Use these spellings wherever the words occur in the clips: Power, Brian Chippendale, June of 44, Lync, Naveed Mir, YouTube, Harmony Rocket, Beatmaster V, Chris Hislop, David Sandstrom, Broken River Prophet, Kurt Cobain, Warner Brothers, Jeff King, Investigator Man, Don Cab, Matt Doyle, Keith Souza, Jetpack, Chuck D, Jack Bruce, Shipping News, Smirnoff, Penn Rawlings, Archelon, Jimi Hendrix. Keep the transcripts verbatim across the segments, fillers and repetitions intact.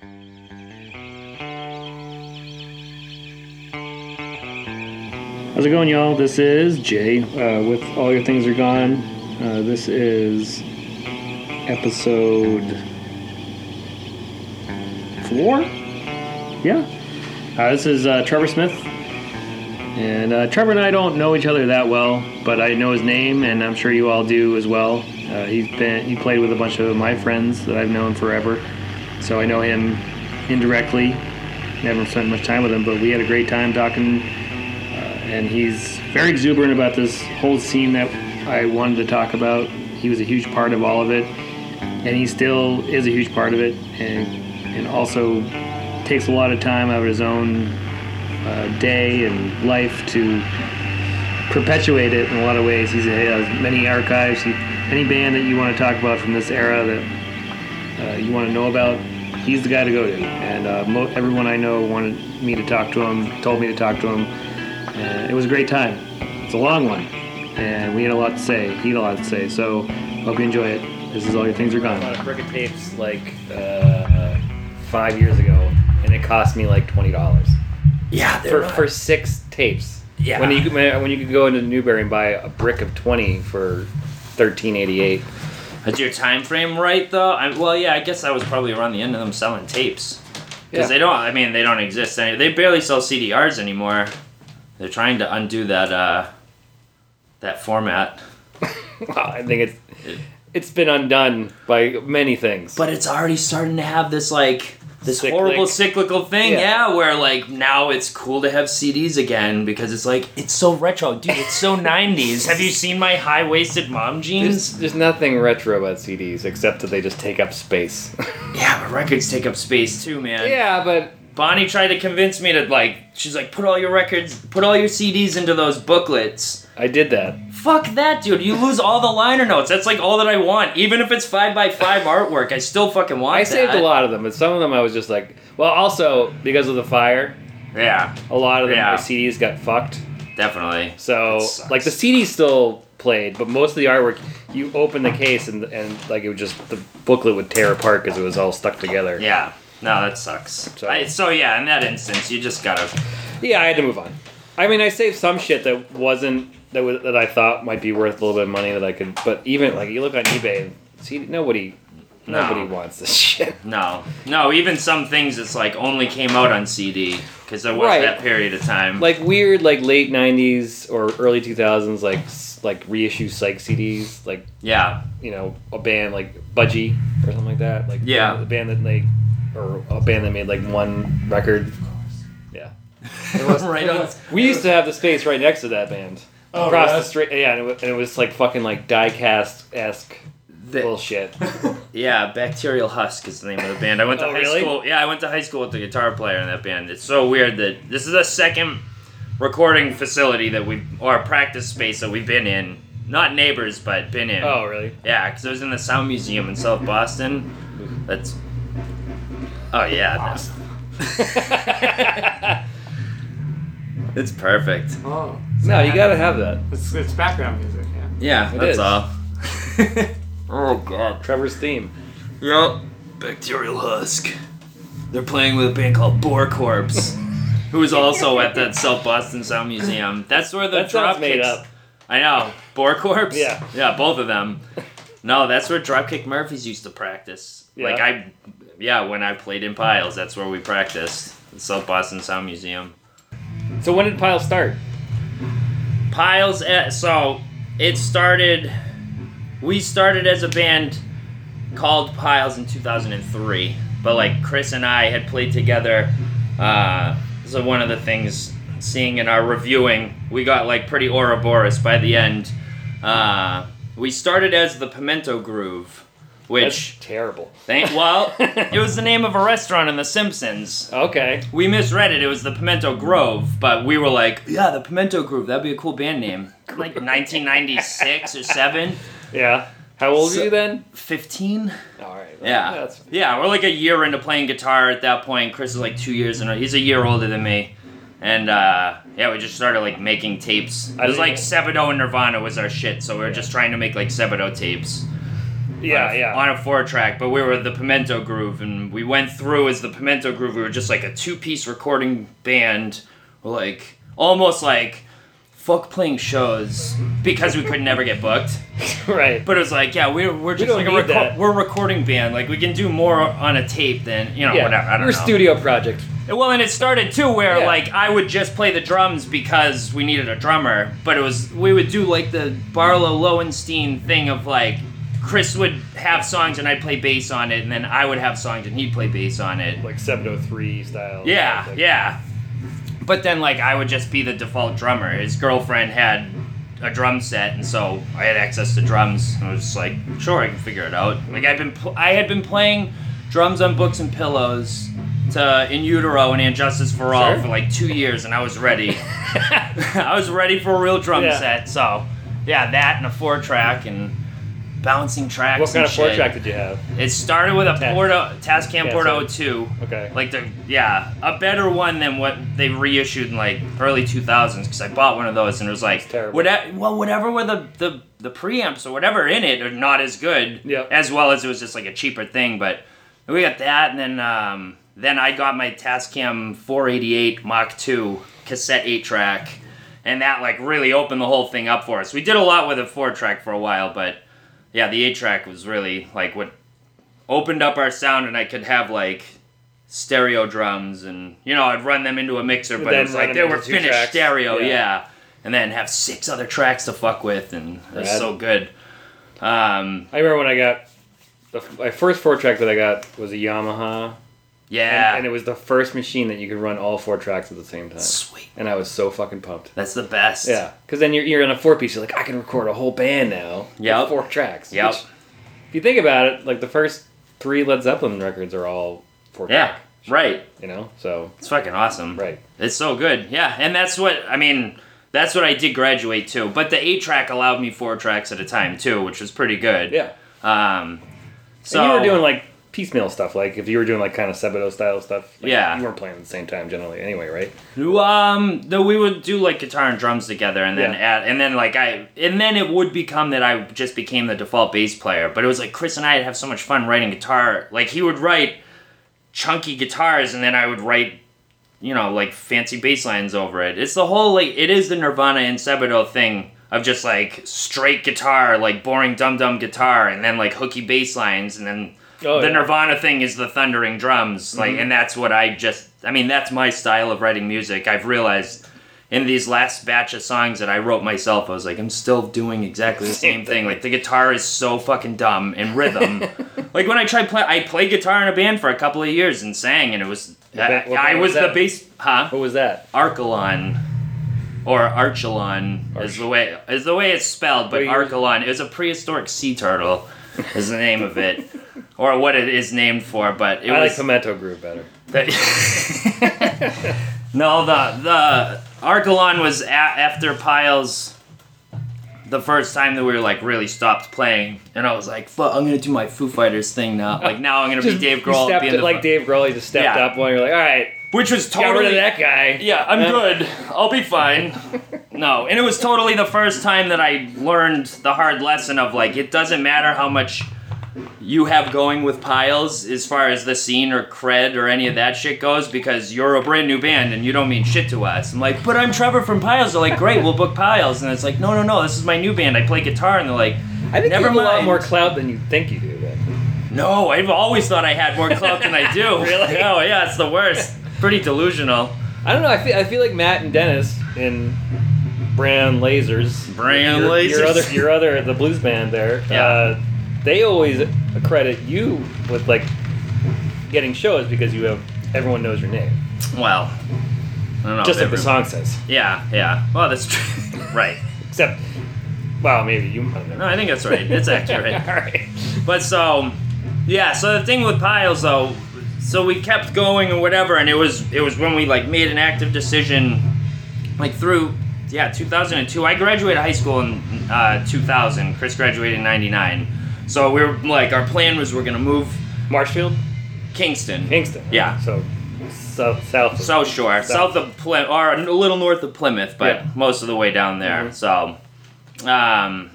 How's it going, y'all? This is Jay uh, with All Your Things Are Gone. Uh, this is episode four? Yeah. Uh, this is uh, Trevor Smith. And uh, Trevor and I don't know each other that well, but I know his name, and I'm sure you all do as well. Uh, he's been he played with a bunch of my friends that I've known forever, so I know him indirectly. Never spent much time with him, but we had a great time talking. And he's very exuberant about this whole scene that I wanted to talk about. He was a huge part of all of it, and he still is a huge part of it, and and also takes a lot of time out of his own uh, day and life to perpetuate it in a lot of ways. He's, he has many archives. He, any band that you want to talk about from this era that uh, you want to know about, he's the guy to go to. And uh, mo- everyone I know wanted me to talk to him, told me to talk to him. Uh, it was a great time. It's a long one, and we had a lot to say. He had a lot to say, so hope you enjoy it. This is All Your Things Are Gone. I bought a brick of tapes like uh, five years ago, and it cost me like twenty dollars. Yeah, for right. for six tapes. Yeah, when you when you could go into Newberry and buy a brick of twenty for thirteen eighty eight. Is your time frame right though? I, well, yeah, I guess I was probably around the end of them selling tapes because yeah. they don't. I mean, they don't exist anymore. They barely sell C D Rs anymore. They're trying to undo that uh, that format. Well, I think it's it, it's been undone by many things. But it's already starting to have this like this Cyclic. horrible cyclical thing, yeah. yeah, where like now it's cool to have C Ds again because it's like it's so retro, dude. It's so nineties. Have you seen my high-waisted mom jeans? There's, there's nothing retro about C Ds except that they just take up space. Yeah, but records take up space too, man. Yeah, but. Bonnie tried to convince me to, like, she's like, put all your records, put all your C Ds into those booklets. I did that. Fuck that, dude. You lose all the liner notes. That's, like, all that I want. Even if it's five by five artwork, I still fucking want I that. I saved a lot of them, but some of them I was just like, well, also, because of the fire, yeah, a lot of them, yeah. my C Ds got fucked. Definitely. So, like, the C Ds still played, but most of the artwork, you open the case and, and like, it would just, the booklet would tear apart because it was all stuck together. Yeah. No, that sucks. So, I, so yeah, in that instance, you just gotta. Yeah, I had to move on. I mean, I saved some shit that wasn't that was, that I thought might be worth a little bit of money that I could. But even like you look on eBay, and see nobody, no. nobody wants this shit. No, no. Even some things, it's like only came out on C D because there was right. that period of time. Like weird, like late nineties or early two thousands, like like reissue psych C Ds, like yeah, you know, a band like Budgie or something like that, like yeah, the band that like. Or a band that made like one record. Yeah. Was, right on. We used to have the space right next to that band. Oh, across right. the street. Yeah, and it, was, and it was like fucking like diecast-esque the, bullshit. Yeah, Bacterial Husk is the name of the band. I went to oh, high really? school. Yeah, I went to high school with the guitar player in that band. It's so weird that this is the second recording facility that we or practice space that we've been in. Not neighbors, but been in. Oh, really? Yeah, because it was in the Sound Museum in South Boston. That's. Oh, yeah. Awesome. It's perfect. Oh, so no, you gotta have that. It's, it's background music, yeah. Yeah, it that's is. all. Oh, God. Trevor's theme. Yep. Bacterial Husk. They're playing with a band called Bore Corps, who is also at that South Boston Sound Museum. That's where the that Dropkicks... made up. I know. Bore Corps? Yeah. Yeah, both of them. No, that's where Dropkick Murphys used to practice. Yeah. Like, I... Yeah, when I played in Piles, that's where we practiced. The South Boston Sound Museum. So when did Piles start? Piles, at, so it started, we started as a band called Piles in two thousand three. But like Chris and I had played together. Uh, so one of the things, seeing in our reviewing, we got like pretty Ouroboros by the end. Uh, we started as the Pimento Groove. Which That's terrible. Thank, well, it was the name of a restaurant in The Simpsons. Okay. We misread it. It was the Pimento Grove, but we were like, yeah, the Pimento Grove. That'd be a cool band name. Like nineteen ninety-six or seven. Yeah. How old so, were you then? fifteen. All right. Well, yeah. That's... Yeah, we're like a year into playing guitar at that point. Chris is like two years in. He's a year older than me. And, uh, yeah, we just started, like, making tapes. It was like Sebadoh and Nirvana was our shit, so we were yeah. just trying to make, like, Sebadoh tapes. Yeah, on a, yeah. On a four track, but we were the Pimento Groove, and we went through as the Pimento Groove. We were just like a two piece recording band, like almost like fuck playing shows because we could never get booked. Right. But it was like, yeah, we're we're just we like a reco- we're a recording band. Like we can do more on a tape than you know yeah, whatever. I don't we're know. We're a studio project. Well, and it started too where yeah. like I would just play the drums because we needed a drummer, but it was we would do like the Barlow Lowenstein thing of like Chris would have songs and I'd play bass on it, and then I would have songs and he'd play bass on it, like seven oh three style. Yeah, like, yeah. But then like I would just be the default drummer. His girlfriend had a drum set, and so I had access to drums. And I was just like, sure, I can figure it out. Like I've been pl- I had been playing drums on Books and Pillows to In Utero and Injustice for All sure. for like two years, and I was ready. I was ready for a real drum yeah. set. So, yeah, that and a four track and bouncing tracks. What kind of shit. four track did you have? It started with a Tas- Porta Tascam Porta Two. Okay. Like the yeah, a better one than what they reissued in like early two thousands because I bought one of those and it was like whatever. Well, whatever were the, the the preamps or whatever in it are not as good. Yep. As well as it was just like a cheaper thing, but we got that and then. Um, Then I got my Tascam four eighty-eight Mach two cassette eight track, and that like really opened the whole thing up for us. We did a lot with a four track for a while, but yeah, the eight track was really like what opened up our sound, and I could have like stereo drums and, you know, I'd run them into a mixer, but it was like they were finished tracks. stereo, yeah. yeah. And then have six other tracks to fuck with, and it was Rad. so good. Um, I remember when I got, the my first four track that I got was a Yamaha. Yeah. And, and it was the first machine that you could run all four tracks at the same time. Sweet. And I was so fucking pumped. That's the best. Yeah. Because then you're, you're in a four-piece. You're like, I can record a whole band now. Yeah. Four tracks. Yep. Which, if you think about it, like the first three Led Zeppelin records are all four-track. Yeah. Right. You know? So. It's fucking awesome. Right. It's so good. Yeah. And that's what, I mean, that's what I did graduate to. But the eight track allowed me four tracks at a time, too, which was pretty good. Yeah. Um, so. And you were doing like piecemeal stuff, like if you were doing like kind of Sebadoh style stuff, like yeah, you weren't playing at the same time generally anyway, right? Um no, we would do like guitar and drums together, and then yeah. add, and then like I and then it would become that I just became the default bass player, but it was like Chris and I'd have so much fun writing guitar, like he would write chunky guitars and then I would write, you know, like fancy bass lines over it. It's the whole like it is the Nirvana and Sebadoh thing of just like straight guitar, like boring dum dum guitar, and then like hooky bass lines, and then Oh, the yeah. Nirvana thing is the thundering drums, like, mm-hmm. and that's what I just, I mean, that's my style of writing music. I've realized in these last batch of songs that I wrote myself, I was like, I'm still doing exactly the same thing. Like, the guitar is so fucking dumb in rhythm. Like, when I tried play, I played guitar in a band for a couple of years and sang, and it was, I, I was, was the bass, huh? What was that? Archelon. Or Archelon Arch- is the way, is the way it's spelled, but Archelon, it was a prehistoric sea turtle is the name of it. Or what it is named for, but it I was... I like Pimento Groove better. The, no, the the Archelon was a, after Piles the first time that we were, like, really stopped playing. And I was like, fuck, I'm going to do my Foo Fighters thing now. Like, now I'm going to be Dave Grohl. You stepped, like, fun. Dave Grohl, you just stepped yeah. up while you're like, all right. Which was totally... Get rid of that guy. Yeah, I'm uh, good. I'll be fine. No, and it was totally the first time that I learned the hard lesson of, like, it doesn't matter how much... you have going with Piles as far as the scene or cred or any of that shit goes, because you're a brand new band and you don't mean shit to us. I'm like, but I'm Trevor from Piles. They're like, great, we'll book Piles. And it's like, no, no, no, this is my new band. I play guitar. And they're like, I think never you have mind. A lot more clout than you think you do. Then. No, I've always thought I had more clout than I do. Really? No, yeah, it's the worst. Pretty delusional. I don't know. I feel, I feel like Matt and Dennis in Brown Lasers. Brown your, Lasers. Your other, your other, the blues band there. Yeah. Uh, They always accredit you with, like, getting shows because you have everyone knows your name. Well, I don't know. Just like everyone, the song says. Yeah, yeah. Well, that's true. Right. Except, well, maybe you might know. No, I think that's right. It's accurate. All right. But so, yeah. So the thing with Piles, though, so we kept going and whatever, and it was it was when we like made an active decision, like through yeah two thousand two. I graduated high school in uh, two thousand. Chris graduated in ninety-nine. So we were like, our plan was we're gonna move Marshfield, Kingston, Kingston, right? Yeah. So south, south, of South Shore, south, south of Plymouth, or a little north of Plymouth, but yeah. most of the way down there. Mm-hmm. So, um,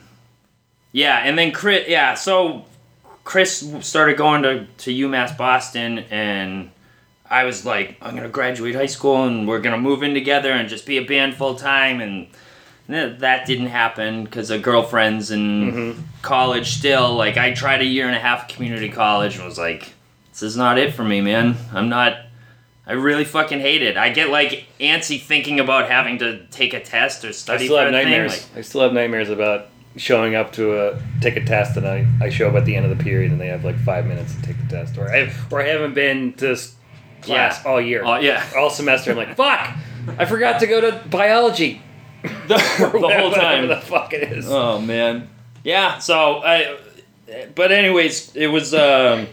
yeah, and then Chris, yeah. So Chris started going to, to UMass Boston, and I was like, I'm going to graduate high school, and we're going to move in together and just be a band full-time, and that didn't happen because of girlfriends and mm-hmm. college still. Like, I tried a year and a half of community college and was like, this is not it for me, man. I'm not... I really fucking hate it. I get, like, antsy thinking about having to take a test or study for a thing. I still have nightmares. Like, I still have nightmares about showing up to a, take a test, and I, I show up at the end of the period, and they have, like, five minutes to take the test. Or I, or I haven't been to class yeah. all year. All, yeah. All semester. I'm like, fuck! I forgot to go to biology. The, the whole time. Whatever the fuck it is. Oh, man. Yeah, so, I... But anyways, it was, um...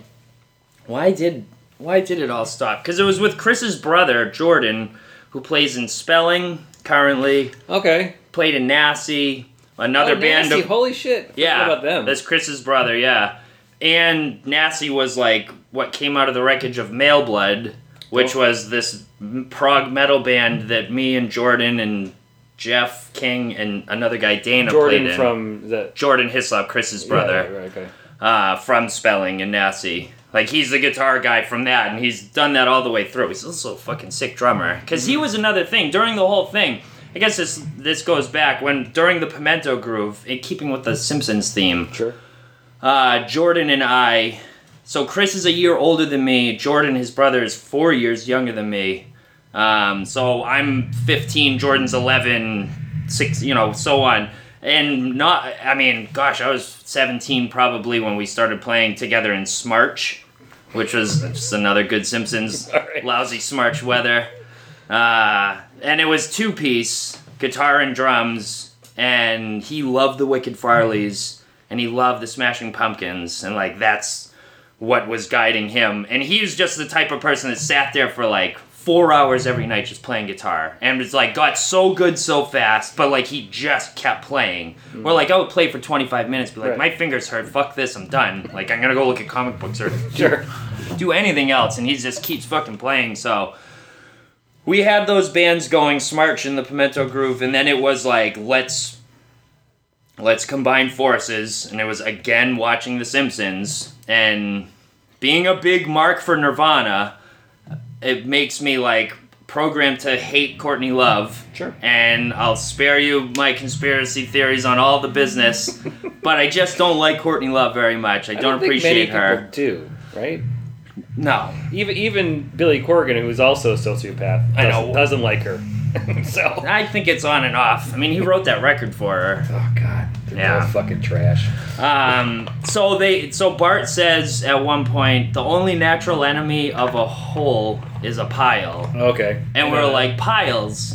why did... Why did it all stop? Because it was with Chris's brother, Jordan, who plays in Spelling currently. Okay. Played in Nasty, another oh, band. Nasty, of, holy shit. Yeah. What about them? That's Chris's brother, yeah. And Nasty was like what came out of the wreckage of Mailblood, which oh. was this prog metal band that me and Jordan and Jeff King and another guy, Dana, Jordan played in. Jordan from the... Jordan Hislop, Chris's brother. Yeah, right, okay. Uh, from Spelling and Nasty. Like, he's the guitar guy from that, and he's done that all the way through. He's also a fucking sick drummer. Because he was another thing. During the whole thing, I guess this this goes back when, during the Pimento Groove, in keeping with the Simpsons theme. Sure. Uh, Jordan and I, so Chris is a year older than me. Jordan, his brother, is four years younger than me. Um, so I'm fifteen, Jordan's eleven, six, you know, so on. And not, I mean, gosh, I was seventeen probably when we started playing together in Smarch, which was just another good Simpsons, Sorry. lousy Smarch weather. Uh, and it was two-piece, guitar and drums, and he loved the Wicked Farleys, and he loved the Smashing Pumpkins, and, like, that's what was guiding him. And he was just the type of person that sat there for, like, four hours every night just playing guitar, and it's like got so good so fast, but like he just kept playing. Mm-hmm. We're like, I would play for twenty-five minutes, be like, right. my fingers hurt, fuck this, I'm done, like I'm gonna go look at comic books or sure. do anything else, and he just keeps fucking playing. So we had those bands going, Smarch in the Pimento Groove, and then it was like, let's let's combine forces, and it was again watching The Simpsons and being a big mark for Nirvana. It makes me, like, programmed to hate Courtney Love. Sure. And I'll spare you my conspiracy theories on all the business, but I just don't like Courtney Love very much. I, I don't, don't appreciate think many her. People do, right? No. Even even Billy Corgan, who's also a sociopath, doesn't, I know. doesn't like her. So I think it's on and off. I mean, he wrote that record for her. Oh God, they're yeah. fucking trash. Um, so they, so Bart says at one point, the only natural enemy of a hole is a pile. Okay. And yeah. we're like, Piles,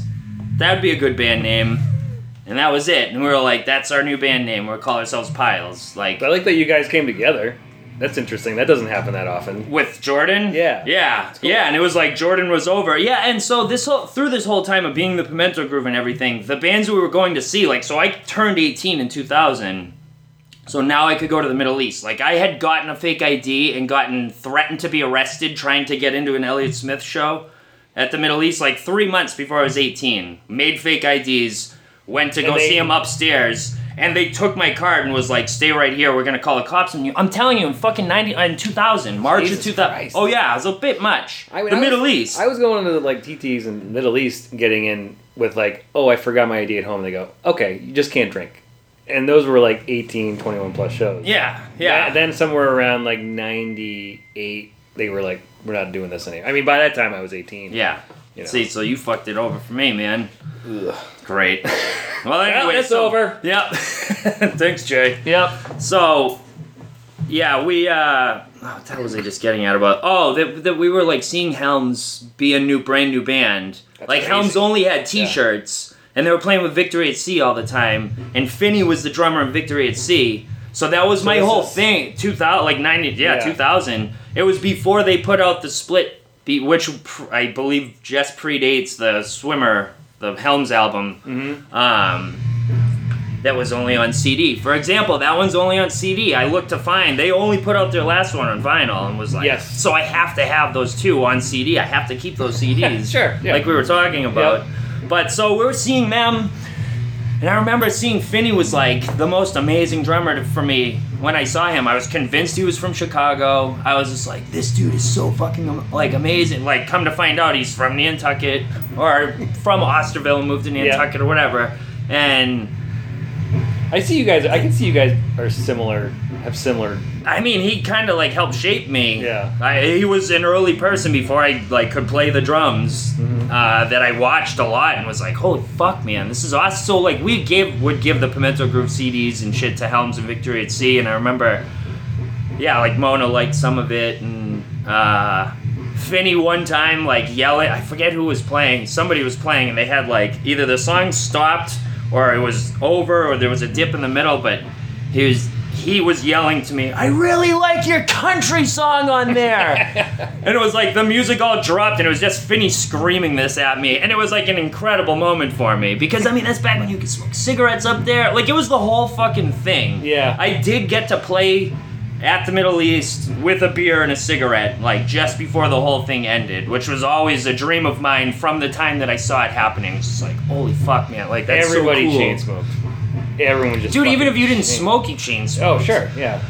that'd be a good band name. And that was it. And we were like, that's our new band name. We'll call ourselves Piles. Like, but I like that you guys came together. That's interesting. That doesn't happen that often. With Jordan? Yeah. Yeah. Cool. Yeah, and it was like Jordan was over. Yeah, and so this whole through this whole time of being the Pimento Groove and everything, the bands we were going to see, like, so I turned eighteen in two thousand, so now I could go to the Middle East. Like, I had gotten a fake I D and gotten threatened to be arrested trying to get into an Elliott Smith show at the Middle East, like, three months before I was eighteen. Made fake I Ds, went to and go they- see him upstairs. And they took my card and was like, stay right here, we're going to call the cops on you. I'm telling you, in fucking ninety, in two thousand, March Jesus of two thousand. Christ. Oh yeah, it was a bit much. I mean, the I Middle was, East. I was going to like T Ts in the Middle East and getting in with like, oh, I forgot my I D at home. And they go, okay, you just can't drink. And those were like eighteen, twenty-one plus shows. Yeah, yeah. And then somewhere around like ninety-eight, they were like, we're not doing this anymore. I mean, by that time I was eighteen. Yeah. You know. See, so you fucked it over for me, man. Ugh. Great. Well, anyway, yeah, it's so, over. Yep. Thanks, Jay. Yep. So, yeah, we. Uh, oh, what was I just getting at about? Oh, that that we were like seeing Helms be a new, brand new band. That's like crazy. Helms only had T-shirts, yeah. and they were playing with Victory at Sea all the time. And Finney was the drummer in Victory at Sea. So that was so my whole is... thing. Two thousand, like ninety, yeah, yeah, two thousand. It was before they put out the split. The, which I believe just predates the Swimmer, the Helms album. Mm-hmm. Um, that was only on C D. For example, that one's only on C D. I looked to find. They only put out their last one on vinyl and was like, yes. so I have to have those two on C D. I have to keep those C Ds. Sure. Yeah. Like we were talking about. Yep. But so we were seeing them. And I remember seeing Finney was like the most amazing drummer to, for me when I saw him. I was convinced he was from Chicago. I was just like, this dude is so fucking like amazing. Like, come to find out he's from Nantucket or from Osterville and moved to Nantucket yeah. or whatever. And I see you guys, I can see you guys are similar, have similar. I mean, he kind of like helped shape me. Yeah. I, he was an early person before I like could play the drums mm-hmm. uh, that I watched a lot and was like, holy fuck, man, this is awesome. So like we gave, would give the Pimento Groove C Ds and shit to Helms and Victory at Sea. And I remember, yeah, like Mona liked some of it. And uh, Finney one time like yelling, I forget who was playing. Somebody was playing and they had like either the song stopped or it was over, or there was a dip in the middle, but he was he was yelling to me, I really like your country song on there. And it was like the music all dropped, and it was just Finney screaming this at me, and it was like an incredible moment for me, because, I mean, that's back when you could smoke cigarettes up there. Like, it was the whole fucking thing. Yeah. I did get to play at the Middle East with a beer and a cigarette, like, just before the whole thing ended, which was always a dream of mine from the time that I saw it happening. It was just like, holy fuck, man, like, that's everybody so cool. Chain smoked. Everyone just Dude, even if you didn't chain. smoke, you chain smoked. Oh, sure, yeah.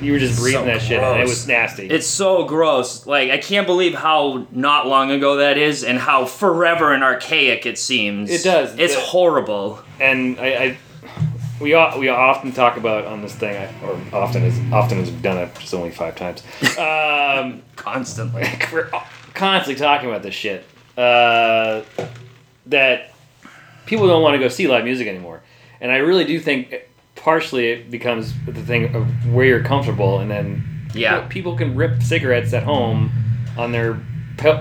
You were just it's breathing so that gross. shit in. It was nasty. It's so gross. Like, I can't believe how not long ago that is and how forever and archaic it seems. It does. It's the, horrible. And I... I We we often talk about on this thing, or often as often as we've done it, just only five times. Um, constantly, we're constantly talking about this shit. Uh, that people don't want to go see live music anymore, and I really do think partially it becomes the thing of where you're comfortable, and then yeah, you know, people can rip cigarettes at home on their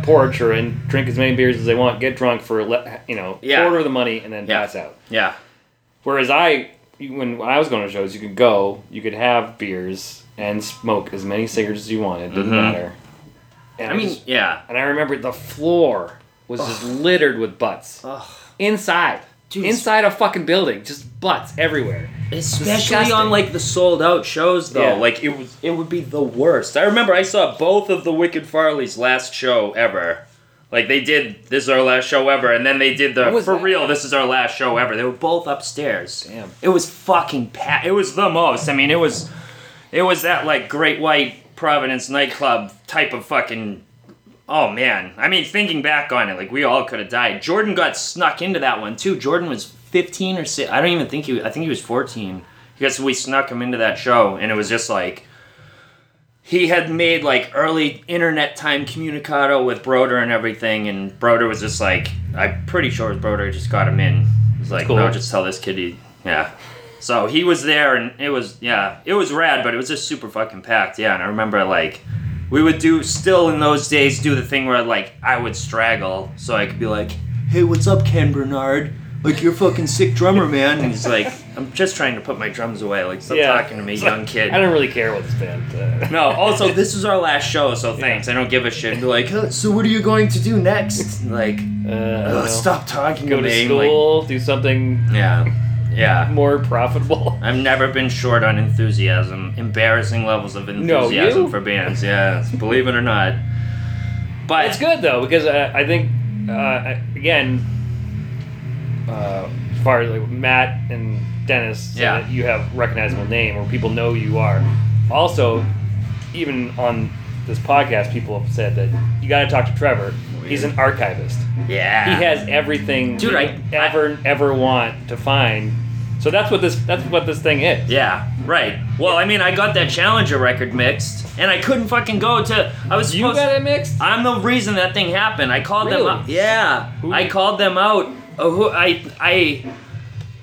porch or and drink as many beers as they want, get drunk for you know yeah. quarter of the money, and then yeah. pass out. Yeah. Whereas I. When I was going to shows, you could go, you could have beers and smoke as many cigarettes as you wanted. Didn't mm-hmm. matter. And I mean, I just, yeah. And I remember the floor was Ugh. just littered with butts. Ugh. Inside. Jeez. Inside a fucking building. Just butts everywhere. Especially Disgusting. on, like, the sold-out shows, though. Yeah. Like, it was, it would be the worst. I remember I saw both of the Wicked Farley's last show ever. Like, they did, this is our last show ever, and then they did the, for that? real, this is our last show ever. They were both upstairs. Damn. It was fucking packed. It was the most. I mean, it was, it was that, like, Great White Providence nightclub type of fucking, oh, man. I mean, thinking back on it, like, we all could have died. Jordan got snuck into that one, too. Jordan was fifteen or six. I don't even think he, I think he was fourteen. I guess we snuck him into that show, and it was just like... He had made, like, early internet time communicado with Broder and everything, and Broder was just like, I'm pretty sure Broder just got him in. He was like, cool. No, just tell this kid he, yeah. So he was there, and it was, yeah, it was rad, but it was just super fucking packed, yeah. And I remember, like, we would do, still in those days, do the thing where, like, I would straggle, so I could be like, hey, what's up, Ken Bernard? Like, you're a fucking sick drummer, man. And he's like, I'm just trying to put my drums away. Like, stop yeah. talking to me, it's young like, kid. I don't really care what this band uh... No, also, this is our last show, so thanks. Yeah. I don't give a shit. And they're like, oh, so what are you going to do next? Like, uh, oh, stop talking Go to me. Go to school, like, do something yeah, yeah. more profitable. I've never been short on enthusiasm. Embarrassing levels of enthusiasm no, for bands, yeah. Believe it or not. But it's good, though, because uh, I think, uh, again... Uh, as far as like Matt and Dennis, so yeah. that you have recognizable name or people know who you are. Also, even on this podcast, people have said that you got to talk to Trevor. Weird. He's an archivist. Yeah, he has everything Dude, you I, ever I, ever want to find. So that's what this that's what this thing is. Yeah, right. Well, I mean, I got that Challenger record mixed, and I couldn't fucking go to. I was you supposed, got it mixed. I'm the reason that thing happened. I called really? them out. Yeah, who? I called them out. Oh, I I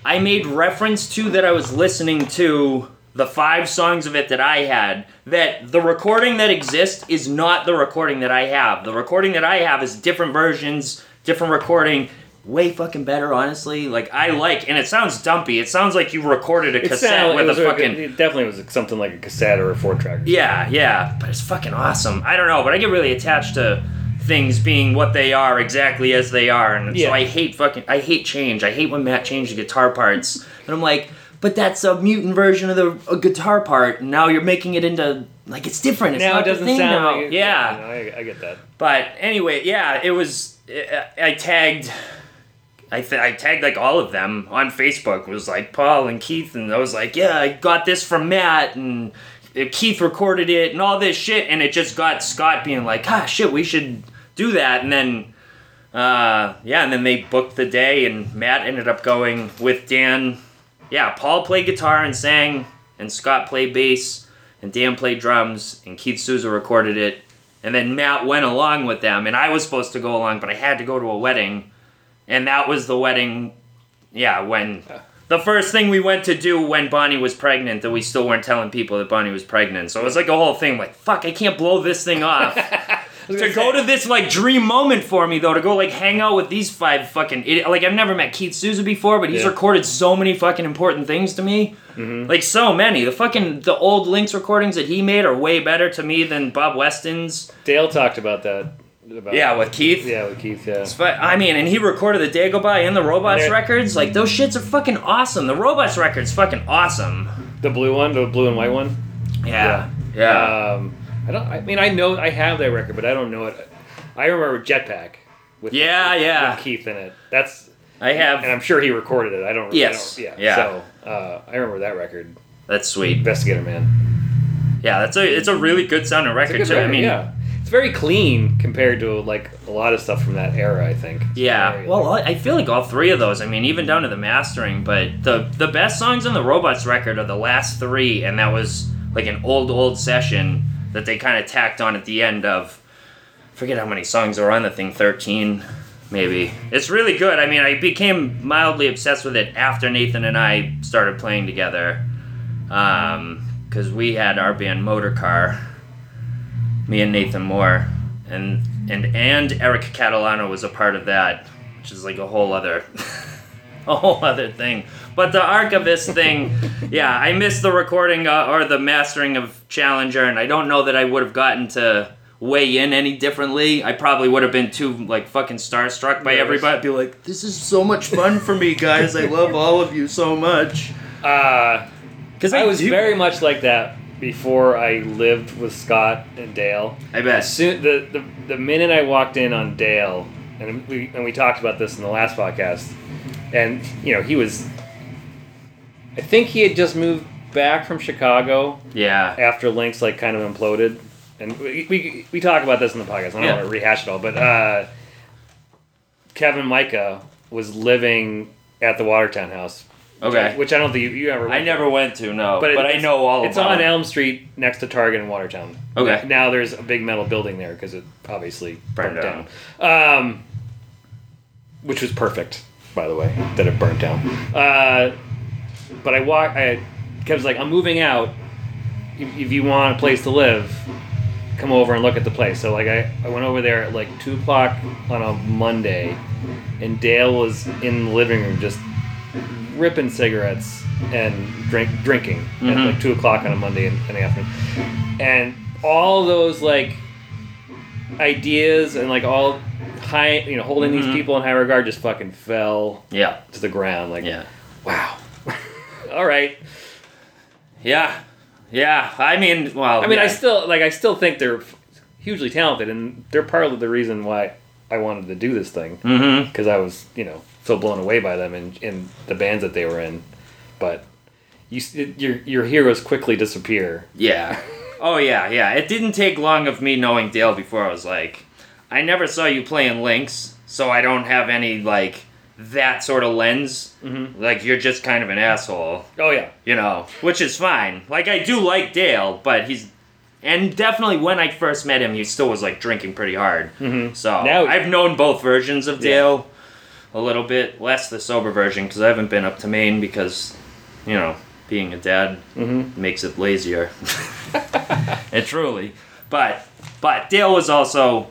I made reference to that I was listening to the five songs of it that I had, that the recording that exists is not the recording that I have. The recording that I have is different versions, different recording, way fucking better, honestly. Like, I like, and it sounds dumpy. It sounds like you recorded a cassette with a fucking... It definitely was something like a cassette or a four-track. Yeah, yeah, but it's fucking awesome. I don't know, but I get really attached to... things being what they are exactly as they are, and yeah. so I hate fucking I hate change. I hate when Matt changed the guitar parts, and I'm like, but that's a mutant version of the a guitar part, and now you're making it into like it's different. It's now not it doesn't sound now. Like it, yeah. yeah no, I, I get that. But anyway, yeah, it was. It, I tagged I, th- I tagged, like, all of them on Facebook. It was, like, Paul and Keith, and I was like, yeah, I got this from Matt, and Keith recorded it, and all this shit, and it just got Scott being like, ah, shit, we should do that, and then, uh, yeah, and then they booked the day, and Matt ended up going with Dan. Yeah, Paul played guitar and sang, and Scott played bass, and Dan played drums, and Keith Souza recorded it, and then Matt went along with them, and I was supposed to go along, but I had to go to a wedding. And that was the wedding, yeah, when... The first thing we went to do when Bonnie was pregnant, that we still weren't telling people that Bonnie was pregnant. So it was like a whole thing, like, fuck, I can't blow this thing off. to say. Go to this, like, dream moment for me, though, to go, like, hang out with these five fucking idiots. Like, I've never met Keith Souza before, but he's yeah. recorded so many fucking important things to me. Mm-hmm. Like, so many. The fucking, the old Lynx recordings that he made are way better to me than Bob Weston's. Dale talked about that. About yeah, with Keith. Yeah, with Keith, yeah. I mean, and he recorded the Dagobah and the Robots and records. Like, those shits are fucking awesome. The Robots record's fucking awesome. The blue one, the blue and white one? Yeah. Yeah. yeah. Um, I don't. I mean, I know, I have that record, but I don't know it. I remember Jetpack with, yeah, with, yeah. with Keith in it. That's... I have... And I'm sure he recorded it. I don't... Yes. I don't, yeah. yeah. So, uh, I remember that record. That's sweet. Investigator Man. Yeah, that's a. It's a really good sounding record, good too. Record, I mean... Yeah. It's very clean compared to, like, a lot of stuff from that era, I think. Yeah, well, I feel like all three of those, I mean, even down to the mastering, but the the best songs on the Robots record are the last three, and that was, like, an old, old session that they kind of tacked on at the end of, I forget how many songs are on the thing, thirteen, maybe. It's really good. I mean, I became mildly obsessed with it after Nathan and I started playing together, um, because we had our band Motor Car. Me and Nathan Moore, and and and Eric Catalano was a part of that, which is like a whole other, a whole other thing. But the Archivist thing, yeah, I missed the recording uh, or the mastering of Challenger, and I don't know that I would have gotten to weigh in any differently. I probably would have been too, like, fucking starstruck by yes. everybody. I'd be like, this is so much fun for me, guys. I love all of you so much. Uh, because I, I was do- very much like that. Before I lived with Scott and Dale, I bet. Soon, the, the the minute I walked in on Dale, and we and we talked about this in the last podcast, and you know he was, I think he had just moved back from Chicago. Yeah. After Lynx like kind of imploded, and we we, we talk about this in the podcast. I don't yeah. want to rehash it all, but uh, Kevin Micah was living at the Watertown house. Okay. Which I don't think you, you ever went I to. I never went to, no. But, it, but I know all it's about it. It's on Elm Street next to Target in Watertown. Okay. Now there's a big metal building there because it obviously burned down. down. Um, which was perfect, by the way, that it burnt down. Uh, but I walked, I, Kevin's like, I'm moving out. If, if you want a place to live, come over and look at the place. So like I, I went over there at like two o'clock on a Monday, and Dale was in the living room just... ripping cigarettes and drink drinking mm-hmm. at like two o'clock on a Monday in, in the afternoon, and all those like ideas and like all high, you know, holding mm-hmm. these people in high regard just fucking fell yeah to the ground. Like yeah. wow, all right, yeah, yeah. I mean, well, I mean, yeah. I still like I still think they're hugely talented, and they're part of the reason why I wanted to do this thing because mm-hmm. I was, you know. So blown away by them and in, in the bands that they were in, but you your your heroes quickly disappear. Yeah. Oh yeah, yeah. It didn't take long of me knowing Dale before I was like, I never saw you playing Lynx, so I don't have any like that sort of lens. Mm-hmm. Like you're just kind of an asshole. Oh yeah. You know, which is fine. Like I do like Dale, but he's. And definitely when I first met him, he still was like drinking pretty hard. Mm-hmm. So now, I've known both versions of Dale. Yeah. A little bit less the sober version because I haven't been up to Maine because, you know, being a dad mm-hmm. makes it lazier. It truly. But but Dale was also,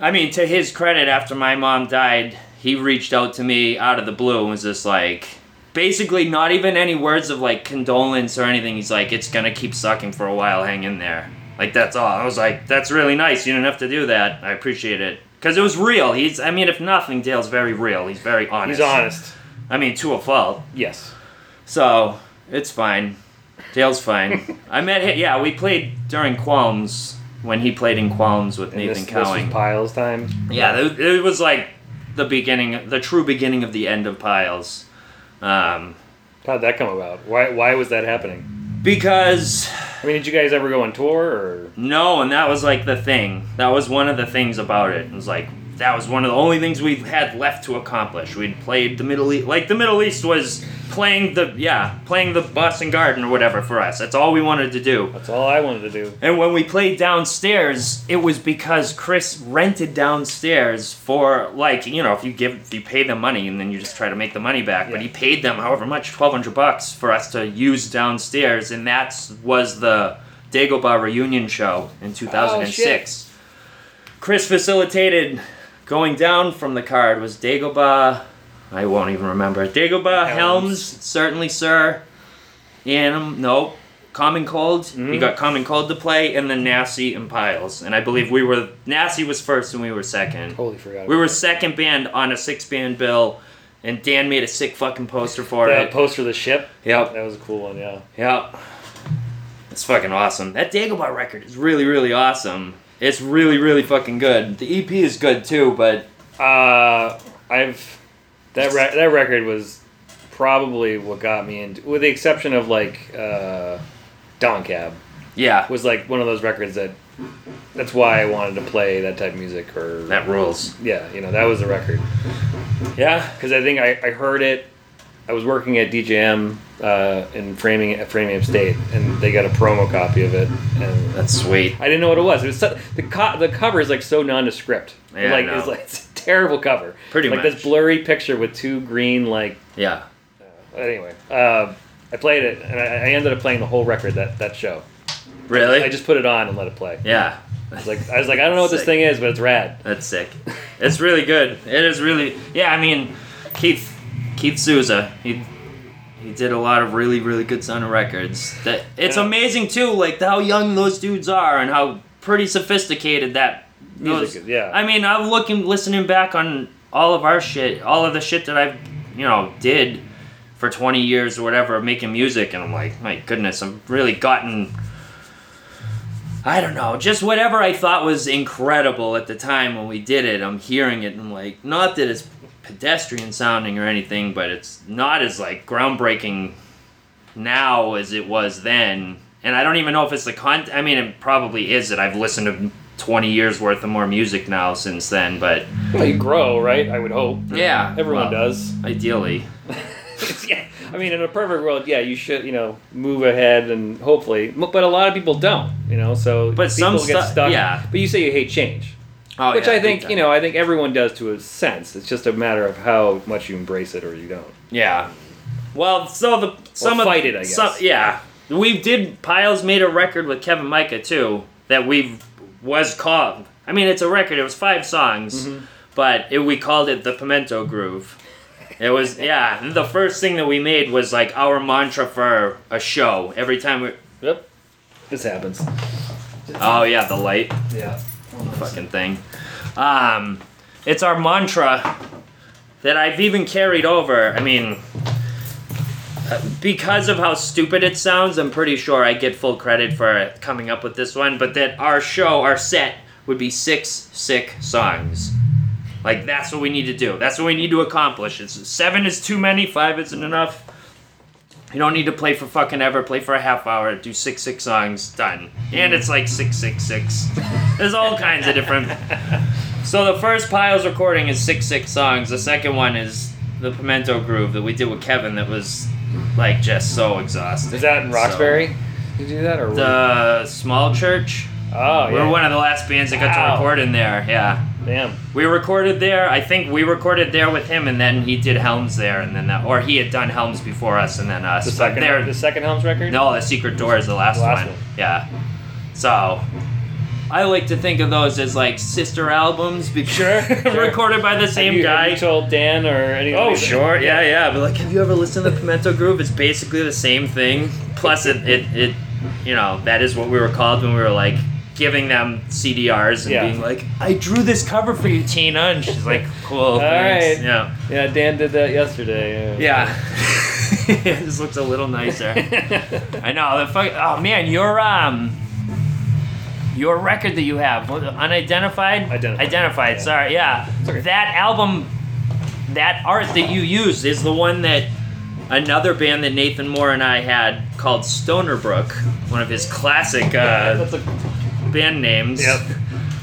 I mean, to his credit, after my mom died, he reached out to me out of the blue and was just like, basically not even any words of like condolence or anything. He's like, it's going to keep sucking for a while. Hang in there. Like, that's all. I was like, that's really nice. You didn't have to do that. I appreciate it. Because it was real. He's, I mean, if nothing, Dale's very real. He's very honest. He's honest. I mean, to a fault. Yes. So, it's fine. Dale's fine. I met him, yeah, we played during Qualms, when he played in Qualms with and Nathan this, Cowing. This was Pile's time? Yeah, it, it was like the beginning, the true beginning of the end of Piles. Um, How'd that come about? Why why was that happening? Because... I mean, did you guys ever go on tour? Or? No, and that was like the thing. That was one of the things about it. It was like, that was one of the only things we had left to accomplish. We'd played the Middle East. Like, the Middle East was playing the, yeah, playing the Boston Garden or whatever for us. That's all we wanted to do. That's all I wanted to do. And when we played downstairs, it was because Chris rented downstairs for, like, you know, if you give, if you pay them money and then you just try to make the money back. Yeah. But he paid them however much, twelve hundred bucks for us to use downstairs. And that was the Dagobah reunion show in two thousand six. Oh, Chris facilitated going down from the card was Dagobah... I won't even remember. Dagobah, Helms, Helms certainly, sir. Anim, nope. Common Cold. Mm. We got Common Cold to play, and then Nasty and Piles. And I believe we were... Nasty was first, and we were second. Totally forgot. We were second band on a six-band bill, and Dan made a sick fucking poster for the it. The poster of the ship? Yep. That was a cool one, yeah. Yep. It's fucking awesome. That Dagobah record is really, really awesome. It's really, really fucking good. The E P is good, too, but... Uh, I've... That re- that record was probably what got me into, with the exception of like uh, Don Cab. Yeah, was like one of those records that that's why I wanted to play that type of music. Or that rules. Yeah, you know, that was the record. Yeah, because I think I, I heard it. I was working at D J M uh, in Framing Framingham State, and they got a promo copy of it. And that's sweet. I didn't know what it was. It was so, the co- the cover is like so nondescript. Yeah, like, no. It's like. It's, terrible cover. Pretty like much. Like this blurry picture with two green, like... Yeah. Uh, anyway, uh, I played it, and I, I ended up playing the whole record, that, that show. Really? I, I just put it on and let it play. Yeah. I was like, I, was like, I don't know what sick. This thing is, but it's rad. That's sick. It's really good. It is really... Yeah, I mean, Keith Keith Souza, he he did a lot of really, really good sounding records. That It's yeah. amazing, too, like, how young those dudes are and how pretty sophisticated that... Those, music, yeah. I mean, I'm looking, listening back on all of our shit, all of the shit that I've, you know, did for twenty years or whatever, making music, and I'm like, my goodness, I've really gotten, I don't know, just whatever I thought was incredible at the time when we did it, I'm hearing it, and I'm like, not that it's pedestrian sounding or anything, but it's not as, like, groundbreaking now as it was then, and I don't even know if it's the content, I mean, it probably is that I've listened to twenty years worth of more music now since then, but... Well, you grow, right? I would hope. Yeah. Everyone well, does. Ideally. Yeah. I mean, in a perfect world, yeah, you should, you know, move ahead and hopefully... But a lot of people don't, you know, so but people some stu- get stuck. Yeah. But you say you hate change. Oh, which yeah, I think, you know, I think everyone does to a sense. It's just a matter of how much you embrace it or you don't. Yeah. Well, so the... some well, fight of, it, I guess. Some, yeah. We did... Piles made a record with Kevin Micah, too, that we've... was called... I mean, it's a record. It was five songs, mm-hmm. but it, we called it the Pimento Groove. It was... Yeah. The first thing that we made was, like, our mantra for a show. Every time we... Yep. This happens. Oh, yeah. The light. Yeah. The fucking thing. Um, it's our mantra that I've even carried over. I mean... Because of how stupid it sounds, I'm pretty sure I get full credit for coming up with this one, but that our show, our set, would be six sick songs. Like, that's what we need to do. That's what we need to accomplish. It's seven is too many, five isn't enough. You don't need to play for fucking ever, play for a half hour, do six sick songs, done. And it's like six, six, six. There's all kinds of different... So the first Piles recording is six sick songs. The second one is the Pimento Groove that we did with Kevin that was... Like, just so exhausted. Is that in Roxbury? So, you do that? Or the small church. Oh, yeah. We were one of the last bands that got wow. to record in there, yeah. Damn. We recorded there. I think we recorded there with him, and then he did Helms there, and then that, or he had done Helms before us, and then us. The second, there, the second Helms record? No, The Secret Door is the last, the last one. one. Yeah. So... I like to think of those as, like, sister albums. Sure. sure. Recorded by the same have you, guy. Have you told Dan or anything? Oh, sure. That? Yeah, yeah. But, like, have you ever listened to the Pimento Groove? It's basically the same thing. Plus, it, it, it, you know, that is what we were called when we were, like, giving them C D Rs and yeah. being like, I drew this cover for you, Tina. And she's like, cool. All thanks. Right. Yeah. yeah, Dan did that yesterday. Yeah. yeah. It just looks a little nicer. I know. The fuck, oh, man, you're, um... Your record that you have, Unidentified? Identified. Identified, yeah. sorry, yeah. It's okay. That album that art that you used is the one that another band that Nathan Moore and I had called Stonerbrook, one of his classic uh, yeah, that's a... band names. Yep.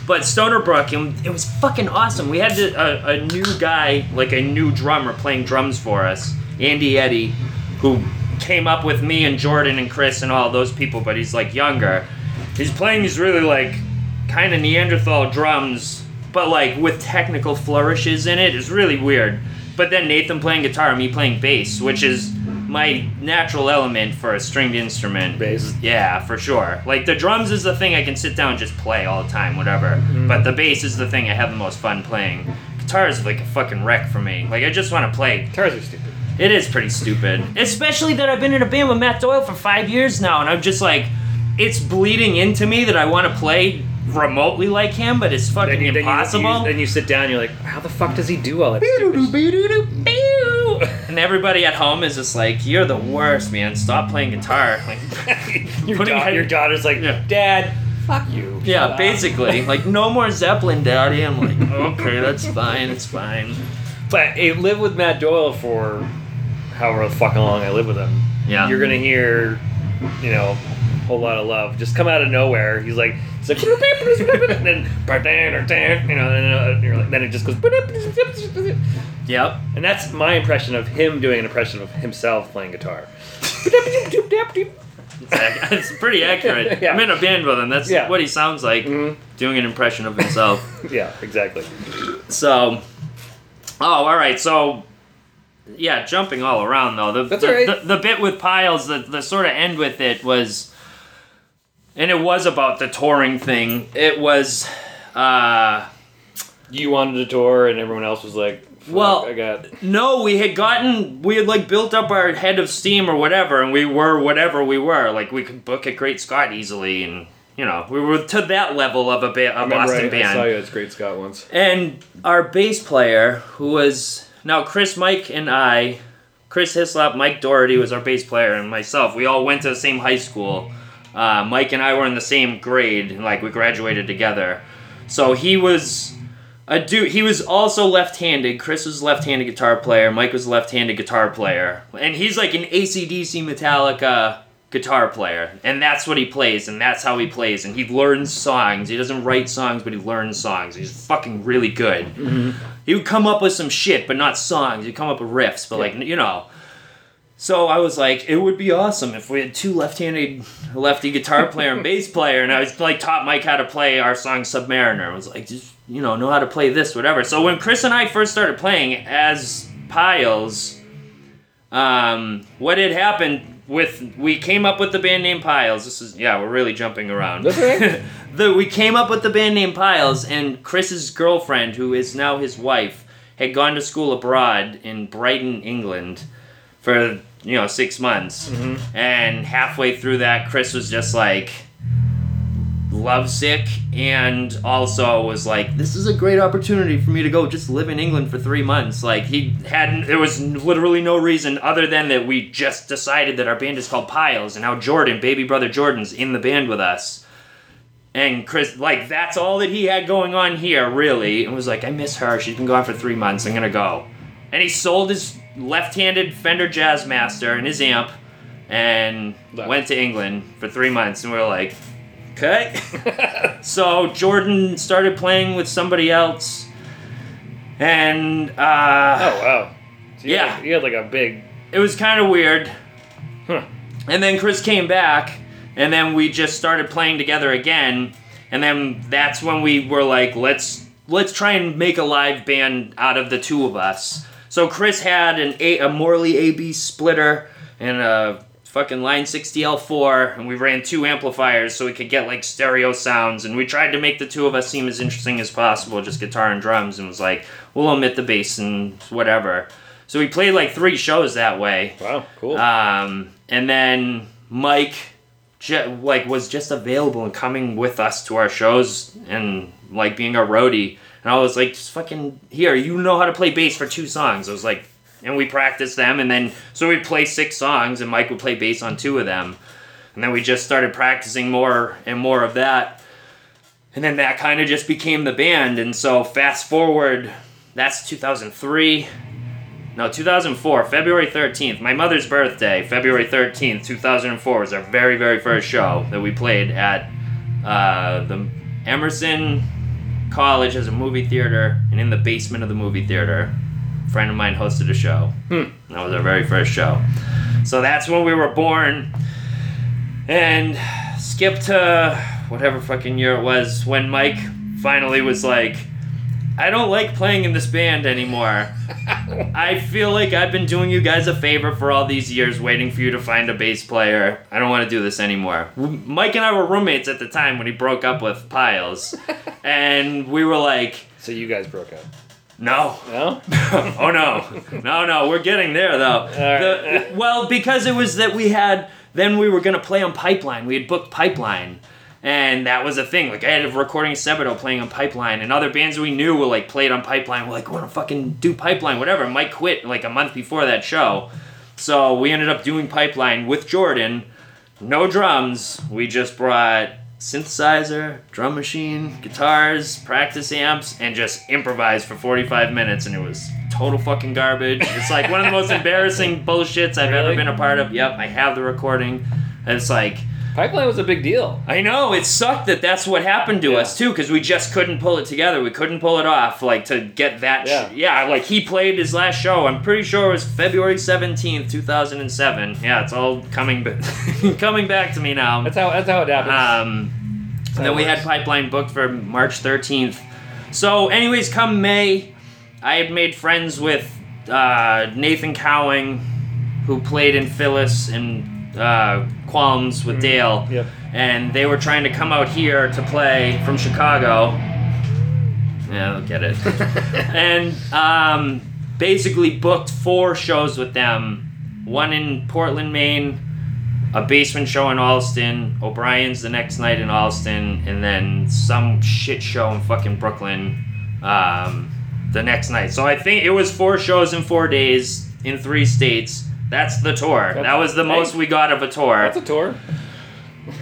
But Stonerbrook, it was fucking awesome. We had to, a, a new guy, like a new drummer, playing drums for us, Andy Eddy, who came up with me and Jordan and Chris and all those people, but he's like younger. He's playing these really like kind of Neanderthal drums, but like with technical flourishes in it. It's really weird. But then Nathan playing guitar and me playing bass, which is my natural element for a stringed instrument. Bass. Yeah, for sure. Like, the drums is the thing I can sit down and just play all the time, whatever. Mm-hmm. But the bass is the thing I have the most fun playing. Guitar is like a fucking wreck for me. Like, I just want to play. Guitars are stupid. It is pretty stupid. Especially that I've been in a band with Matt Doyle for five years now, and I'm just like, it's bleeding into me that I want to play remotely like him, but it's fucking then you, impossible. Then you, then you sit down and you're like, how the fuck does he do all that stupid And everybody at home is just like, you're the worst, man. Stop playing guitar. Like, your, daughter, your daughter's like, yeah. Dad, fuck you. Yeah, Shut basically. Like, no more Zeppelin, Daddy. I'm like, okay, that's fine, it's fine. But I lived with Matt Doyle for however fucking long I lived with him. Yeah. You're going to hear, you know, a whole lot of love just come out of nowhere. He's like... It's like, and then, you know, and then it just goes. Yep. And that's my impression of him doing an impression of himself playing guitar. It's pretty accurate. Yeah. I'm in a band with him. That's yeah. what he sounds like, mm-hmm. doing an impression of himself. Yeah, exactly. So, oh, all right. So, yeah, jumping all around, though. The, that's the, all right. The, the bit with Piles, the, the sort of end with it was... And it was about the touring thing. It was, uh... You wanted to tour, and everyone else was like, fuck, well, I got... No, we had gotten... We had, like, built up our head of steam or whatever, and we were whatever we were. Like, we could book at Great Scott easily, and, you know, we were to that level of a, ba- a Boston I, band. I saw you at Great Scott once. And our bass player, who was... Now, Chris, Mike, and I... Chris Hislop, Mike Doherty was our bass player, and myself. We all went to the same high school... Uh, Mike and I were in the same grade, like we graduated together. So he was a dude, he was also left-handed. Chris was a left-handed guitar player, Mike was a left-handed guitar player. And he's like an A C D C Metallica guitar player. And that's what he plays, and that's how he plays. And he learns songs. He doesn't write songs, but he learns songs. He's fucking really good. Mm-hmm. He would come up with some shit, but not songs. He'd come up with riffs, but like, you know... So I was like, it would be awesome if we had two left-handed, lefty guitar player and bass player. And I was like, taught Mike how to play our song Submariner. I was like, just, you know, know how to play this, whatever. So when Chris and I first started playing as Piles, um, what had happened with, we came up with the band name Piles. This is, yeah, we're really jumping around. Okay. the, we came up with the band name Piles, and Chris's girlfriend, who is now his wife, had gone to school abroad in Brighton, England, for... you know, six months. Mm-hmm. And halfway through that, Chris was just like lovesick and also was like, this is a great opportunity for me to go just live in England for three months. Like, he hadn't, there was literally no reason other than that we just decided that our band is called Piles and how Jordan, baby brother Jordan's in the band with us. And Chris, like, that's all that he had going on here, really. And was like, I miss her. She's been gone for three months. I'm going to go. And he sold his left-handed Fender Jazzmaster and his amp and Left. went to England for three months. And we were like, okay. So Jordan started playing with somebody else. And, uh... Oh, wow. So you yeah. Had, you had, like, a big... It was kind of weird. Huh. And then Chris came back, and then we just started playing together again. And then that's when we were like, let's let's try and make a live band out of the two of us. So Chris had an a, a Morley A B splitter and a fucking Line sixty L four, and we ran two amplifiers so we could get, like, stereo sounds, and we tried to make the two of us seem as interesting as possible, just guitar and drums, and was like, we'll omit the bass and whatever. So we played, like, three shows that way. Wow, cool. Um, and then Mike, ju- like, was just available and coming with us to our shows and, like, being our roadie. And I was like, just fucking, here, you know how to play bass for two songs. I was like, and we practiced them, and then, so we'd play six songs, and Mike would play bass on two of them. And then we just started practicing more and more of that. And then that kind of just became the band. And so fast forward, that's two thousand three. No, two thousand four, February thirteenth, my mother's birthday, February thirteenth, two thousand four was our very, very first show that we played at uh, the Emerson College as a movie theater, and in the basement of the movie theater, a friend of mine hosted a show. Hmm. That was our very first show. So that's when we were born, and skip to whatever fucking year it was when Mike finally was like, I don't like playing in this band anymore. I feel like I've been doing you guys a favor for all these years waiting for you to find a bass player. I don't want to do this anymore. Mike and I were roommates at the time when he broke up with Piles. And we were like... So you guys broke up? No. No? Oh, no. No, no. We're getting there, though. Right. The, well, because it was that we had... Then we were going to play on Pipeline. We had booked Pipeline. And that was a thing. Like, I had a recording of Sebadoh playing on Pipeline, and other bands we knew were, like, played on Pipeline. We're like, we're gonna fucking do Pipeline, whatever. And Mike quit, like, a month before that show. So we ended up doing Pipeline with Jordan. No drums. We just brought synthesizer, drum machine, guitars, practice amps, and just improvised for forty-five minutes, and it was total fucking garbage. It's, like, one of the most embarrassing bullshits I've really? ever been a part of. Yep, I have the recording. And it's, like... Pipeline was a big deal. I know. It sucked that that's what happened to yeah. us, too, because we just couldn't pull it together. We couldn't pull it off, like, to get that... Yeah. Sh- yeah, like, he played his last show. I'm pretty sure it was February seventeenth, two thousand seven. Yeah, it's all coming ba- coming back to me now. That's how That's how it happens. Um, and then we works. had Pipeline booked for March thirteenth. So, anyways, come May, I had made friends with uh, Nathan Cowing, who played in Phyllis and... Uh, Qualms with Dale, yep. And they were trying to come out here to play from Chicago. Yeah, they'll get it. And um, basically booked four shows with them. One in Portland, Maine, a basement show in Allston, O'Brien's the next night in Allston, and then some shit show in fucking Brooklyn um, the next night. So I think it was four shows in four days in three states. That's the tour. That's that was the most we got of a tour. That's a tour.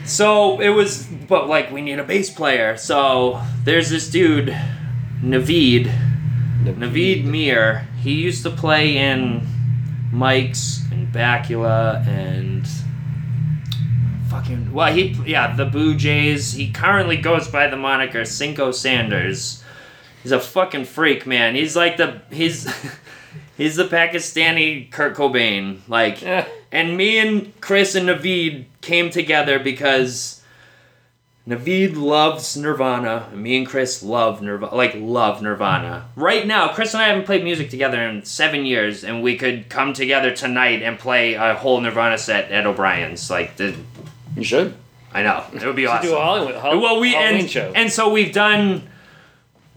So it was, but like, we need a bass player. So there's this dude, Naveed. Naveed, Naveed Mir. He used to play in Mike's and Bakula and fucking, well, he, yeah, the Boo Jays. He currently goes by the moniker Cinco Sanders. He's a fucking freak, man. He's like the, he's... He's the Pakistani Kurt Cobain, like, yeah. And me and Chris and Naveed came together because Naveed loves Nirvana, and me and Chris love Nirvana, like, love Nirvana. Right now, Chris and I haven't played music together in seven years, and we could come together tonight and play a whole Nirvana set at O'Brien's, like, the... You should. I know, it would be awesome. Do a Hollywood, Hollywood well, we, Halloween and, show. And so we've done...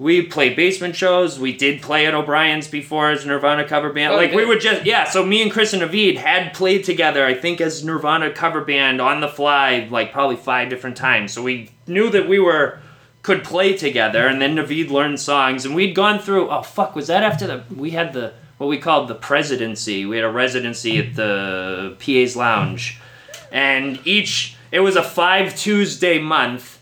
We play basement shows. We did play at O'Brien's before as Nirvana cover band. Oh, like, we were just... Yeah, so me and Chris and Naveed had played together, I think, as Nirvana cover band on the fly, like, probably five different times. So we knew that we were... Could play together, and then Naveed learned songs, and we'd gone through... Oh, fuck, was that after the... We had the... What we called the presidency. We had a residency at the P A's Lounge. And each... It was a five Tuesday month,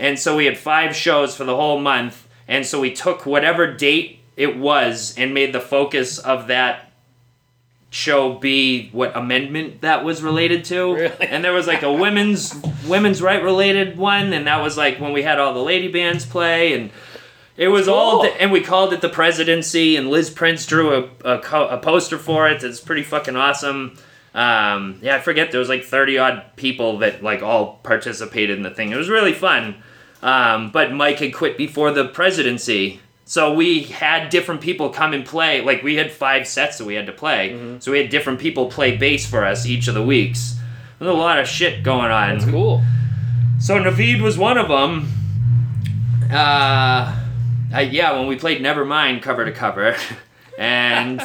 and so we had five shows for the whole month. And so we took whatever date it was and made the focus of that show be what amendment that was related to. Really? And there was like a women's women's right related one, and that was like when we had all the lady bands play, and it was cool. all the, and we called it the presidency, and Liz Prince drew a a, a poster for it. It's pretty fucking awesome. Um, yeah, I forget, there was like thirty odd people that like all participated in the thing. It was really fun. Um, but Mike had quit before the presidency, so we had different people come and play. Like, we had five sets that we had to play, mm-hmm. so we had different people play bass for us each of the weeks. There's a lot of shit going on. That's cool. So Naveed was one of them. Uh, I, yeah, when we played Nevermind cover to cover, and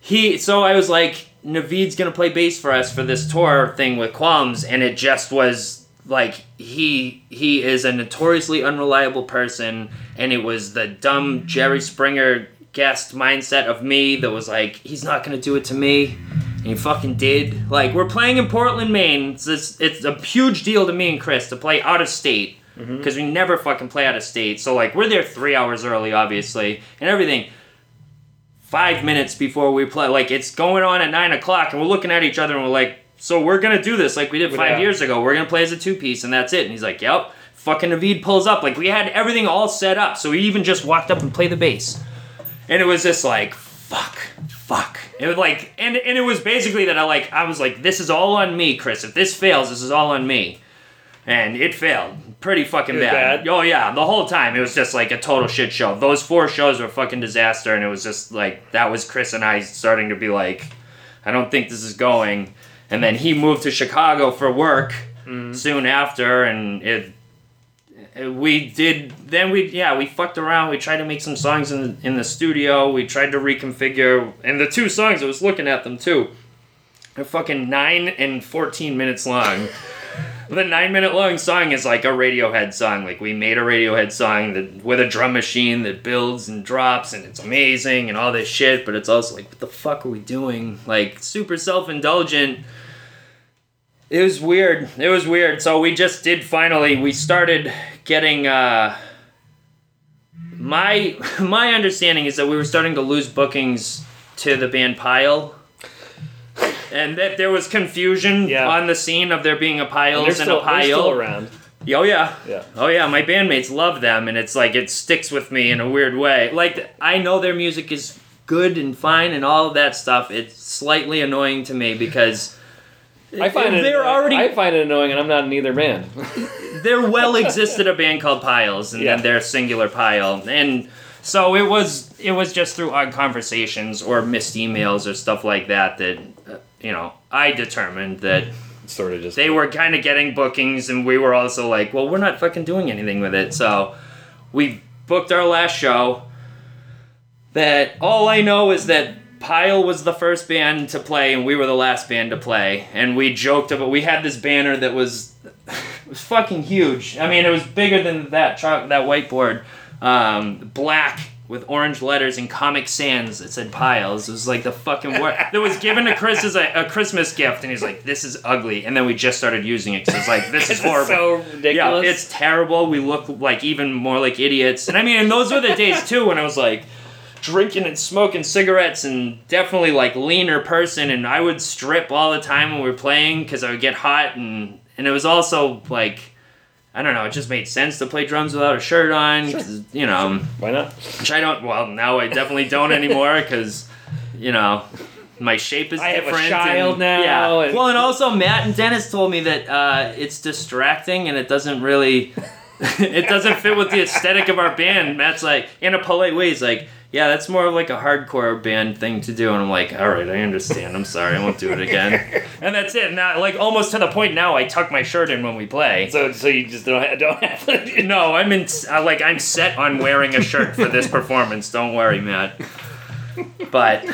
he. So I was like, Naveed's gonna play bass for us for this tour thing with Qualms, and it just was. Like, he he is a notoriously unreliable person, and it was the dumb Jerry Springer guest mindset of me that was like, he's not going to do it to me, and he fucking did. Like, we're playing in Portland, Maine. It's, it's, it's a huge deal to me and Chris to play out of state, because mm-hmm. we never fucking play out of state. So, like, we're there three hours early, obviously, and everything. five minutes before we play. Like, it's going on at nine o'clock, and we're looking at each other, and we're like, so we're going to do this like we did five yeah. years ago. We're going to play as a two-piece, and that's it. And he's like, yep. Fucking Naveed pulls up. Like, we had everything all set up, so he even just walked up and played the bass. And it was just like, fuck, fuck. It was like, and, and it was basically that I like, I was like, this is all on me, Chris. If this fails, this is all on me. And it failed pretty fucking bad. bad. Oh, yeah. The whole time, it was just like a total shit show. Those four shows were a fucking disaster, and it was just like, that was Chris and I starting to be like, I don't think this is going. And then he moved to Chicago for work mm. soon after, and it... We did, then we, yeah, we fucked around. We tried to make some songs in the, in the studio. We tried to reconfigure. And the two songs, I was looking at them too. They're fucking nine and fourteen minutes long. The nine minute long song is like a Radiohead song. Like, we made a Radiohead song that, with a drum machine that builds and drops, and it's amazing and all this shit. But it's also like, what the fuck are we doing? Like, super self-indulgent. It was weird. It was weird. So we just did finally, we started getting, uh, my, my understanding is that we were starting to lose bookings to the band Pile. And that there was confusion yeah. on the scene of there being a Piles and, and still, a Pile. They're still around. Oh, yeah. yeah. Oh, yeah. My bandmates love them, and it's like, it sticks with me in a weird way. Like, I know their music is good and fine and all of that stuff. It's slightly annoying to me because... I find, it already, I find it annoying, and I'm not in either band. There well existed a band called Piles, and yeah. then their singular Pile. And so it was it was just through odd conversations or missed emails or stuff like that that, uh, you know, I determined that sort of just they were kind of getting bookings, and we were also like, well, we're not fucking doing anything with it. So we booked our last show. That all I know is that Pile was the first band to play, and we were the last band to play. And we joked about, we had this banner that was, it was fucking huge. I mean, it was bigger than that chalk, that whiteboard, um, black with orange letters and Comic Sans that said Piles. It was like the fucking word that was given to Chris as a, a Christmas gift, and he's like, "This is ugly." And then we just started using it because it's like, "This is horrible." So ridiculous. Yeah, it's terrible. We look like even more like idiots. And I mean, and those were the days too when I was like, drinking and smoking cigarettes and definitely like leaner person, and I would strip all the time when we were playing because I would get hot, and and it was also like, I don't know, it just made sense to play drums without a shirt on, sure. you know. Sure. Why not? Which I don't, well, now I definitely don't anymore because, you know, my shape is I different. I have a child and, now. Yeah. And well, and also Matt and Dennis told me that uh, it's distracting and it doesn't really, it doesn't fit with the aesthetic of our band. Matt's like, in a polite way, he's like, yeah, that's more of like a hardcore band thing to do. And I'm like, all right, I understand. I'm sorry. I won't do it again. And that's it. Now, like, almost to the point now, I tuck my shirt in when we play. So so you just don't have, don't have to? No, I'm, in, like, I'm set on wearing a shirt for this performance. Don't worry, Matt. But,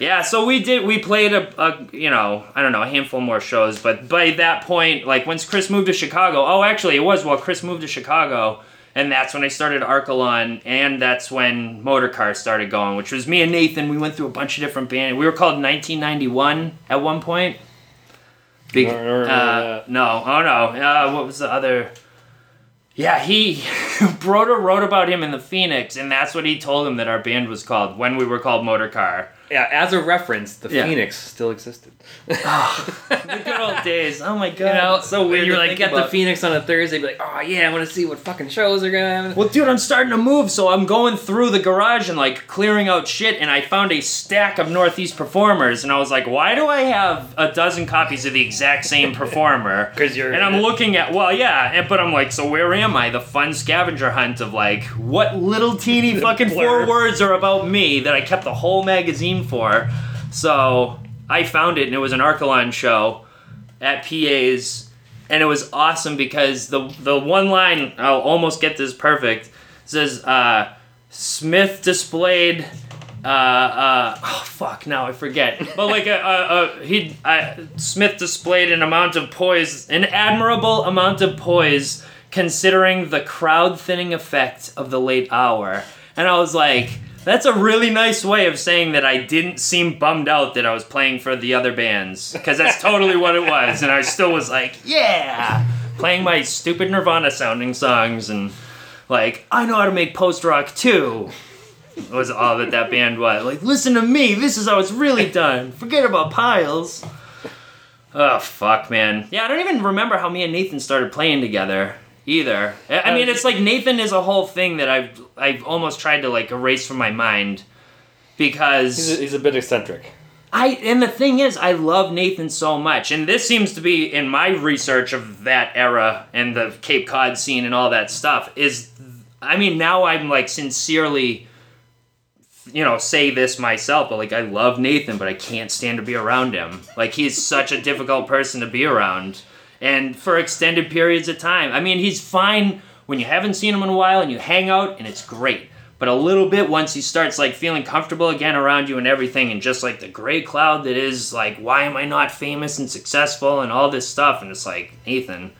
yeah, so we did, we played a, a, you know, I don't know, a handful more shows. But by that point, like, once Chris moved to Chicago, oh, actually, it was while Chris moved to Chicago. And that's when I started Archelon, and that's when Motor Car started going, which was me and Nathan. We went through a bunch of different bands. We were called nineteen ninety-one at one point. Big, uh, no, oh no. Uh, what was the other? Yeah, he, Broder wrote about him in the Phoenix, and that's what he told him that our band was called when we were called Motor Car. Yeah, as a reference, the yeah. Phoenix still existed. Oh, the good old days. Oh my god, you know, it's so weird. You're like, get about. The Phoenix on a Thursday, be like, oh yeah, I want to see what fucking shows are gonna happen. Well, dude, I'm starting to move, so I'm going through the garage and like clearing out shit, and I found a stack of Northeast performers, and I was like, why do I have a dozen copies of the exact same performer? Because you're. And I'm looking at, well, yeah, and, but I'm like, so where am I? The fun scavenger hunt of like, what little teeny fucking blur. Four words are about me that I kept the whole magazine for. So I found it, and it was an Archelon show at P A's, and it was awesome because the the one line, I'll almost get this perfect, says uh, Smith displayed uh, uh, oh fuck now I forget but like a, a, a, he I, Smith displayed an amount of poise an admirable amount of poise considering the crowd thinning effect of the late hour. And I was like, that's a really nice way of saying that I didn't seem bummed out that I was playing for the other bands. Because that's totally what it was. And I still was like, yeah! Playing my stupid Nirvana sounding songs and like, I know how to make post rock too. was all that that band was. Like, listen to me. This is how it's really done. Forget about Piles. Oh, fuck, man. Yeah, I don't even remember how me and Nathan started playing together either. I mean, it's like Nathan is a whole thing that I've I've almost tried to, like, erase from my mind because... He's a, he's a bit eccentric. I And the thing is, I love Nathan so much. And this seems to be, in my research of that era and the Cape Cod scene and all that stuff, is... I mean, now I'm, like, sincerely... you know, say this myself, but, like, I love Nathan, but I can't stand to be around him. Like, he's such a difficult person to be around. And for extended periods of time. I mean, he's fine when you haven't seen him in a while and you hang out, and it's great. But a little bit, once he starts, like, feeling comfortable again around you and everything, and just, like, the gray cloud that is, like, why am I not famous and successful and all this stuff? And it's like, Nathan,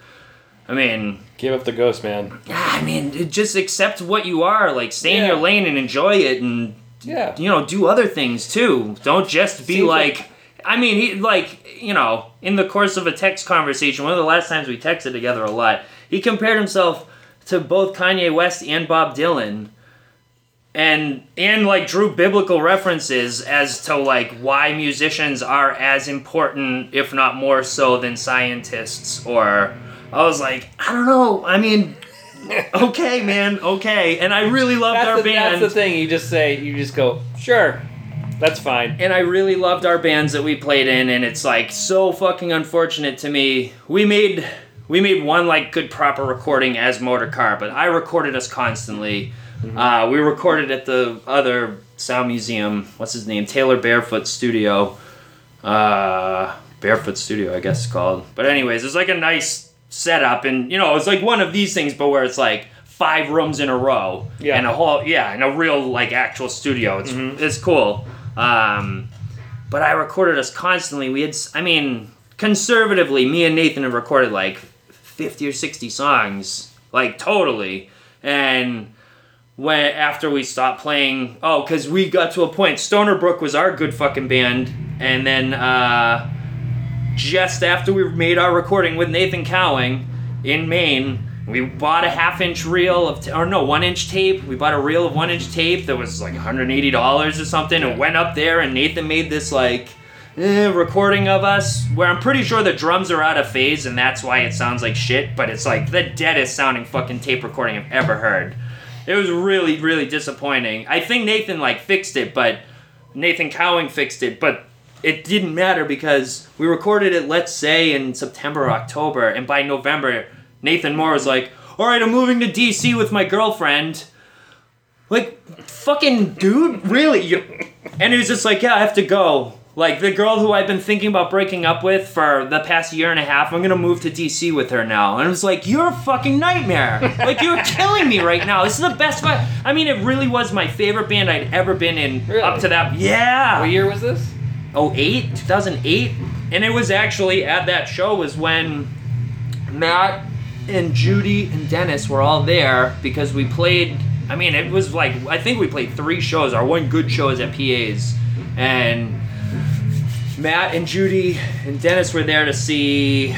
I mean... give up the ghost, man. Yeah, I mean, just accept what you are. Like, stay yeah. in your lane and enjoy it and... yeah, you know, do other things too. Don't just be like, like, I mean, he like, you know, in the course of a text conversation, one of the last times we texted together a lot, he compared himself to both Kanye West and Bob Dylan, and and like drew biblical references as to like why musicians are as important, if not more so, than scientists. Or I was like, I don't know. I mean. Okay, man, okay. And I really loved that's our the, band. That's the thing, you just say, you just go, sure, that's fine. And I really loved our bands that we played in, and it's, like, so fucking unfortunate to me. We made we made one, like, good proper recording as Motor Car, but I recorded us constantly. Mm-hmm. Uh, we recorded at the other sound museum, what's his name, Taylor Barefoot Studio. Uh, Barefoot Studio, I guess it's called. But anyways, it's, like, a nice... set up, and you know, it's like one of these things, but where it's like five rooms in a row, yeah, and a whole, yeah, and a real like actual studio. It's mm-hmm. it's cool, um, but I recorded us constantly. We had, I mean, conservatively, me and Nathan have recorded like fifty or sixty songs, like totally, and. When after we stopped playing, oh, because we got to a point. Stonerbrook was our good fucking band, and then. Uh, Just after we made our recording with Nathan Cowing in Maine, we bought a half-inch reel of, t- or no, one-inch tape. We bought a reel of one-inch tape that was like one hundred eighty dollars or something, and went up there, and Nathan made this like eh, recording of us, where I'm pretty sure the drums are out of phase, and that's why it sounds like shit, but it's like the deadest sounding fucking tape recording I've ever heard. It was really, really disappointing. I think Nathan like fixed it, but Nathan Cowing fixed it, but... it didn't matter because we recorded it, let's say, in September or October, and by November, Nathan Moore was like, all right, I'm moving to D C with my girlfriend. Like, fucking dude, really? And it was just like, yeah, I have to go. Like, the girl who I've been thinking about breaking up with for the past year and a half, I'm going to move to D C with her now. And I was like, you're a fucking nightmare. Like, you're killing me right now. This is the best one. I mean, it really was my favorite band I'd ever been in really? Up to that. Yeah. What year was this? oh eight two thousand eight, and it was actually at that show was when Matt and Judy and Dennis were all there because we played, I mean it was like, I think we played three shows, our one good show is at P A's, and Matt and Judy and Dennis were there to see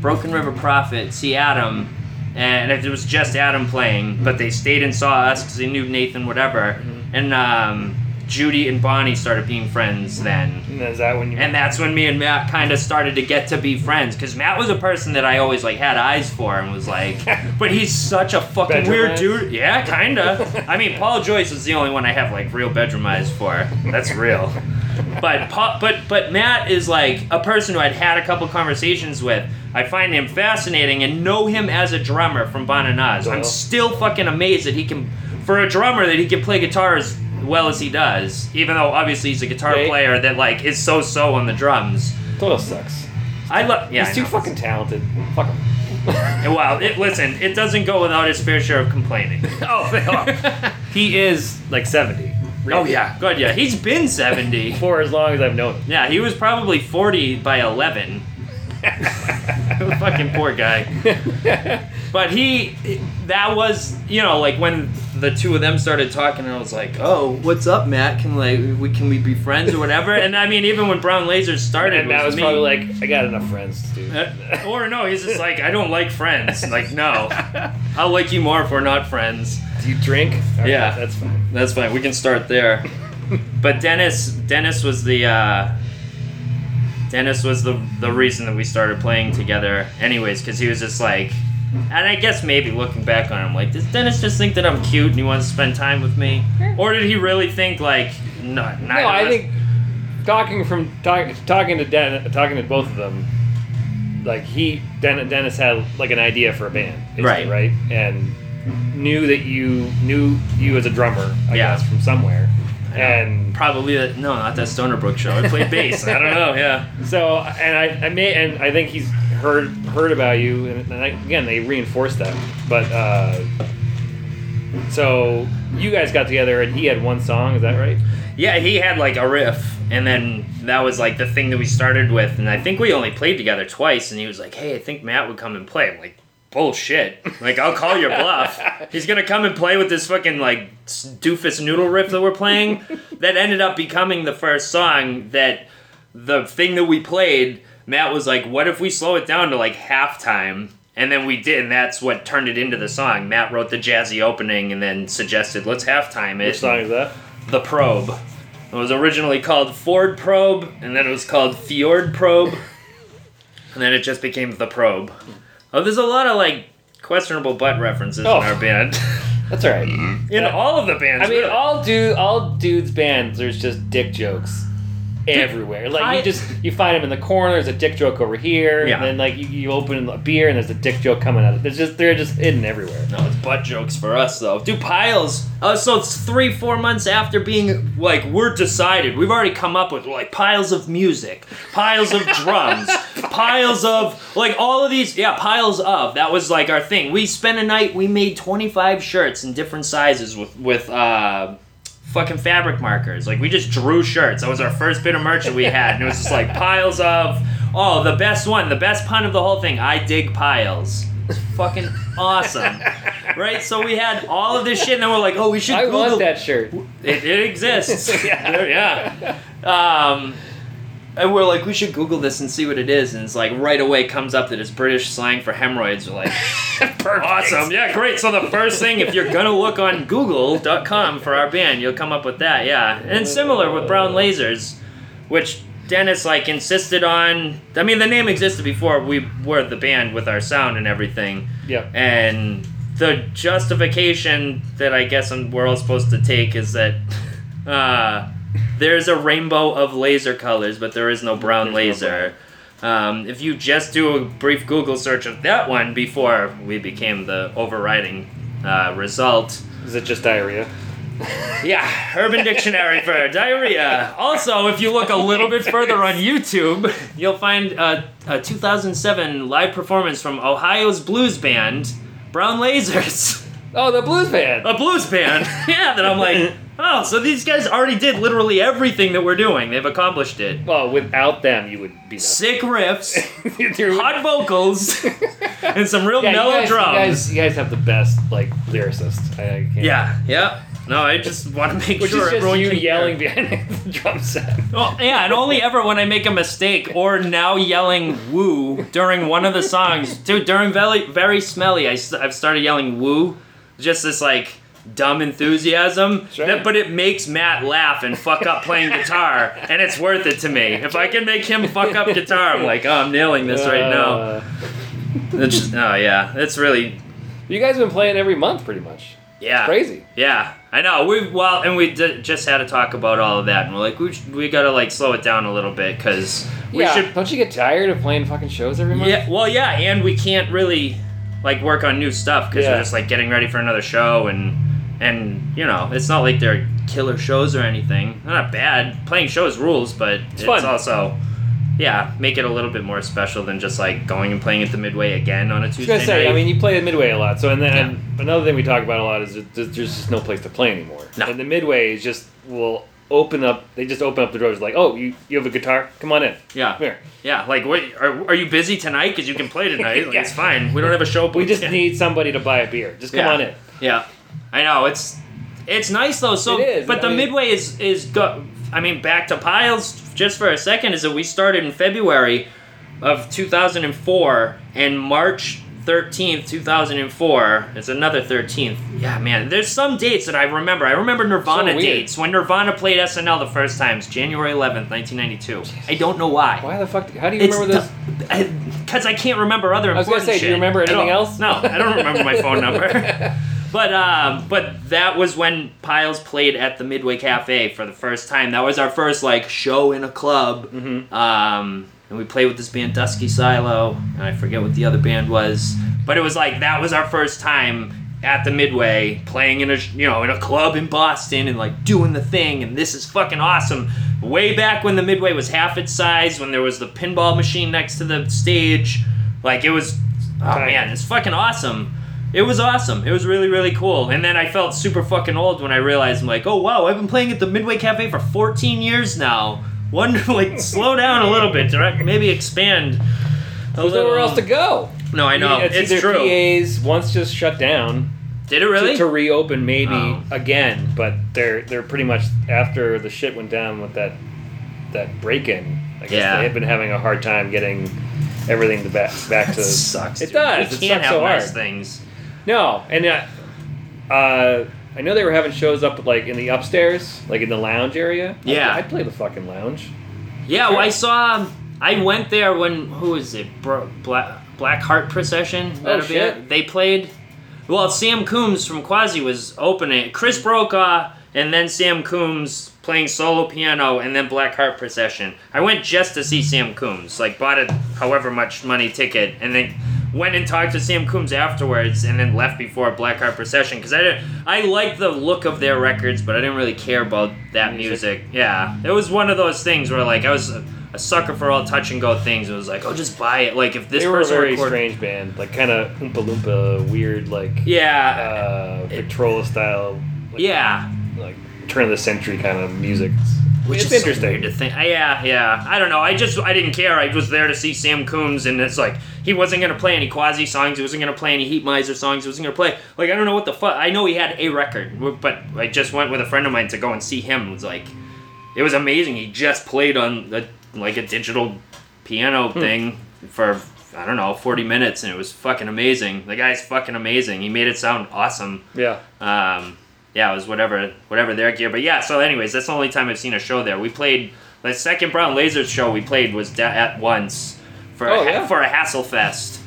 Broken River Prophet, see Adam, and it was just Adam playing, but they stayed and saw us because they knew Nathan, whatever, and um Judy and Bonnie started being friends then. And is that when you... and that's when me and Matt kind of started to get to be friends, because Matt was a person that I always, like, had eyes for and was like, but he's such a fucking bedroom weird eyes? Dude. Yeah, kind of. I mean, Paul Joyce is the only one I have, like, real bedroom eyes for. That's real. But Paul, but but Matt is, like, a person who I'd had a couple conversations with. I find him fascinating and know him as a drummer from Bon and Oz. Well. I'm still fucking amazed that he can... for a drummer that he can play guitar as... well as he does, even though obviously he's a guitar right. player that like is so so on the drums. Total sucks. I love. Yeah, he's too fucking talented. Fuck him. Well, it, listen, it doesn't go without his fair share of complaining. Oh, he is like seventy. Really. Oh yeah, good yeah. He's been seventy for as long as I've known him. Yeah, he was probably forty by eleven. Fucking poor guy. But he, that was, you know, like when the two of them started talking, and I was like, "Oh, what's up, Matt? Can like we can we be friends or whatever?" And I mean, even when Brown Lasers started, and Matt was, was probably like, "I got enough friends, dude." Uh, or no, he's just like, "I don't like friends." Like, no, I'll like you more if we're not friends. Do you drink? Right, yeah, that's fine. That's fine. We can start there. But Dennis, Dennis was the uh, Dennis was the the reason that we started playing together, anyways, because he was just like, and I guess maybe looking back on him, like, does Dennis just think that I'm cute and he wants to spend time with me, or did he really think like, no, not no, I us. think talking from talk, talking to Den, talking to both of them, like he Den, Dennis had like an idea for a band, right, right, and knew that you knew you as a drummer, I yeah. guess, from somewhere. And probably that no, not that Stonerbrook show. I played bass. I don't know. Yeah. So and I, I may and I think he's heard heard about you and, and I, again they reinforced that. But uh, so you guys got together and he had one song. Is that right? Yeah, he had like a riff and then that was like the thing that we started with. And I think we only played together twice. And he was like, "Hey, I think Matt would come and play." I'm like, bullshit. Like, I'll call your bluff. He's gonna come and play with this fucking, like, doofus noodle riff that we're playing that ended up becoming the first song that the thing that we played, Matt was like, what if we slow it down to, like, halftime? And then we did, and that's what turned it into the song. Matt wrote the jazzy opening and then suggested, let's halftime it. Which song is that? The Probe. It was originally called Ford Probe, and then it was called Fjord Probe, and then it just became The Probe. Oh, there's a lot of, like, questionable butt references oh. in our band. That's all right. In uh, all of the bands. I mean, really. all dude, all dudes' bands, there's just dick jokes dude, everywhere. Like, I, you just, you find them in the corner, there's a dick joke over here, yeah. and then, like, you, you open a beer and there's a dick joke coming out of it. There's just, they're just hidden everywhere. No, it's butt jokes for us, though. Dude, Piles. Oh, uh, so it's three, four months after being, like, we're decided. We've already come up with, like, piles of music, piles of drums, piles of, like, all of these, yeah, piles of, that was, like, our thing. We spent a night, we made twenty-five shirts in different sizes with, with, uh, fucking fabric markers. Like, we just drew shirts. That was our first bit of merch that we had, and it was just, like, piles of, oh, the best one, the best pun of the whole thing, I dig piles. It's fucking awesome. Right? So we had all of this shit, and then we're like, oh, we should I Google. I want that shirt. It, it exists. yeah. yeah. Um... And we're like, we should Google this and see what it is. And it's like, right away comes up that it's British slang for hemorrhoids. We're like, awesome. Yeah, great. So the first thing, if you're going to look on google dot com for our band, you'll come up with that, yeah. And similar with Brown Lasers, which Dennis, like, insisted on. I mean, the name existed before we were the band with our sound and everything. Yeah. And the justification that I guess we're all supposed to take is that... Uh, there's a rainbow of laser colors, but there is no brown laser. Um, if you just do a brief Google search of that one before we became the overriding uh, result. Is it just diarrhea? Yeah, Urban Dictionary for diarrhea. Also, if you look a little bit further on YouTube, you'll find a, a two thousand seven live performance from Ohio's blues band, Brown Lasers. Oh, the blues band. A blues band. Yeah, that I'm like... Oh, so these guys already did literally everything that we're doing. They've accomplished it. Well, without them, you would be nothing. Sick riffs, hot vocals, and some real yeah, mellow you guys, drums. You guys, you guys have the best, like, lyricists. I, I can't. Yeah, yeah. No, I just want to make Which sure is just everyone you yelling hear. Behind the drum set. Well, yeah, and only ever when I make a mistake or now yelling woo during one of the songs. Dude, during Very, very Smelly, I, I've started yelling woo. Just this, like... dumb enthusiasm, right. that, but it makes Matt laugh and fuck up playing guitar, and it's worth it to me. If I can make him fuck up guitar, I'm like, oh, I'm nailing this uh, right now. It's just, oh, yeah, it's really... You guys have been playing every month, pretty much. Yeah. It's crazy. Yeah, I know. We've, well, and we d- just had a talk about all of that, and we're like, we, sh- we gotta, like, slow it down a little bit, because we yeah. should... Don't you get tired of playing fucking shows every month? Yeah. Well, yeah, and we can't really, like, work on new stuff, because yeah. we're just, like, getting ready for another show, and... And, you know, it's not like they're killer shows or anything. They're not bad. Playing shows rules, but it's, it's also, yeah, make it a little bit more special than just, like, going and playing at the Midway again on a Tuesday night. I was going to say, I mean, you play at Midway a lot. So, and then yeah. another thing we talk about a lot is that there's just no place to play anymore. No. And the Midway is just, will open up, they just open up the doors like, oh, you, you have a guitar? Come on in. Yeah. Come here. Yeah, like, what, are, are you busy tonight? Because you can play tonight. Like, yeah. It's fine. We don't have a show. We just need somebody to buy a beer. Just come yeah. on in. Yeah. I know, it's it's nice though. So, it is, but the I mean, Midway is is go. I mean, back to Piles just for a second. Is that we started in February of two thousand four, and March thirteenth, two thousand four. It's another thirteenth. Yeah, man. There's some dates that I remember. I remember Nirvana so dates. When Nirvana played S N L the first time, it's January eleventh, nineteen ninety-two. Jesus. I don't know why. Why the fuck? How do you it's remember this? Because I, I can't remember other important shit. I was going to say, shit. Do you remember anything else? No, I don't remember my phone number. But um, but that was when Piles played at the Midway Cafe for the first time. That was our first, like, show in a club. Mm-hmm. Um... And we played with this band, Dusky Silo, and I forget what the other band was. But it was like, that was our first time at the Midway, playing in a, you know, in a club in Boston and like doing the thing, and this is fucking awesome. Way back when the Midway was half its size, when there was the pinball machine next to the stage, like it was, oh man, it's fucking awesome. It was awesome. It was really, really cool. And then I felt super fucking old when I realized, I'm like, oh wow, I've been playing at the Midway Cafe for fourteen years now. Wonder, like, slow down a little bit, direct, maybe expand a There's little. Nowhere else to go. No, I know. I mean, it's, it's true. P A's once just shut down. Did it really? To, to reopen maybe oh. again, but they're they're pretty much, after the shit went down with that that break-in, I guess yeah. they had been having a hard time getting everything to back, back to... It sucks, It dude. does. You it can't sucks have so nice hard. things. No, and uh, uh I know they were having shows up like in the upstairs, like in the lounge area. Yeah. I'd play the fucking lounge. Yeah, well, I saw... I went there when... Who is it? Black, Black Heart Procession? Oh, shit. They played... Well, Sam Coombs from Quasi was opening. Chris Brokaw, and then Sam Coombs playing solo piano, and then Black Heart Procession. I went just to see Sam Coombs. Like, bought a however much money ticket, and then... went and talked to Sam Coombs afterwards, and then left before Black Heart Procession, because I didn't, I liked the look of their records, but I didn't really care about that music. music. Yeah, it was one of those things where like I was a, a sucker for all touch and go things. It was like, oh, just buy it. Like if this they person were a very recorded... strange band, like kind of Oompa Loompa weird, like yeah, uh, Victrola style. Like, yeah, like turn of the century kind of music. Which it's is interesting so weird to think. Yeah, yeah. I don't know. I just I didn't care. I was there to see Sam Coombs, and it's like he wasn't gonna play any Quasi songs. He wasn't gonna play any Heat Miser songs. He wasn't gonna play like I don't know what the fuck. I know he had a record, but I just went with a friend of mine to go and see him. It was like it was amazing. He just played on a, like a digital piano hmm. thing for I don't know forty minutes, and it was fucking amazing. The guy's fucking amazing. He made it sound awesome. Yeah. Um. Yeah, it was whatever whatever their gear. But yeah, so anyways, that's the only time I've seen a show there. We played, the second Brown Lasers show we played was da- at once for, oh, a, yeah. for a Hasselfest.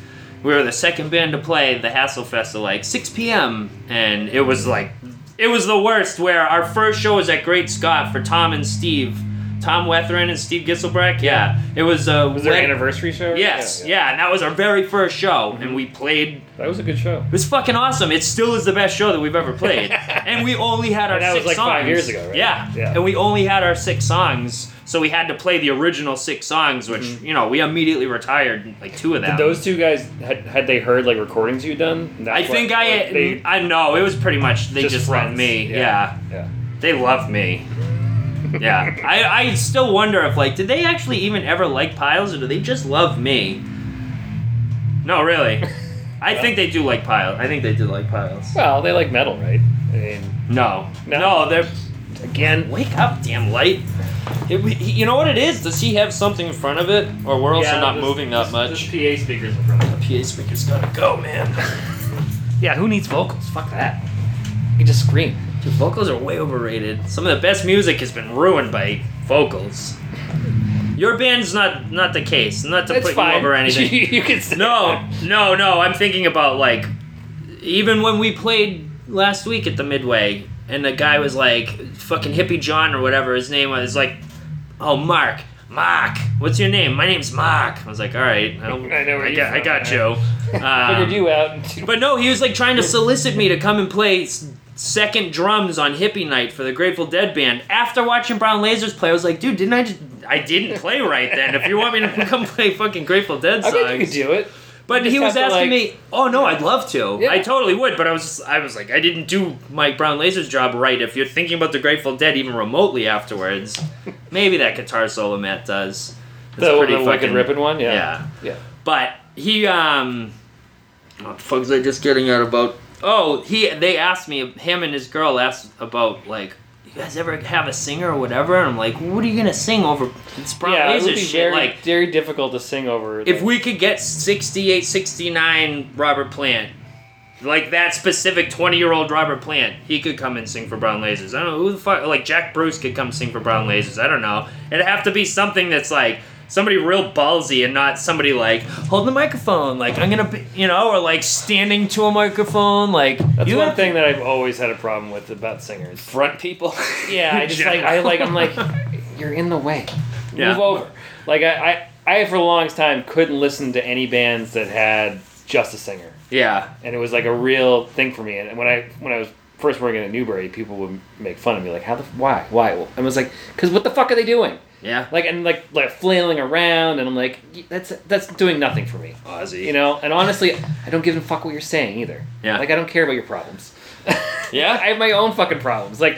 We were the second band to play the Hasselfest at like six p.m. And it was like, it was the worst where our first show was at Great Scott for Tom and Steve. Tom Wetherin and Steve Gisselbrecht, yeah. yeah. It was a... Uh, was their wet... anniversary show? Yes, yeah, yeah. yeah, and that was our very first show, mm-hmm. and we played... That was a good show. It was fucking awesome. It still is the best show that we've ever played. And we only had our and that six was like songs. Five years ago, right? Yeah. yeah, and we only had our six songs, so we had to play the original six songs, which, mm-hmm. you know, we immediately retired, like, two of them. Did those two guys, had, had they heard, like, recordings you'd done? I think what, I... Like, they, I know, it was pretty much, they just, just loved me, yeah. yeah. yeah. They loved me. Yeah, I, I still wonder if, like, did they actually even ever like Piles, or do they just love me? No, really. I well, think they do like Piles. I think they do like Piles. Well, they like metal, right? I mean, no. No, no they're... Again, wake up, damn light. It, you know what it is? Does he have something in front of it? Or we're also yeah, not this, moving this, that much. There's P A speakers in front of it. The P A speaker's gotta go, man. Yeah, who needs vocals? Fuck that. You can just scream. Dude, vocals are way overrated. Some of the best music has been ruined by vocals. Your band's not not the case. Not to That's put fine. you over anything. You can say no, that. no, no. I'm thinking about, like, even when we played last week at the Midway, and the guy was like, fucking Hippie John or whatever his name was, like, oh, Mark. Mark, what's your name? My name's Mark. I was like, all right. I, don't, I know where I, got, I got you. Um, figured you out. But no, he was, like, trying to solicit me to come and play... second drums on Hippie Night for the Grateful Dead band. After watching Brown Lasers play, I was like, dude, didn't I just... I didn't play right then. If you want me to come play fucking Grateful Dead songs... I think you could do it. But he was asking like... me, oh, no, I'd love to. Yeah. I totally would, but I was just, I was like, I didn't do Mike Brown Lasers' job right if you're thinking about the Grateful Dead even remotely afterwards. Maybe that guitar solo Matt does. It's the pretty the fucking... ripping one? Yeah. yeah. Yeah. But he, um... what the fuck's I just getting at about... Oh, he. They asked me, him and his girl asked about, like, you guys ever have a singer or whatever? And I'm like, what are you going to sing over? It's Brown yeah, Lasers it would be shit. Very, like, very difficult to sing over. If we could get sixty-eight, sixty-nine Robert Plant, like that specific twenty-year-old Robert Plant, he could come and sing for Brown Lasers. I don't know who the fuck... Like, Jack Bruce could come sing for Brown Lasers. I don't know. It'd have to be something that's like... Somebody real ballsy and not somebody like, hold the microphone, like, I'm gonna be, you know, or like standing to a microphone, like... That's you one have... thing that I've always had a problem with about singers. Front people. Yeah, I just, yeah. like, I like, I'm like, you're in the way. Yeah. Move over. Like, I, I, I, for the longest time, couldn't listen to any bands that had just a singer. Yeah. And it was like a real thing for me. And when I, when I was first working at Newbury, people would make fun of me, like, how the, why, why? And I was like, because what the fuck are they doing? Yeah. Like, and like, like flailing around, and I'm like, that's that's doing nothing for me. Aussie. You know, and honestly, I don't give a fuck what you're saying either. Yeah. Like, I don't care about your problems. Yeah. I have my own fucking problems. Like,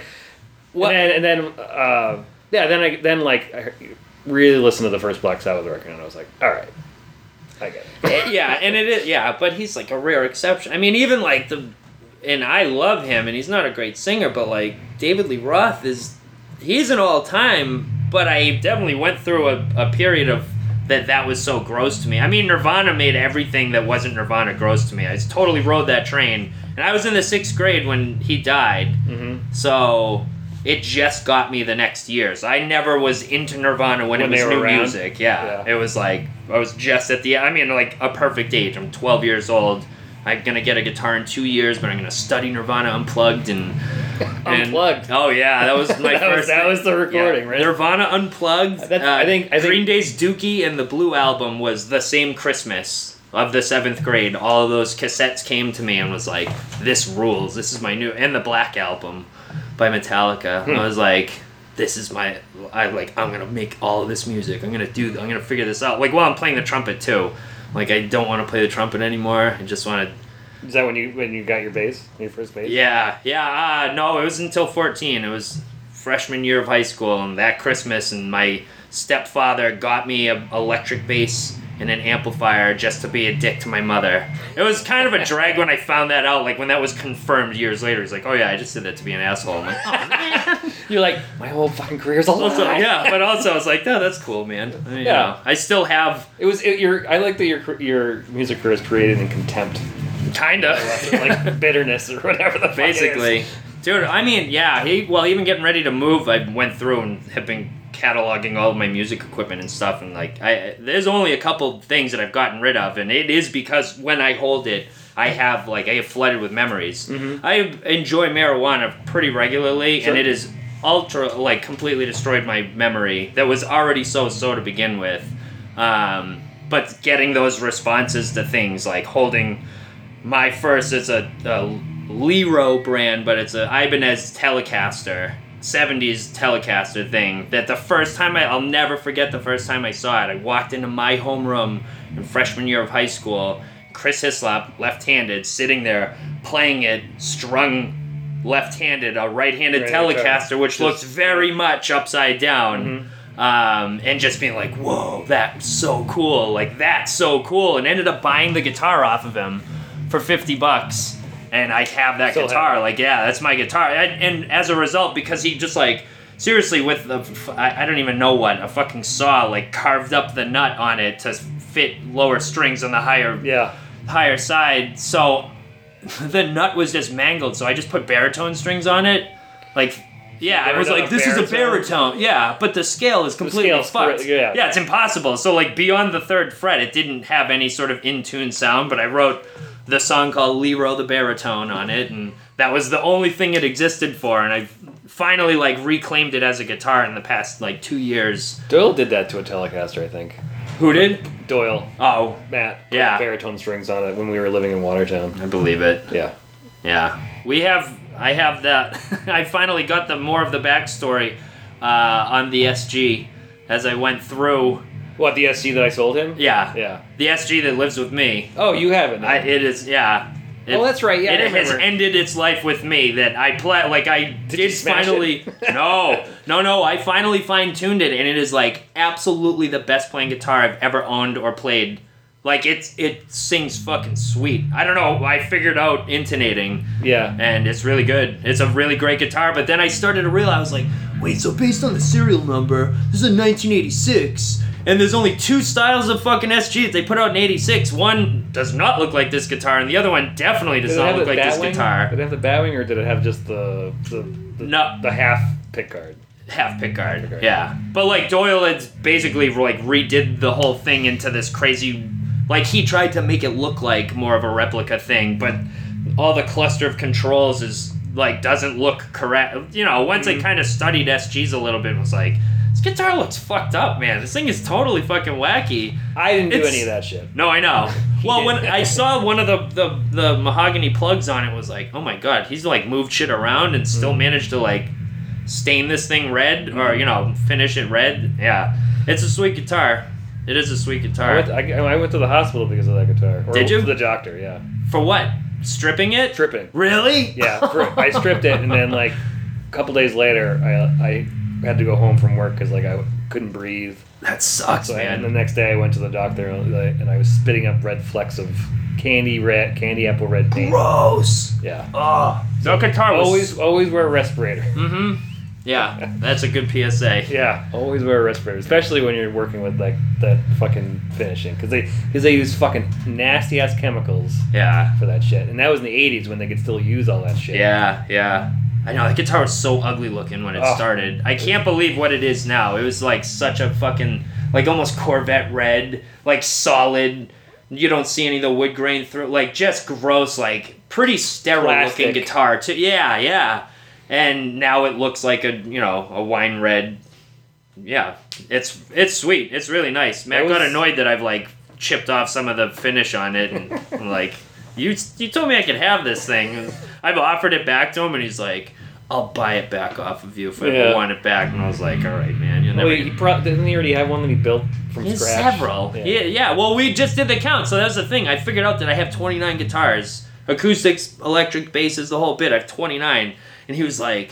what? And then, and then uh, yeah, then I, then like, I really listened to the first Black Sabbath record, and I was like, all right, I get it. Yeah, and it is, yeah, but he's like a rare exception. I mean, even like the, and I love him, and he's not a great singer, but like, David Lee Roth is, he's an all-time. But I definitely went through a, a period of that that was so gross to me. I mean, Nirvana made everything that wasn't Nirvana gross to me. I totally rode that train. And I was in the sixth grade when he died. Mm-hmm. So it just got me the next year. So I never was into Nirvana when, when it was new around. Music. Yeah. yeah. It was like, I was just at the, I mean, like a perfect age. I'm twelve years old. I'm going to get a guitar in two years, but I'm going to study Nirvana Unplugged and... And, Unplugged. Oh yeah, that was my that first. Was, that was the recording, yeah. Right? Nirvana Unplugged. That's, uh, I think I Green think, Day's Dookie and the Blue Album was the same Christmas of the seventh grade. All of those cassettes came to me and was like, "This rules. This is my new." And the Black Album by Metallica. Hmm. I was like, "This is my." I like. I'm gonna make all of this music. I'm gonna do. I'm gonna figure this out. Like while I'm playing the trumpet too. Like I don't want to play the trumpet anymore. I just want to. Is that when you when you got your bass, your first bass? Yeah, yeah. Uh, no, it was until fourteen. It was freshman year of high school, and that Christmas, and my stepfather got me an electric bass and an amplifier just to be a dick to my mother. It was kind of a drag when I found that out. Like when that was confirmed years later, he's like, "Oh yeah, I just did that to be an asshole." I'm like, oh, man. You're like, my whole fucking career's all also, yeah, but also I was like, no, that's cool, man. I mean, yeah, you know, I still have. It was it, your. I like that your your music career is created in contempt. Kinda like bitterness or whatever the fuck basically it is. Dude, I mean, yeah, he well even getting ready to move, I went through and have been cataloging all of my music equipment and stuff, and like I there's only a couple things that I've gotten rid of, and it is because when I hold it I have like I get flooded with memories. Mm-hmm. I enjoy marijuana pretty regularly. Sure. And it is ultra like completely destroyed my memory that was already so so to begin with, um, but getting those responses to things like holding my first, it's a, a Lero brand, but it's an Ibanez Telecaster, seventies Telecaster thing, that the first time, I, I'll never forget the first time I saw it. I walked into my homeroom in freshman year of high school, Chris Hislop, left-handed, sitting there, playing it, strung left-handed, a right-handed right Telecaster, right. which just, looks very much upside down. Mm-hmm. Um, and just being like, whoa, that's so cool, like, that's so cool, and ended up buying the guitar off of him. For fifty bucks, and I have that Still guitar. Have like, yeah, that's my guitar. I, and as a result, because he just like, seriously, with the, I, I don't even know what, a fucking saw, like carved up the nut on it to fit lower strings on the higher, yeah. higher side. So the nut was just mangled. So I just put baritone strings on it. Like, yeah, I was like, this baritone. is a baritone. Yeah, but the scale is completely fucked. Cr- yeah. yeah, it's impossible. So like beyond the third fret, it didn't have any sort of in tune sound, but I wrote the song called Lero the Baritone on it, and that was the only thing it existed for, and I finally, like, reclaimed it as a guitar in the past, like, two years. Doyle did that to a Telecaster, I think. Who did? Doyle. Oh. Matt. Yeah. Baritone strings on it when we were living in Watertown. I believe it. Yeah. Yeah. We have, I have that, I finally got the more of the backstory uh, on the S G as I went through. What, the S G that I sold him? Yeah. Yeah. The S G that lives with me. Oh, you have it now. I, it is, yeah. It, oh, that's right, yeah. It I has ended its life with me that I play, like, I did, did you smash finally. It? no, no, no. I finally fine tuned it, and it is, like, absolutely the best playing guitar I've ever owned or played Like, it's, it sings fucking sweet. I don't know, I figured out intonating. Yeah. And it's really good. It's a really great guitar, but then I started to realize, I was like, wait, so based on the serial number, this is a nineteen eighty-six, and there's only two styles of fucking S G that they put out in eighty-six. One does not look like this guitar, and the other one definitely does not look like this guitar. Did it have the batwing, or did it have just the the, the, no. the half pickguard? Half pickguard, pick yeah. But, like, Doyle had basically, like, redid the whole thing into this crazy... Like, he tried to make it look like more of a replica thing, but all the cluster of controls is, like, doesn't look correct. You know, once mm-hmm. I kind of studied S Gs a little bit, it was like, this guitar looks fucked up, man. This thing is totally fucking wacky. I didn't it's... do any of that shit. No, I know. Well, when I saw one of the, the, the mahogany plugs on it, was like, oh my god, he's, like, moved shit around and still mm-hmm. managed to, like, stain this thing red, mm-hmm. or, you know, finish it red. Yeah. It's a sweet guitar. It is a sweet guitar. I went, to, I, I went to the hospital because of that guitar. Or did you? To the doctor, yeah. For what? Stripping it? Stripping. Really? Yeah. For, I stripped it, and then, like, a couple days later, I I had to go home from work because, like, I couldn't breathe. That sucks, so, man. I, and the next day, I went to the doctor, and I was spitting up red flecks of candy red, candy apple red paint. Gross. Yeah. Oh. So that guitar was... Always, always wear a respirator. Mm-hmm. Yeah, that's a good P S A. Yeah, always wear a respirator, especially when you're working with, like, that fucking finishing, because they, cause they use fucking nasty-ass chemicals yeah. for that shit. And that was in the eighties when they could still use all that shit. Yeah, yeah. I know, that guitar was so ugly-looking when it oh. started. I can't believe what it is now. It was, like, such a fucking, like, almost Corvette red, like, solid... You don't see any of the wood grain through... Like, just gross, like, pretty sterile-looking guitar, too. Yeah, yeah. And now it looks like a, you know, a wine red. Yeah, it's it's sweet. It's really nice. Man, I got annoyed that I've, like, chipped off some of the finish on it. And I'm like, you you told me I could have this thing. I've offered it back to him, and he's like, I'll buy it back off of you if yeah. I want it back. And I was like, all right, man. You'll never Wait, he pro- didn't he already have one that he built from he scratch? Several. Yeah. yeah, yeah. Well, we just did the count, so that's the thing. I figured out that I have twenty-nine guitars. Acoustics, electric, basses, the whole bit. I have twenty-nine. And he was like,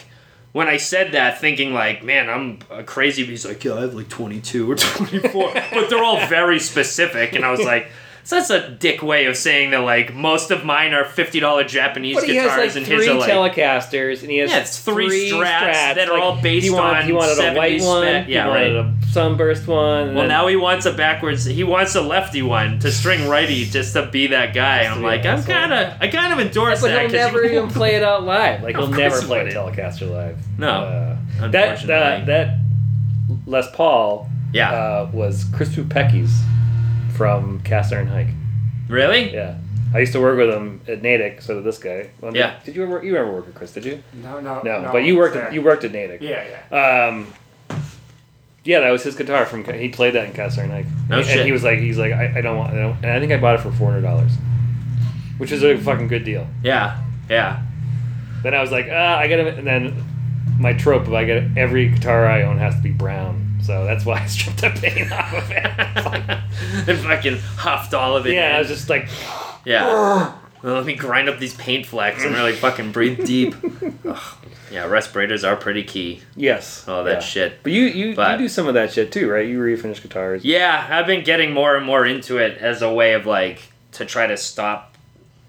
when I said that, thinking like, man, I'm a crazy. He's like, yeah, I have like twenty-two or twenty-four. But they're all very specific. And I was like, so that's a dick way of saying that, like, most of mine are fifty dollars Japanese but guitars. Has, like, and his are like... Telecasters. And he has yeah, it's three, three Strats, Strats that are like, all based he wanted, on he wanted a white one. Spec. Yeah, he wanted right. a sunburst one. Well, now he wants a backwards... He wants a lefty one to string righty just to be that guy. I'm like, I'm kind of... I kind of endorse that. But he'll never even play it out live. Like, he'll never play a Telecaster live. No. Uh, that, that, that Les Paul yeah. uh, was Chris Pupecki's. From Cast Iron Hike. Really? Yeah. I used to work with him at Natick, so did this guy. Well, yeah. Did you ever you ever work with Chris, did you? No, no, no. No, but you worked at, you worked at Natick. Yeah, yeah. Um, yeah, that was his guitar from he played that in Cast Iron Hike. No and, shit. And he was like he's like I, I don't want I don't, and I think I bought it for four hundred dollars. Which is a fucking good deal. Yeah. Yeah. Then I was like, "Ah, I got to and then my trope of I got every guitar I own has to be brown." So that's why I stripped the paint off of it. And fucking huffed all of it. Yeah, in. I was just like... Yeah. Well, let me grind up these paint flecks and really fucking breathe deep. Ugh. Yeah, respirators are pretty key. Yes. All that yeah. shit. But you you, but you do some of that shit too, right? You refinish guitars. Yeah, I've been getting more and more into it as a way of, like, to try to stop...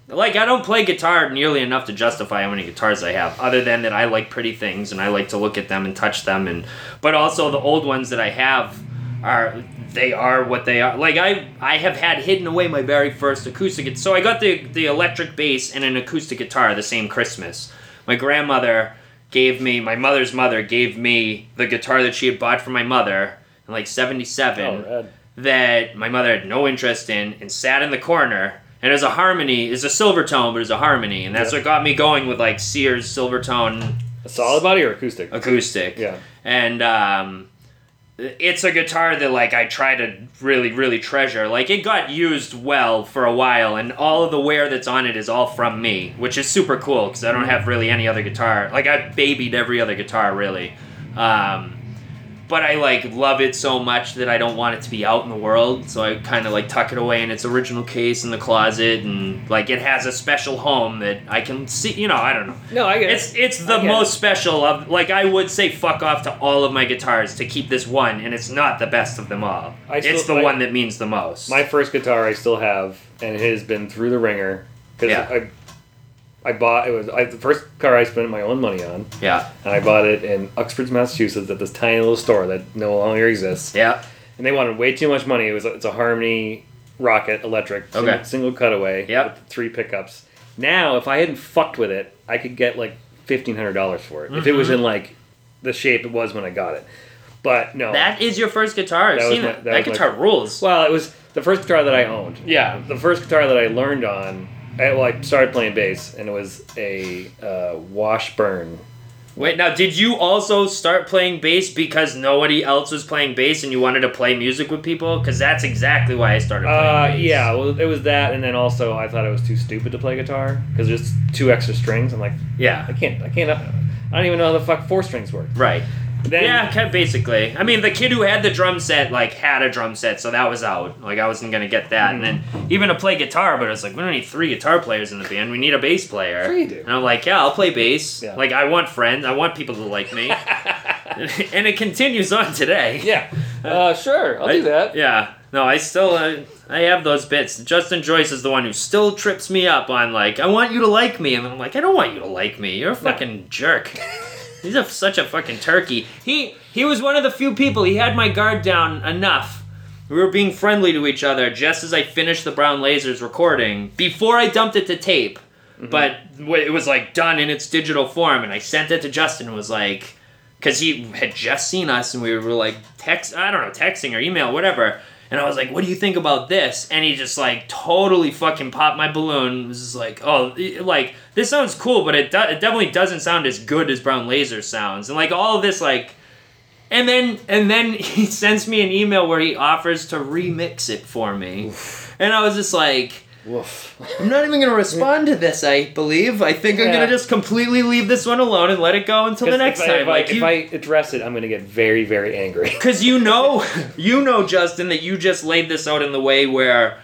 Like, I don't play guitar nearly enough to justify how many guitars I have, other than that I like pretty things and I like to look at them and touch them. And but also the old ones that I have are, they are what they are. Like, I I have had hidden away my very first acoustic. So I got the, the electric bass and an acoustic guitar the same Christmas. My grandmother gave me, my mother's mother gave me the guitar that she had bought for my mother in like seventy-seven oh, that my mother had no interest in and sat in the corner. And it was a harmony. It's a silver tone, but it's a harmony. And that's yeah. what got me going with, like, Sears silver tone. A solid body or acoustic? Acoustic. Yeah. And um, it's a guitar that, like, I try to really, really treasure. Like, it got used well for a while, and all of the wear that's on it is all from me, which is super cool because I don't have really any other guitar. Like, I babied every other guitar, really. Um, but I like love it so much that I don't want it to be out in the world. So I kind of like tuck it away in its original case in the closet, and like it has a special home that I can see. You know, I don't know. No, I get it. It's it's the most it. special of like I would say fuck off to all of my guitars to keep this one, and it's not the best of them all. I still, it's the I, one that means the most. My first guitar I still have, and it has been through the ringer because yeah. I. I bought it was I, the first car I spent my own money on. Yeah. And I bought it in Uxbridge, Massachusetts, at this tiny little store that no longer exists. Yeah. And they wanted way too much money. It was it's a Harmony Rocket electric, okay. single, single cutaway. Yep. With three pickups. Now, if I hadn't fucked with it, I could get like fifteen hundred dollars for it mm-hmm. if it was in like the shape it was when I got it. But no. That is your first guitar. I've that seen my, that, that guitar my, rules. Well, it was the first guitar that I owned. Yeah. The first guitar that I learned on. I, well, I started playing bass, and it was a uh, Washburn. Wait, now, did you also start playing bass because nobody else was playing bass and you wanted to play music with people? Because that's exactly why I started playing uh, bass. Yeah, well, it was that, and then also I thought I was too stupid to play guitar, because there's two extra strings. I'm like, yeah, I can't, I can't, I don't even know how the fuck four strings work. Right. Then, yeah, kind of basically. I mean, the kid who had the drum set, like, had a drum set, so that was out. Like, I wasn't going to get that. Mm-hmm. And then even to play guitar, but I was like, we don't need three guitar players in the band. We need a bass player. Sure you do. And I'm like, yeah, I'll play bass. Yeah. Like, I want friends. I want people to like me. And it continues on today. Yeah. Uh, sure, I'll I, do that. Yeah. No, I still, I, I have those bits. Justin Joyce is the one who still trips me up on, like, I want you to like me. And I'm like, I don't want you to like me. You're a fucking no. jerk. He's a, such a fucking turkey. He he was one of the few people. He had my guard down enough. We were being friendly to each other just as I finished the Brown Lasers recording before I dumped it to tape. Mm-hmm. But it was like done in its digital form, and I sent it to Justin and was like, because he had just seen us and we were like text, I don't know, texting or email, whatever. And I was like, what do you think about this? And he just, like, totally fucking popped my balloon. It was just like, oh, like, this sounds cool, but it do- it definitely doesn't sound as good as Brown Laser sounds. And, like, all of this, like... And then and then he sends me an email where he offers to remix it for me. Oof. And I was just like... Woof. I'm not even going to respond to this, I believe. I think yeah. I'm going to just completely leave this one alone and let it go until the next if I, time. If, like, I, you, if I address it, I'm going to get very, very angry. Because you know, you know, Justin, that you just laid this out in the way where,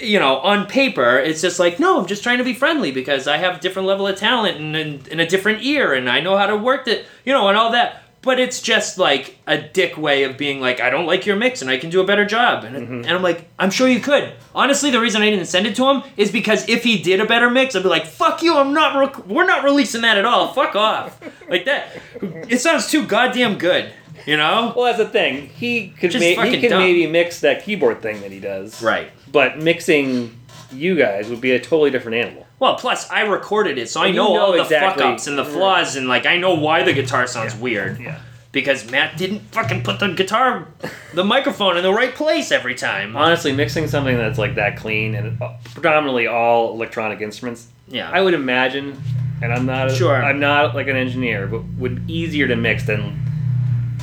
you know, on paper, it's just like, no, I'm just trying to be friendly because I have a different level of talent and, and, and a different ear and I know how to work it, you know, and all that. But it's just, like, a dick way of being like, I don't like your mix, and I can do a better job. And, mm-hmm. and I'm like, I'm sure you could. Honestly, the reason I didn't send it to him is because if he did a better mix, I'd be like, fuck you, I'm not, rec- we're not releasing that at all. Fuck off. Like that, it sounds too goddamn good, you know? Well, that's the thing. He could, ma- he could maybe mix that keyboard thing that he does. Right. But mixing you guys would be a totally different animal. Well, plus, I recorded it, so and I know, you know all the exactly. fuck-ups and the flaws, and, like, I know why the guitar sounds yeah. weird. Yeah. Because Matt didn't fucking put the guitar, the microphone in the right place every time. Honestly, mixing something that's, like, that clean and predominantly all electronic instruments, yeah, I would imagine, and I'm not, a, sure. I'm not like, an engineer, but would be easier to mix than...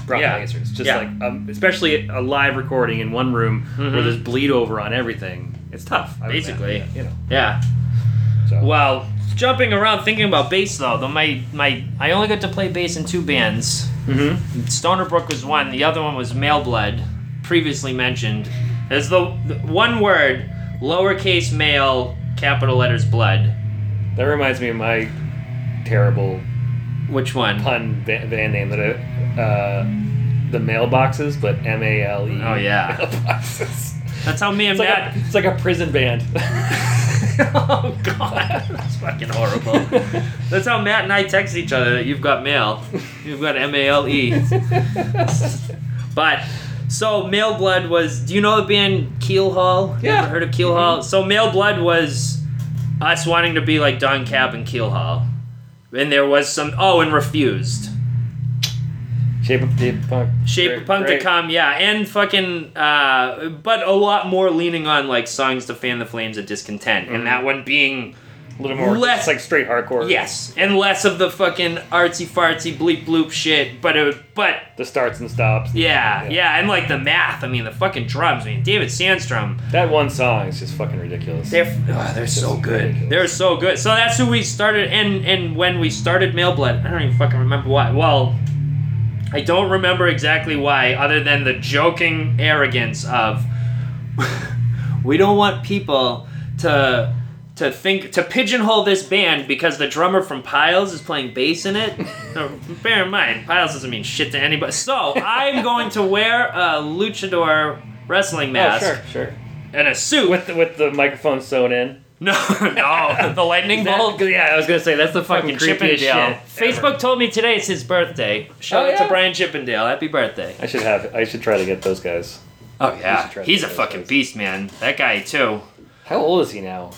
Brown yeah. Lasers. Just yeah. like, um, especially a live recording in one room mm-hmm. where there's bleed over on everything. It's tough. I Basically. Imagine, you know. Yeah. So. Well, jumping around thinking about bass though, though my, my I only got to play bass in two bands. Mm-hmm. Stonerbrook was one. The other one was Mailblood, previously mentioned. There's the, the one word, lowercase mail, capital letters blood. That reminds me of my terrible. Which one? Pun band name that I, uh, the mailboxes, but M A L E. Oh yeah. Mailboxes. That's how me and it's Matt. Like a, it's like a prison band. Oh, God. That's fucking horrible. That's how Matt and I text each other that you've got mail. You've got M A L E. But, so Mailblood was... Do you know the band Keelhaul? Yeah. You ever heard of Keelhaul? Mm-hmm. So Mailblood was us wanting to be like Don Cab and Keelhaul. And there was some... Oh, and Refused. Shape of Punk. Shape of Punk dot com, yeah. And fucking, uh, but a lot more leaning on, like, songs to fan the flames of discontent. Mm-hmm. And that one being... A little more, less, it's like straight hardcore. Yes. And less of the fucking artsy-fartsy bleep-bloop shit, but it was, but... The starts and stops. And yeah, yeah, yeah. And, like, the math. I mean, the fucking drums. I mean, David Sandstrom. That one song is just fucking ridiculous. They're, oh, they're so good. Ridiculous. They're so good. So that's who we started, and, and when we started Mailblood, I don't even fucking remember why. Well... I don't remember exactly why, other than the joking arrogance of we don't want people to to think to pigeonhole this band because the drummer from Piles is playing bass in it. So bear in mind, Piles doesn't mean shit to anybody. So I'm going to wear a luchador wrestling mask. Oh, sure, sure. And a suit with the, with the microphone sewn in. No, no. The lightning bolt? That, yeah, I was going to say, that's the fucking, fucking creepiest shit. Facebook ever. Told me today it's his birthday. Shout oh, out yeah? to Brian Chippendale. Happy birthday. I should have. I should try to get those guys. Oh, yeah. He's a fucking guys. beast, man. That guy, too. How old is he now?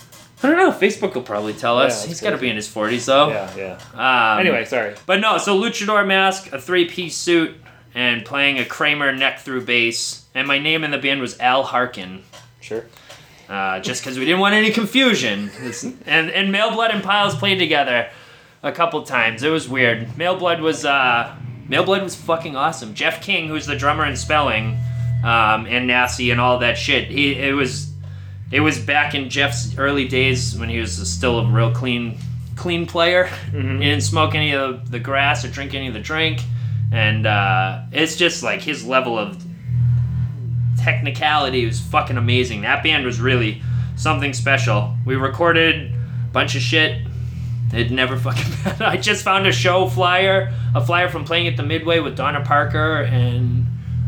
I don't know. Facebook will probably tell us. Yeah, he's got to be in his forties, though. Yeah, yeah. Um, anyway, sorry. But no, so luchador mask, a three-piece suit, and playing a Kramer neck-through bass. And my name in the band was Al Harkin. Sure. Uh, just because we didn't want any confusion. And and Mailblood and Piles played together a couple times. It was weird. Mailblood was uh, Mailblood was fucking awesome. Jeff King, who's the drummer in Spelling, um, and Nasty and all that shit. He it was it was back in Jeff's early days when he was still a real clean clean player. Mm-hmm. He didn't smoke any of the grass or drink any of the drink. And uh, it's just like his level of technicality was fucking amazing. That band was really something special. We recorded a bunch of shit. It never fucking mattered. I just found a show flyer, a flyer from playing at the Midway with Donna Parker and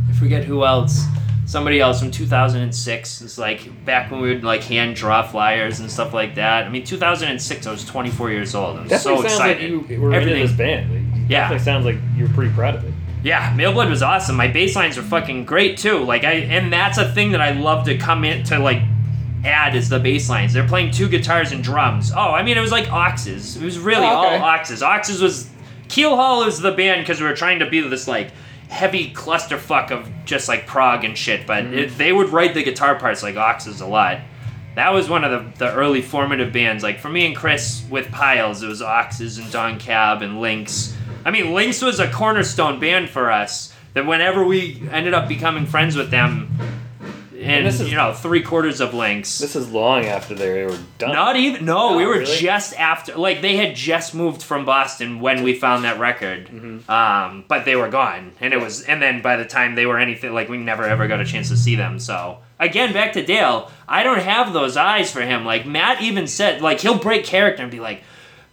I forget who else. Somebody else from two thousand six. It's like back when we would like hand draw flyers and stuff like that. I mean, two thousand six, I was twenty-four years old. I was definitely so excited. Like you were Everything. Into this band. Like, yeah. Definitely sounds like you were pretty proud of it. Yeah, Mailblood was awesome. My bass lines were fucking great too. Like I, and that's a thing that I love to come in to like add is the bass lines. They're playing two guitars and drums. Oh, I mean it was like Oxes. It was really oh, okay. all Oxes. Oxes was Keelhaul was the band because we were trying to be this like heavy clusterfuck of just like prog and shit. But mm-hmm. it, they would write the guitar parts like Oxes a lot. That was one of the, the early formative bands. Like for me and Chris with Piles, it was Oxes and Don Cab and Lync. I mean, Lynx was a cornerstone band for us that whenever we ended up becoming friends with them in, is, you know, three quarters of Lynx. This is long after they were done. Not even, no, no we were really? just after, like, they had just moved from Boston when we found that record, mm-hmm. um, but they were gone, and it was, and then by the time they were anything, like, we never ever got a chance to see them, so. Again, back to Dale, I don't have those eyes for him, like, Matt even said, like, he'll break character and be like,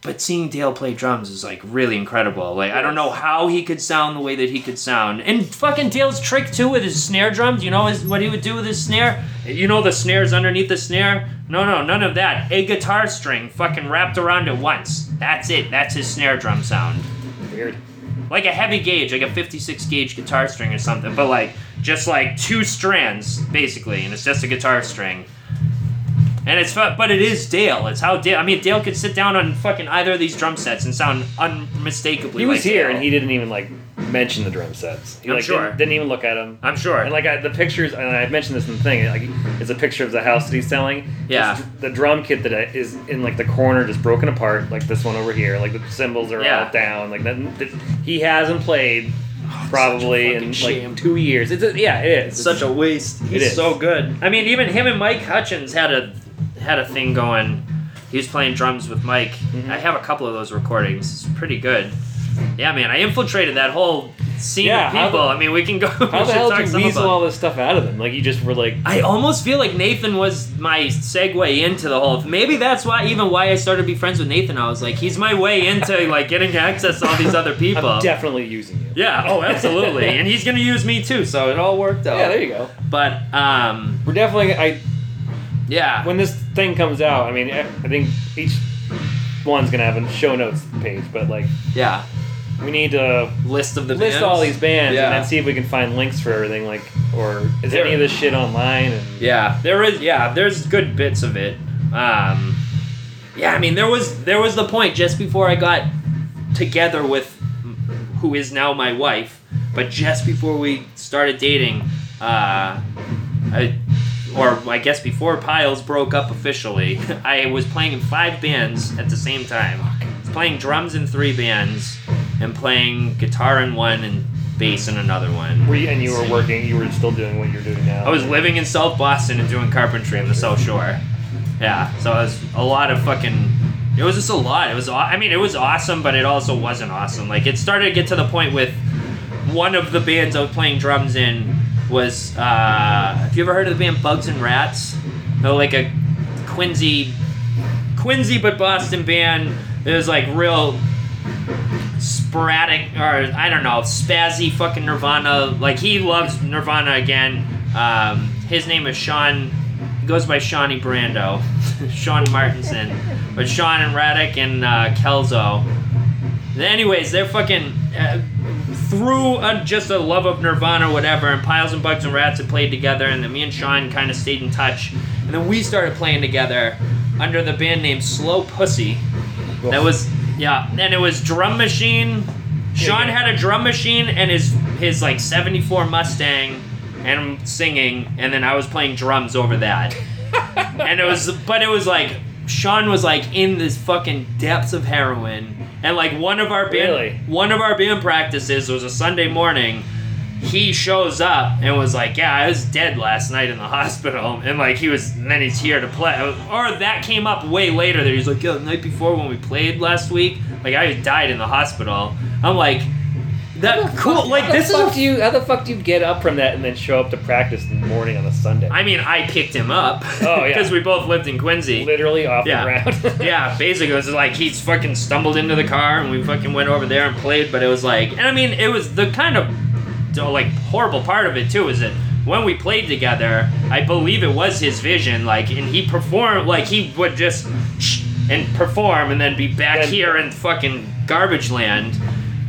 but seeing Dale play drums is, like, really incredible. Like, I don't know how he could sound the way that he could sound. And fucking Dale's trick, too, with his snare drums. You know his, what he would do with his snare? You know the snares underneath the snare? No, no, none of that. A guitar string fucking wrapped around it once. That's it. That's his snare drum sound. Weird. Like a heavy gauge, like a fifty-six gauge guitar string or something. But, like, just, like, two strands, basically. And it's just a guitar string. And it's but it is Dale. It's how Dale. I mean, Dale could sit down on fucking either of these drum sets and sound unmistakably. He was like here Dale. And he didn't even like mention the drum sets. He, I'm like, sure. Didn't, didn't even look at them. I'm sure. And like I, the pictures, and I mentioned this in the thing. Like, it's a picture of the house that he's selling. Yeah. It's the drum kit that is in like the corner, just broken apart, like this one over here. Like the cymbals are yeah. all down. Like nothing, he hasn't played. Oh, probably in shame. Like two years. It's a, yeah, it is. It's such a waste. He's it is. so good. I mean, even him and Mike Hutchins had a had a thing going. He was playing drums with Mike. Mm-hmm. I have a couple of those recordings. It's pretty good. Yeah, man, I infiltrated that whole scene yeah, of people. The, I mean, we can go. How the hell did you weasel all this stuff out of them? Like you just were like. I almost feel like Nathan was my segue into the whole. Maybe that's why even why I started to be friends with Nathan. I was like, he's my way into like getting access to all these other people. I'm definitely using you. Yeah. Oh, absolutely. And he's gonna use me too. So it all worked out. Yeah. There you go. But um, we're definitely. I. Yeah. When this thing comes out, I mean, I think each one's gonna have a show notes page, but like. Yeah. We need to list of the list bands. all these bands yeah. and then see if we can find links for everything. Like, or is there, any of this shit online? And, yeah, there is. Yeah, there's good bits of it. Um, yeah, I mean, there was there was the point just before I got together with who is now my wife, but just before we started dating, uh, I, or I guess before Piles broke up officially, I was playing in five bands at the same time. I was playing drums in three bands. And playing guitar in one and bass in another one. Were you, and you were working, you were still doing what you're doing now? I was living in South Boston and doing carpentry on the South Shore. Yeah, so it was a lot of fucking, it was just a lot. It was, I mean, it was awesome, but it also wasn't awesome. Like, it started to get to the point with one of the bands I was playing drums in was, uh, have you ever heard of the band Bugs and Rats? They're like a Quincy, Quincy but Boston band. It was like real sporadic, or I don't know, spazzy fucking Nirvana. Like, he loves Nirvana again. Um, his name is Sean, he goes by Shawnee Brando, Sean Martinson, but Sean and Raddick and uh, Kelso. Anyways, they're fucking, uh, through a, just a love of Nirvana or whatever, and Piles and Bugs and Rats had played together, and then me and Sean kind of stayed in touch. And then we started playing together under the band name Slow Pussy. Whoa. That was, yeah, and it was drum machine. Sean had a drum machine and his, his like seventy-four Mustang, and I'm singing, and then I was playing drums over that. And it was, but it was like, Sean was like in this fucking depths of heroin. And like one of our band, really? one of our band practices was a Sunday morning. He shows up and was like, "Yeah, I was dead last night in the hospital," and like he was. And then he's here to play. Was, or that came up way later. That he's like, "Yo, the night before when we played last week, like I died in the hospital." I'm like, "That cool? Fuck, like how this fuck is do you? How the fuck do you get up from that and then show up to practice in the morning on a Sunday?" I mean, I picked him up. Oh yeah, because we both lived in Quincy. Literally off yeah. the ground. Yeah, basically it was like he's fucking stumbled into the car and we fucking went over there and played. But it was like, and I mean, it was the kind of. So, like, horrible part of it too is that when we played together, I believe it was his vision, like, and he performed, like, he would just shh, and perform and then be back then, here in fucking garbage land.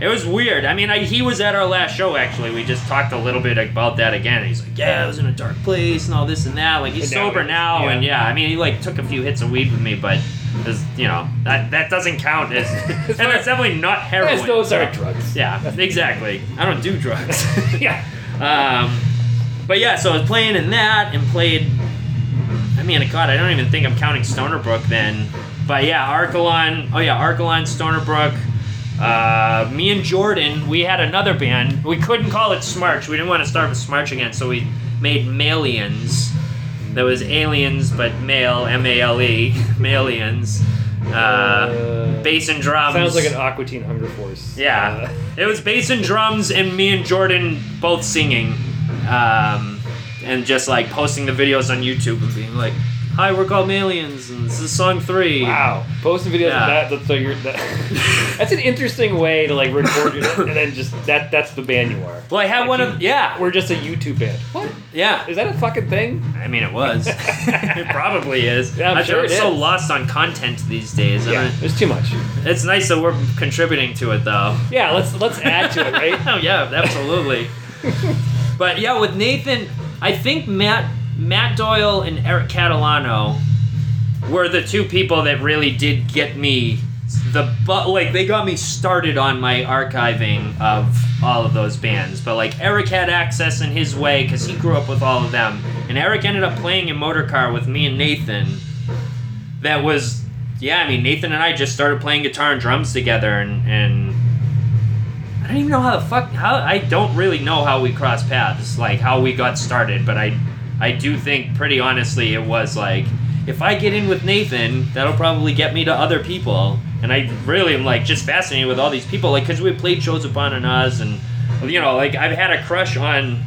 It was weird. I mean, I, he was at our last show, actually. We just talked a little bit about that again. And he's like, yeah, I was in a dark place and all this and that. Like, he's sober now, yeah. and yeah, I mean, he, like, took a few hits of weed with me, but, was, you know, that that doesn't count as, and that's definitely not heroin. Yes, those so. are drugs. Yeah, exactly. I don't do drugs. Yeah. Um, but yeah, so I was playing in that and played, I mean, God, I don't even think I'm counting Stonerbrook then. But yeah, Archelon, oh yeah, Archelon, Stonerbrook. Uh, me and Jordan, we had another band. We couldn't call it Smarch. We didn't want to start with Smarch again, so we made Malians. That was aliens, but male, M A L E, Malians. Uh, bass and drums. Sounds like an Aqua Teen Hunger Force. Yeah. Uh. It was bass and drums and me and Jordan both singing. Um, and just like posting the videos on YouTube and being like, hi, we're called Malians, and this is song three. Wow. Posting videos yeah. of that, that's, so you're, that, that's an interesting way to, like, record your... And then just, that that's the band you are. Well, I had like one you, of... Yeah. We're just a YouTube band. What? Yeah. Is that a fucking thing? I mean, it was. It probably is. Yeah, I'm I sure it is. So lost on content these days. Yeah, I mean, there's too much. It's nice that we're contributing to it, though. Yeah, let's let's add to it, right? Oh, yeah, absolutely. But, yeah, with Nathan, I think Matt... Matt Doyle and Eric Catalano were the two people that really did get me the but like they got me started on my archiving of all of those bands. But like Eric had access in his way because he grew up with all of them, and Eric ended up playing in Motor Car with me and Nathan. That was yeah, I mean Nathan and I just started playing guitar and drums together, and and I don't even know how the fuck how I don't really know how we crossed paths, like how we got started, but I. I do think, pretty honestly, it was like, if I get in with Nathan, that'll probably get me to other people. And I really am, like, just fascinated with all these people, like, because we played shows with Bon and Oz, and, you know, like, I've had a crush on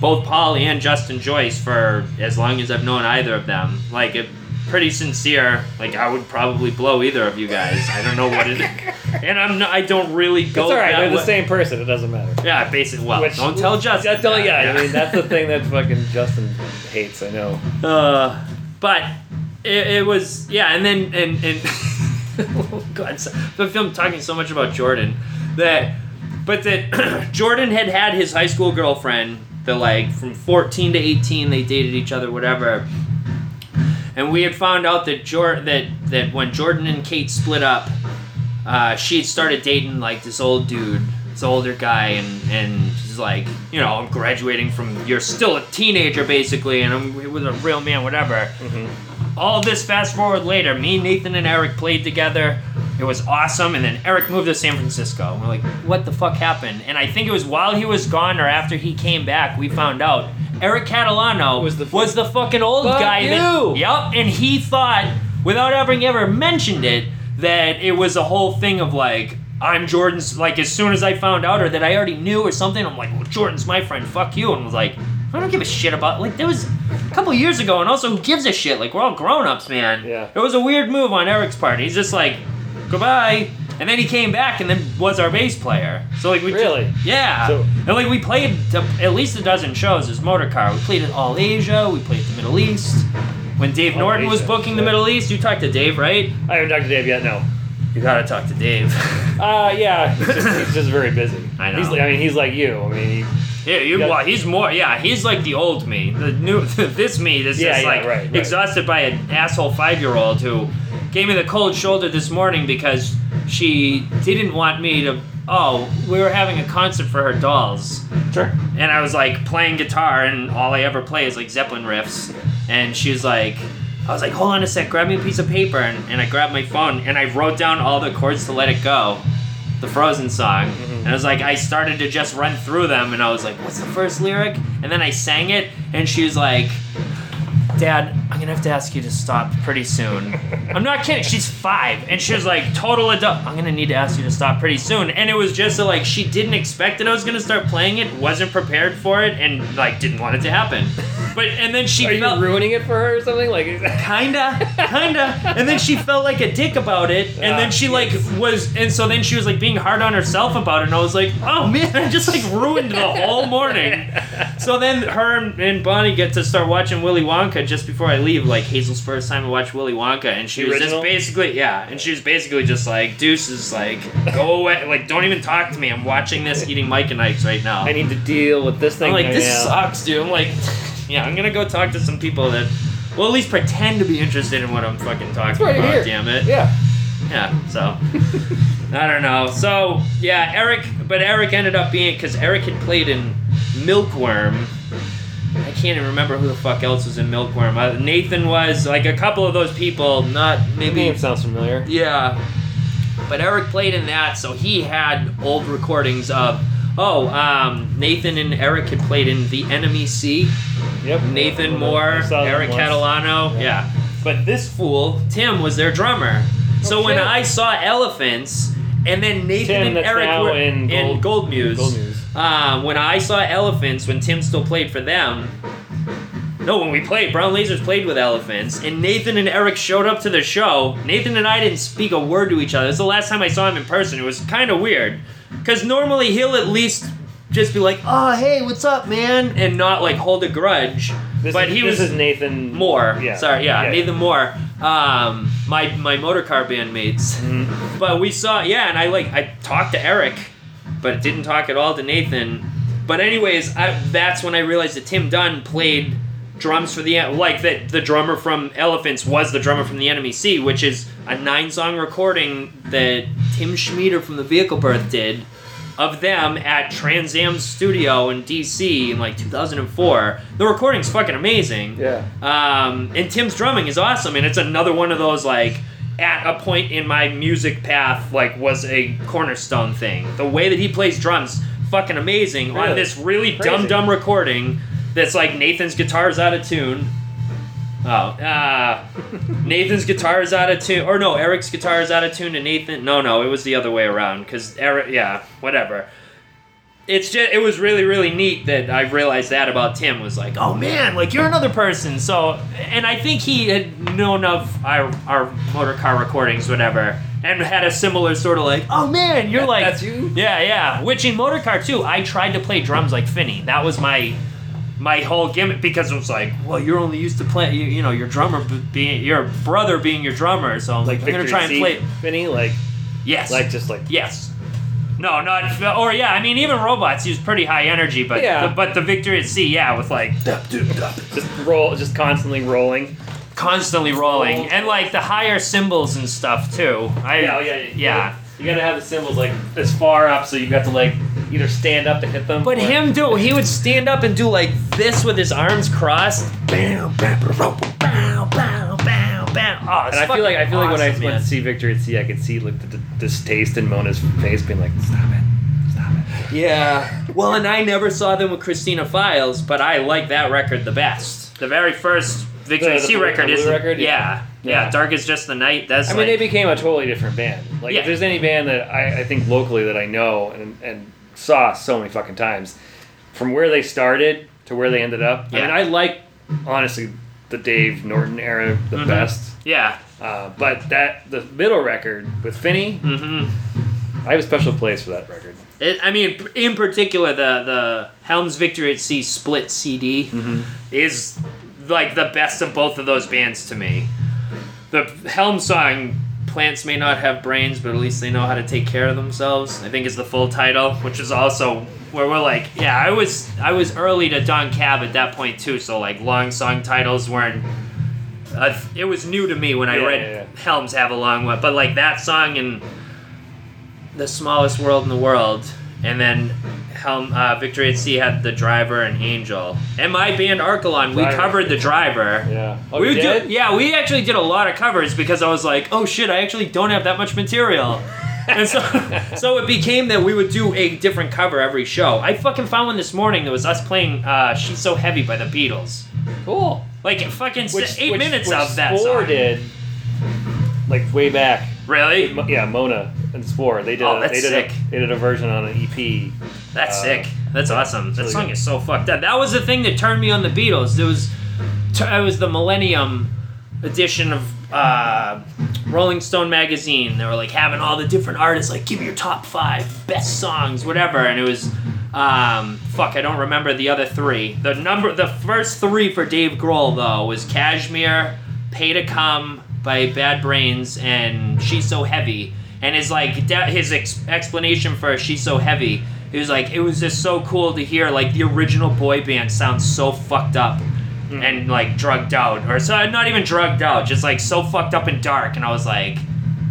both Paul and Justin Joyce for as long as I've known either of them. Like, it, pretty sincere, like, I would probably blow either of you guys. I don't know what it is. And I'm not, I don't really go... It's all right, they're the same person, it doesn't matter. Yeah, basically, well, Which, don't tell Justin. Don't, that, yeah, yeah, I mean, that's the thing that fucking Justin... hates, I know. Uh, but it, it was yeah, and then and and oh God, the film talking so much about Jordan that, but that Jordan had had his high school girlfriend that like from fourteen to eighteen they dated each other, whatever. And we had found out that Jor- that that when Jordan and Kate split up, uh, she had started dating like this old dude, this older guy, and and. Like, you know, I'm graduating from, you're still a teenager basically, and I'm with a real man, whatever. Mm-hmm. All this fast forward later, me, Nathan, and Eric played together. It was awesome, and then Eric moved to San Francisco. We're like, what the fuck happened? And I think it was while he was gone or after he came back, we found out Eric Catalano was the, f- was the fucking old fuck guy. You. That, yep, and he thought, without having ever mentioned it, that it was a whole thing of like, I'm Jordan's, like, as soon as I found out, or that I already knew or something, I'm like, well, Jordan's my friend, fuck you, and was like, I don't give a shit about, like, there was a couple years ago, and also, who gives a shit? Like, we're all grown-ups, man. Yeah. It was a weird move on Eric's part. He's just like, goodbye, and then he came back and then was our bass player. So, like, we really? Just, yeah. So, and, like, we played to at least a dozen shows as Motor Car. We played in all Asia, we played the Middle East. When Dave Norton Asia, was booking the Middle East, you talked to Dave, right? I haven't talked to Dave yet, no. You gotta talk to Dave. Uh, yeah, he's just, he's just very busy. I know. He's like, I mean, he's like you. I mean, he, yeah, you. Got, well, he's more. Yeah, he's like the old me. The new, this me. This yeah, is yeah, like right, right. exhausted by an asshole five-year-old who gave me the cold shoulder this morning because she didn't want me to. Oh, we were having a concert for her dolls. Sure. And I was like playing guitar, and all I ever play is like Zeppelin riffs, and she's like. I was like, hold on a sec, grab me a piece of paper, and, and I grabbed my phone, and I wrote down all the chords to Let It Go, the Frozen song, mm-hmm. and I was like, I started to just run through them, and I was like, what's the first lyric? And then I sang it, and she was like, Dad, I'm gonna have to ask you to stop pretty soon. I'm not kidding, she's five, and she was like, total adult, I'm gonna need to ask you to stop pretty soon, and it was just so, like, she didn't expect that I was gonna start playing it, wasn't prepared for it, and, like, didn't want it to happen. But and then she Are felt, you ruining it for her or something? Like kinda, kinda. And then she felt like a dick about it. And ah, then she like yes. was, and so then she was like being hard on herself about it. And I was like, oh man, I just like ruined the whole morning. So then her and Bonnie get to start watching Willy Wonka just before I leave. Like Hazel's first time to watch Willy Wonka, and she the was original? just basically yeah, and she was basically just like, deuces, like go away, like don't even talk to me. I'm watching this, eating Mike and Ike's right now. I need to deal with this thing. I'm like right this now. sucks, dude. I'm like. Yeah, I'm gonna go talk to some people that will at least pretend to be interested in what I'm fucking talking about, here. damn it. Yeah. Yeah, so. I don't know. So, yeah, Eric, but Eric ended up being, because Eric had played in Milkworm. I can't even remember who the fuck else was in Milkworm. Uh, Nathan was, like, a couple of those people, not maybe. The name sounds familiar. Yeah. But Eric played in that, so he had old recordings of. Oh, um, Nathan and Eric had played in The Enemy Sea. Yep. Nathan Moore, Eric Catalano. Yeah. yeah. But this fool, Tim, was their drummer. Oh, so shit. When I saw Elephants, and then Nathan Tim, and Eric now were in Gold, Gold Muse. Gold Muse. Um, when I saw Elephants, when Tim still played for them. No, when we played, Brown Lasers played with Elephants, and Nathan and Eric showed up to the show. Nathan and I didn't speak a word to each other. It was the last time I saw him in person. It was kind of weird. Because normally he'll at least just be like, oh, hey, what's up, man? And not, like, hold a grudge. This but is, he was this is Nathan Moore. Yeah. Sorry, yeah, yeah. Nathan Moore. Um, my my Motor Car bandmates. Mm-hmm. But we saw, yeah, and I, like, I talked to Eric, but didn't talk at all to Nathan. But anyways, I, that's when I realized that Tim Dunn played drums for the, like, that the drummer from Elephants was the drummer from The Enemy Sea, which is a nine-song recording that Tim Schmieder from The Vehicle Birth did of them at Trans Am's studio in D C in like two thousand four. The recording's fucking amazing. Yeah. Um, and Tim's drumming is awesome, and it's another one of those like at a point in my music path like was a cornerstone thing. The way that he plays drums, fucking amazing really? on this really Crazy. dumb dumb recording that's like Nathan's guitar's out of tune. Oh, uh, Nathan's guitar is out of tune, or no, Eric's guitar is out of tune, and Nathan, no, no, it was the other way around, because Eric, yeah, whatever. It's just, it was really, really neat that I realized that about Tim, was like, oh man, like, you're another person, so, and I think he had known of our, our Motor Car recordings, whatever, and had a similar sort of like, oh man, you're that, like, that's you? Yeah, yeah, which in Motor Car, too, I tried to play drums like Finney, that was my... my whole gimmick, because it was like, well, you're only used to play, you, you know, your drummer being your brother being your drummer, so I'm like, like I'm gonna try and play it. Vinny, like, yes, like just like yes, no, not or yeah, I mean even Robots use pretty high energy, but yeah. the, but the Victory at Sea, yeah, with like just roll, just constantly rolling, constantly rolling, and like the higher cymbals and stuff too. I yeah yeah yeah. yeah. You gotta have the cymbals like as far up, so you got to like. Either stand up and hit them. But him do he would stand up and do like this with his arms crossed. Bam, bam, bam, bam, bam, bam, bam. Oh, it's and I feel like I feel awesome, like when I man. went to see Victory at Sea, I could see like the, the distaste in Mona's face, being like, "Stop it, stop it." Yeah. Well, and I never saw them with Christina Files, but I like that record the best. The very first Victory at Sea record is record, yeah. yeah. Yeah, yeah, Dark is Just the Night. That's I like, mean, they became a totally different band. Like, yeah. if there's any band that I, I think locally that I know and and saw so many fucking times, from where they started to where they ended up. Yeah. I mean, I like, honestly, the Dave Norton era the mm-hmm. best. Yeah. Uh, but that the middle record with Finney, mm-hmm. I have a special place for that record. It, I mean, in particular, the, the Helm's Victory at Sea split C D mm-hmm. is, like, the best of both of those bands to me. The Helm song, Plants May Not Have Brains, but at least they know how to take care of themselves, I think is the full title, which is also where we're like, yeah, I was I was early to Don Cab at that point too, so like long song titles weren't, uh, it was new to me when I yeah, read yeah, yeah. Helms have a long one, but like that song and The Smallest World in the World, and then Helm uh, Victory at Sea had The Driver and Angel. And my band Archelon, we covered The Driver. Yeah. Oh, we did? Do, yeah, we actually did a lot of covers because I was like, oh shit, I actually don't have that much material. And so so it became that we would do a different cover every show. I fucking found one this morning that was us playing uh, She's So Heavy by the Beatles. Cool. Like fucking which, eight which, minutes which of that Spore song. Did, like way back. Really? Yeah, Mona and Spore. They did. Oh, a, that's they did sick. A, they did a version on an E P. That's uh, sick. That's awesome. That really song good. Is so fucked up. That was the thing that turned me on the Beatles. It was, it was the Millennium edition of uh, Rolling Stone magazine. They were like having all the different artists like give your top five best songs, whatever. And it was, um, fuck, I don't remember the other three. The number, the first three for Dave Grohl though was Cashmere, Pay to Come by Bad Brains, and She's So Heavy. And his like de- his ex- explanation for She's So Heavy, it was like, it was just so cool to hear like the original boy band sound so fucked up mm. and like drugged out, or so not even drugged out, just like so fucked up and dark. And I was like,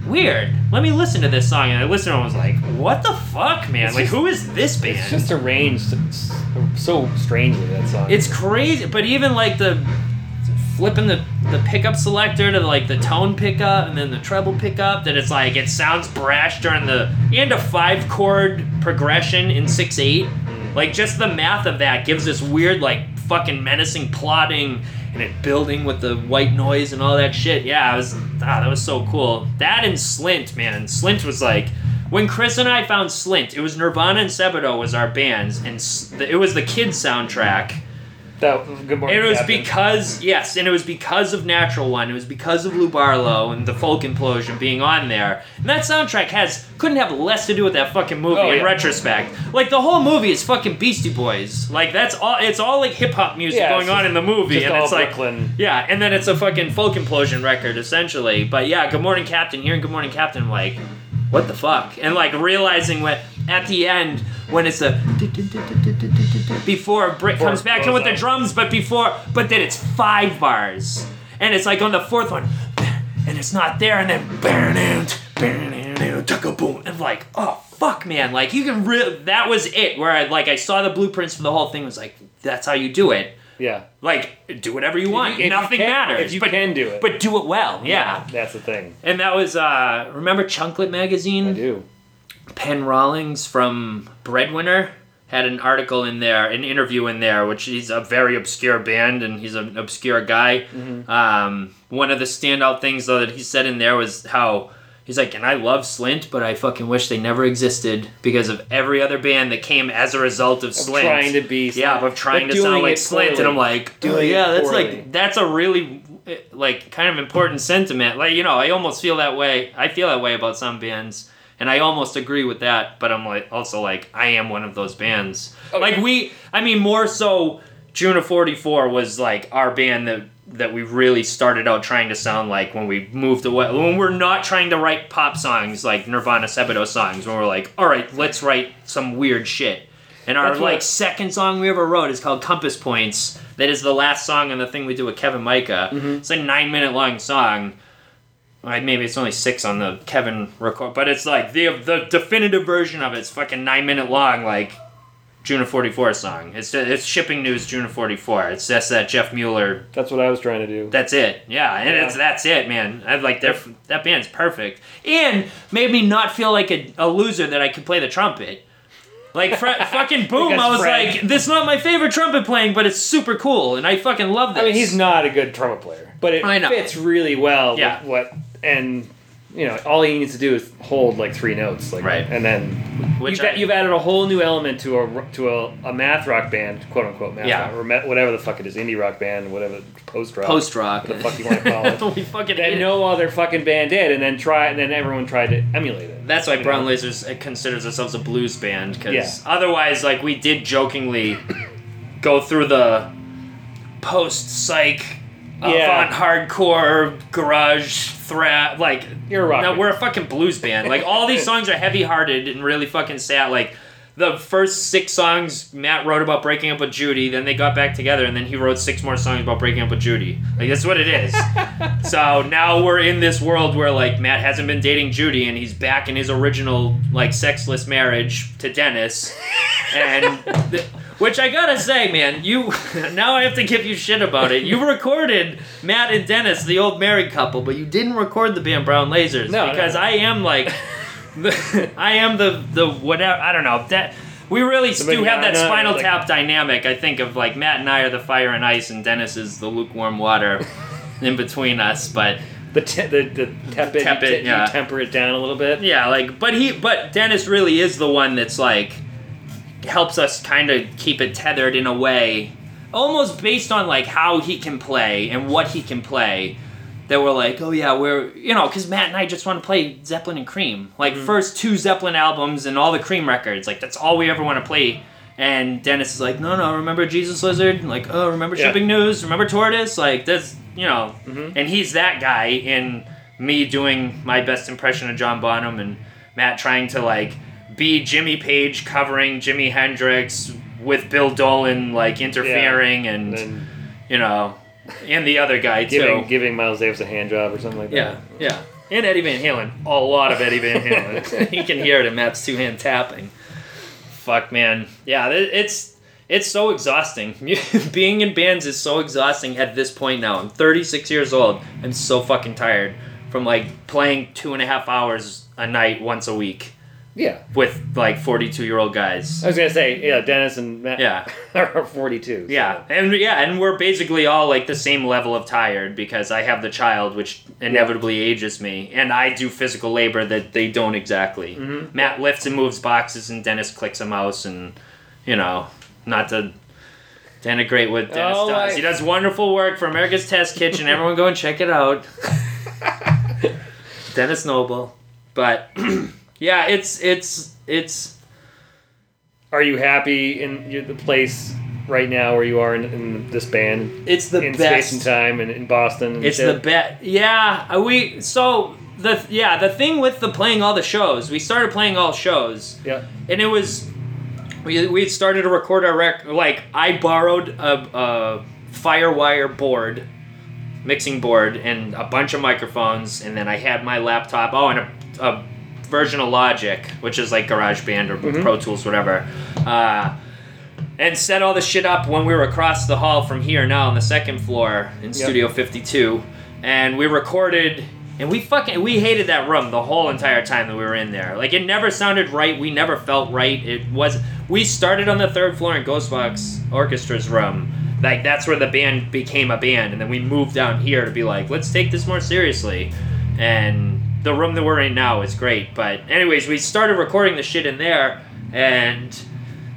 weird, let me listen to this song. And I listened and I was like, what the fuck, man? It's like, just, who is this band? It's just arranged it's so strangely, that song. It's crazy, but even like the flipping the, the pickup selector to like the tone pickup and then the treble pickup, that it's like it sounds brash during the and a five chord progression in six eight. Like just the math of that gives this weird like fucking menacing plotting and it building with the white noise and all that shit. Yeah, I was ah, that was so cool. That and Slint, man. Slint was like when Chris and I found Slint, it was Nirvana and Sebadoh was our bands, and it was the kids soundtrack. That was Good Morning. It was Captain. Because yes, and it was because of Natural One. It was because of Lou Barlow and the Folk Implosion being on there. And that soundtrack has couldn't have less to do with that fucking movie oh, in yeah. retrospect. Like the whole movie is fucking Beastie Boys. Like that's all. It's all like hip hop music yeah, going on in the movie, just and all it's Brooklyn. Like yeah, and then it's a fucking Folk Implosion record essentially. But yeah, Good Morning Captain. Hearing Good Morning Captain, I'm like, what the fuck? And like realizing what at the end. When it's a before Brit comes back in with the drums, but before but then it's five bars and it's like on the fourth one and it's not there, and then boom, and like oh fuck man, like you can really that was it where I like I saw the blueprints for the whole thing, was like that's how you do it. Yeah. Like, do whatever you want. If Nothing you can, matters. If you but, can do it. But do it well. Yeah. yeah. That's the thing. And that was uh remember Chunklet magazine? I do. Penn Rawlings from Breadwinner had an article in there, an interview in there, which he's a very obscure band and he's an obscure guy. Mm-hmm. Um, one of the standout things though that he said in there was how he's like, and I love Slint, but I fucking wish they never existed because of every other band that came as a result of, of Slint. Trying to be, yeah, of trying to sound like Slint, and I'm like, dude, yeah, that's poorly. Like that's a really like kind of important sentiment. Like you know, I almost feel that way. I feel that way about some bands. And I almost agree with that, but I'm like also like, I am one of those bands. Okay. Like we, I mean, more so June of forty-four was like our band that, that we really started out trying to sound like when we moved away. When we're not trying to write pop songs like Nirvana, Sebadoh songs, when we're like, all right, let's write some weird shit. And our like it. second song we ever wrote is called Compass Points. That is the last song on the thing we do with Kevin Micah. Mm-hmm. It's a nine minute long song. Maybe it's only six on the Kevin record, but it's like the the definitive version of it's fucking nine minute long, like June of forty-four song. It's it's Shipping News June of forty-four. It's just that Jeff Mueller. That's what I was trying to do. That's it. Yeah, and yeah. it's that's it, man. I like that that band's perfect, and made me not feel like a, a loser that I could play the trumpet. Like, fr- fucking boom, I was Frank. like, this is not my favorite trumpet playing, but it's super cool, and I fucking love this. I mean, he's not a good trumpet player, but it fits really well yeah. with what, and, you know, all he needs to do is hold, like, three notes. Like, right. And then Which you've, I, you've added a whole new element to a to a, a math rock band, quote-unquote math yeah. rock, or ma- whatever the fuck it is, indie rock band, whatever, post-rock. Post-rock. What the fuck you want to call it. We fucking that no other fucking band did, and then try, and then everyone tried to emulate it. That's why Brown Lasers considers themselves a blues band, because yeah. otherwise, like, we did jokingly go through the post-psych, yeah. avant hardcore, garage, thrash, like, You're no, we're a fucking blues band. Like, all these songs are heavy-hearted and really fucking sad. Like, the first six songs Matt wrote about breaking up with Judy, then they got back together, and then he wrote six more songs about breaking up with Judy. Like, that's what it is. So now we're in this world where, like, Matt hasn't been dating Judy, and he's back in his original, like, sexless marriage to Dennis. And th- which I gotta say, man, you now I have to give you shit about it. You recorded Matt and Dennis, the old married couple, but you didn't record the band Brown Lasers. No, because no, no. I am like I am the the whatever I don't know that we really so do have that know, Spinal like, Tap dynamic. I think of like Matt and I are the fire and ice, and Dennis is the lukewarm water in between us. But the te- the, the tepid, tepid you, te- yeah. you temper it down a little bit. Yeah, like but he but Dennis really is the one that's like helps us kind of keep it tethered in a way, almost based on like how he can play and what he can play. They were like, oh yeah, we're, you know, because Matt and I just want to play Zeppelin and Cream. Like, mm-hmm. first two Zeppelin albums and all the Cream records. Like, that's all we ever want to play. And Dennis is like, no, no, remember Jesus Lizard? And like, oh, remember yeah. Shipping News? Remember Tortoise? Like, that's, you know. Mm-hmm. And he's that guy in me doing my best impression of John Bonham and Matt trying to, like, be Jimmy Page covering Jimi Hendrix with Bill Dolan, like, interfering yeah. and, and, you know. And the other guy, giving, too. Giving Miles Davis a hand job or something like that. Yeah, yeah. And Eddie Van Halen. A lot of Eddie Van Halen. He can hear it in Matt's two-hand tapping. Fuck, man. Yeah, it's it's so exhausting. Being in bands is so exhausting at this point now. I'm thirty-six years old. I'm so fucking tired from, like, playing two and a half hours a night once a week. Yeah. With, like, forty-two-year-old guys. I was going to say, yeah, Dennis and Matt yeah. are forty-two. So. Yeah. And, yeah, and we're basically all, like, the same level of tired because I have the child, which inevitably yeah. ages me, and I do physical labor that they don't exactly. Mm-hmm. Matt lifts and moves boxes, and Dennis clicks a mouse, and, you know, not to denigrate what Dennis oh, does. I... He does wonderful work for America's Test Kitchen. Everyone go and check it out. Dennis Noble. But... Yeah, it's it's it's. Are you happy in the place right now where you are in, in this band? It's the in best space and time, and in Boston. And it's shit? the best. Yeah, we so the yeah the thing with the playing all the shows. We started playing all shows. Yeah, and it was we we started to record our rec. Like I borrowed a, a Firewire board, mixing board, and a bunch of microphones, and then I had my laptop. Oh, and a. a version of Logic, which is like GarageBand or mm-hmm. Pro Tools, whatever, uh, and set all the shit up when we were across the hall from here now on the second floor in yep. Studio fifty-two, and we recorded, and we fucking, we hated that room the whole entire time that we were in there. Like, it never sounded right, we never felt right, it was, we started on the third floor in Ghostbox Orchestra's room, like, that's where the band became a band, and then we moved down here to be like, let's take this more seriously, and... The room that we're in now is great, but anyways, we started recording the shit in there, and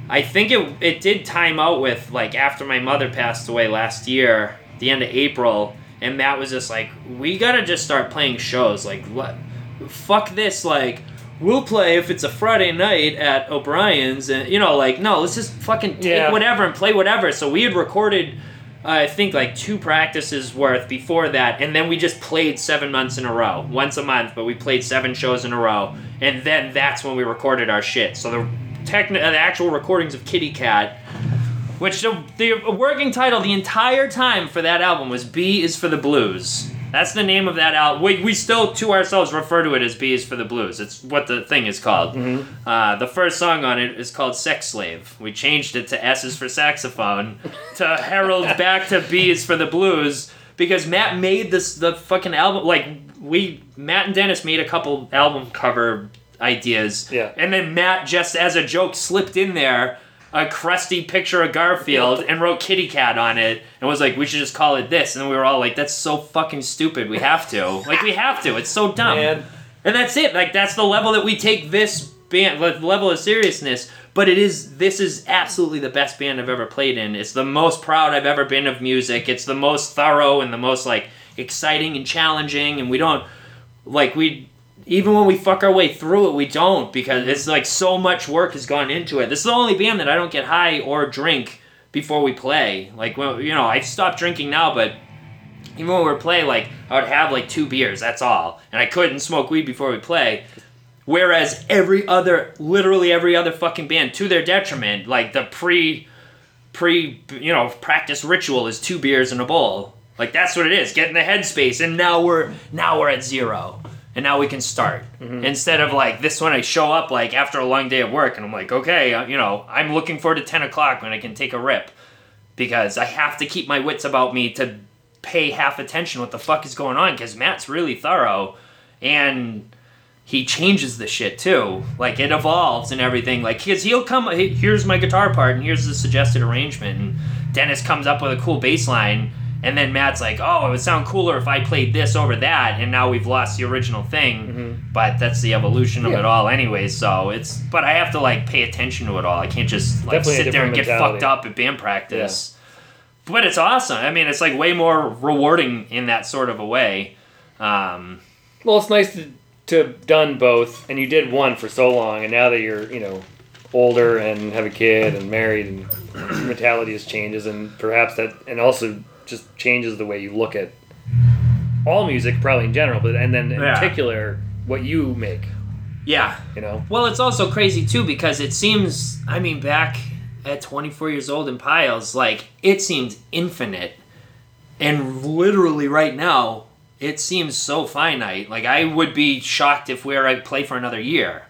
I think it it did time out with, like, after my mother passed away last year, the end of April, and Matt was just like, we gotta just start playing shows, like, what? Fuck this, like, we'll play if it's a Friday night at O'Brien's, and, you know, like, no, let's just fucking take yeah. whatever and play whatever, so we had recorded... I think like two practices worth before that, and then we just played seven months in a row, once a month, but we played seven shows in a row, and then that's when we recorded our shit. So the techn- the actual recordings of Kitty Cat, which the, the working title the entire time for that album was B is for the Blues. That's the name of that album. We, we still, to ourselves, refer to it as B is for the Blues. It's what the thing is called. Mm-hmm. Uh, the first song on it is called Sex Slave. We changed it to S is for Saxophone to herald back to B is for the Blues because Matt made this the fucking album. Like, we, Matt and Dennis made a couple album cover ideas. Yeah. And then Matt, just as a joke, slipped in there a crusty picture of Garfield and wrote kitty cat on it and was like, we should just call it this. And then we were all like, that's so fucking stupid. We have to. Like, we have to. It's so dumb. Man. And that's it. Like, that's the level that we take this band, the level of seriousness. But it is, this is absolutely the best band I've ever played in. It's the most proud I've ever been of music. It's the most thorough and the most, like, exciting and challenging. And we don't, like, we... Even when we fuck our way through it, we don't, because it's like so much work has gone into it. This is the only band that I don't get high or drink before we play. Like, well, you know, I've stopped drinking now, but even when we were playing, like, I would have like two beers, that's all. And I couldn't smoke weed before we play. Whereas every other, literally every other fucking band, to their detriment, like the pre, pre, you know, practice ritual is two beers in a bowl. Like, that's what it is. Get in the headspace, and now we're now we're at zero. And now we can start. Mm-hmm. Instead of like this one, I show up like after a long day of work and I'm like, okay, you know, I'm looking forward to ten o'clock when I can take a rip, because I have to keep my wits about me to pay half attention what the fuck is going on, because Matt's really thorough and he changes the shit too. Like, it evolves and everything. Like, because he'll come, here's my guitar part and here's the suggested arrangement, and Dennis comes up with a cool bass line. And then Matt's like, oh, it would sound cooler if I played this over that, and now we've lost the original thing. Mm-hmm. But that's the evolution of yeah. it all anyway, so it's... But I have to, like, pay attention to it all. I can't just, like, Definitely sit there and get mentality. fucked up at band practice. Yeah. But it's awesome. I mean, it's, like, way more rewarding in that sort of a way. Um, well, it's nice to, to have done both, and you did one for so long, and now that you're, you know, older and have a kid and married, and your mentality has changes, and perhaps that... And also... just changes the way you look at all music, probably in general, but and then in yeah. particular what you make. Yeah. You know. Well, it's also crazy too, because it seems, I mean, back at twenty-four years old in Piles, like, it seemed infinite, and literally right now it seems so finite. Like, I would be shocked if we were I'd play for another year.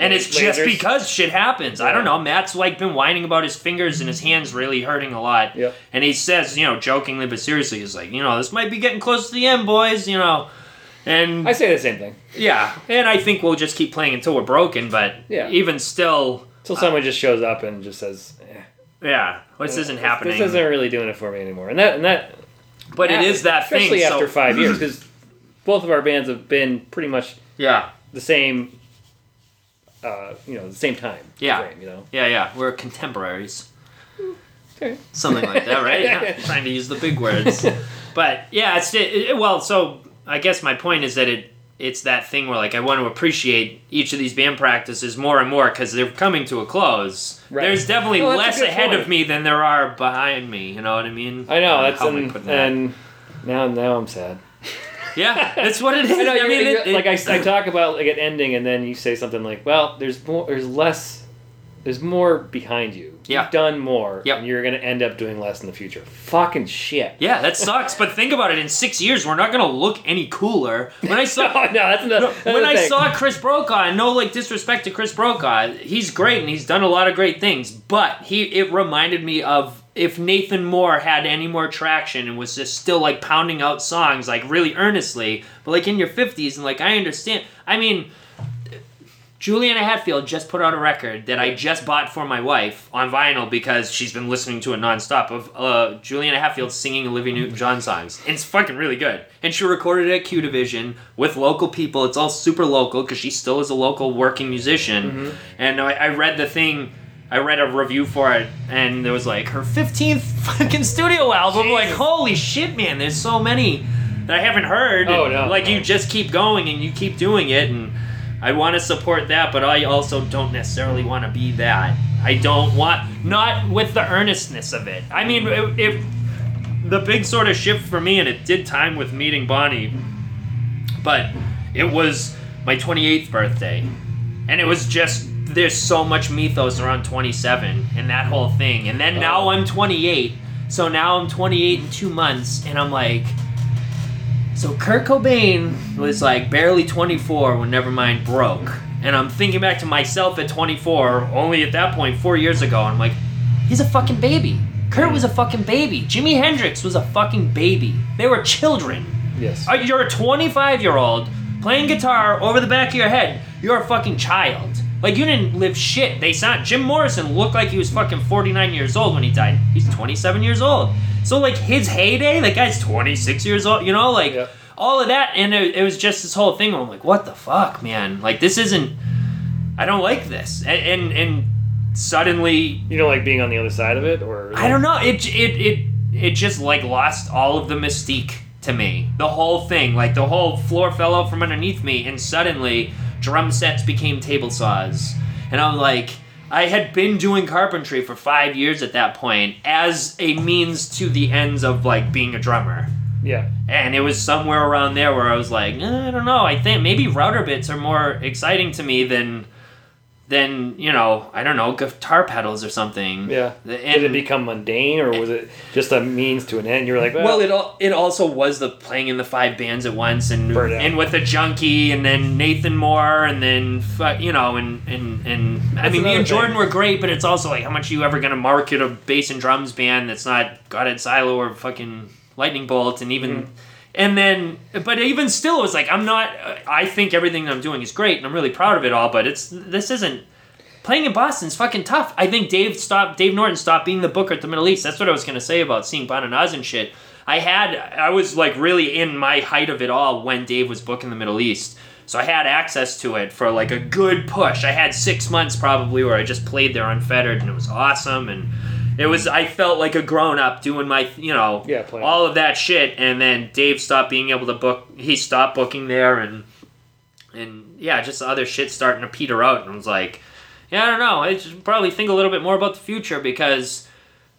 And it's just because shit happens. Yeah. I don't know. Matt's, like, been whining about his fingers and his hands really hurting a lot. Yep. And he says, you know, jokingly but seriously, he's like, you know, this might be getting close to the end, boys, you know. And I say the same thing. Yeah. And I think we'll just keep playing until we're broken, but yeah. even still... Until uh, someone just shows up and just says, eh. Yeah. This isn't this, happening. This isn't really doing it for me anymore. And that... And that but happens, it is that especially thing. Especially after so. five years, because both of our bands have been pretty much yeah. the same... Uh, you know, the same time. Yeah. Frame, you know? Yeah, yeah. We're contemporaries. Okay. Something like that, right? Yeah. Trying to use the big words. But, yeah, it's, it, it, well, so I guess my point is that it it's that thing where, like, I want to appreciate each of these band practices more and more because they're coming to a close. Right. There's definitely well, less ahead point. of me than there are behind me, you know what I mean? I know. I that's an, that. And now, now I'm sad. Yeah, that's what it is. I know, I mean, it, it, like I, I talk about like an ending, and then you say something like, "Well, there's more, there's less, there's more behind you. Yeah. You've done more, yep. and you're gonna end up doing less in the future." Fucking shit. Yeah, that sucks. But think about it. In six years, we're not gonna look any cooler. When I saw, no, no, that's not, that's when I thing. saw Chris Brokaw, and no, like, disrespect to Chris Brokaw, he's great and he's done a lot of great things. But he, it reminded me of. If Nathan Moore had any more traction and was just still, like, pounding out songs, like, really earnestly, but, like, in your fifties, and, like, I understand. I mean, Juliana Hatfield just put out a record that I just bought for my wife on vinyl because she's been listening to it nonstop of uh, Juliana Hatfield singing Olivia Newton-John songs. It's fucking really good. And she recorded it at Q Division with local people. It's all super local because she still is a local working musician. Mm-hmm. And I, I read the thing... I read a review for it, and there was, like, her fifteenth fucking studio album. Jeez. Like, holy shit, man, there's so many that I haven't heard. Oh, and, no. Like, no. You just keep going, and you keep doing it, and I want to support that, but I also don't necessarily want to be that. I don't want... Not with the earnestness of it. I mean, if, if the big sort of shift for me, and it did time with meeting Bonnie, but it was my twenty-eighth birthday, and it was just... There's so much mythos around twenty-seven and that whole thing. And then oh. now I'm twenty-eight. So now I'm twenty-eight in two months. And I'm like... So Kurt Cobain was like barely twenty-four when Nevermind broke. And I'm thinking back to myself at twenty-four, only at that point four years ago. And I'm like, he's a fucking baby. Kurt was a fucking baby. Jimi Hendrix was a fucking baby. They were children. Yes. You're a twenty-five-year-old playing guitar over the back of your head. You're a fucking child. Like, you didn't live shit. They sound, Jim Morrison looked like he was fucking forty-nine years old when he died. He's twenty-seven years old. So, like, his heyday, that guy's twenty-six years old, you know? Like, yeah. all of that, and it, it was just this whole thing where I'm like, what the fuck, man? Like, this isn't, I don't like this. And, and, and suddenly... You don't like being on the other side of it? Or I don't know. It, it, it, it just, like, lost all of the mystique to me. The whole thing. Like, the whole floor fell out from underneath me, and suddenly... Drum sets became table saws. And I'm like, I had been doing carpentry for five years at that point as a means to the ends of, like, being a drummer. Yeah. And it was somewhere around there where I was like, eh, I don't know. I think maybe router bits are more exciting to me than, than you know, I don't know, guitar pedals or something. Yeah. And, did it become mundane, or was it just a means to an end? You were like, well. Well, it, al- it also was the playing in the five bands at once, and and with the junkie, and then Nathan Moore, and then, you know, and, and, and I mean, me and Jordan thing. were great, but it's also like, how much are you ever going to market a bass and drums band that's not Godhead Silo or fucking Lightning Bolt, and even... Mm. And then, but even still, it was like, I'm not, I think everything that I'm doing is great, and I'm really proud of it all, but it's, this isn't, playing in Boston's fucking tough. I think Dave stopped, Dave Norton stopped being the booker at the Middle East. That's what I was going to say about seeing Bon and Oz and shit. I had, I was like really in my height of it all when Dave was booking the Middle East. So I had access to it for like a good push. I had six months probably where I just played there unfettered, and it was awesome, and... It was, I felt like a grown-up doing my, you know, yeah, all of that shit, and then Dave stopped being able to book, he stopped booking there, and, and yeah, just other shit starting to peter out, and I was like, yeah, I don't know, I should probably think a little bit more about the future, because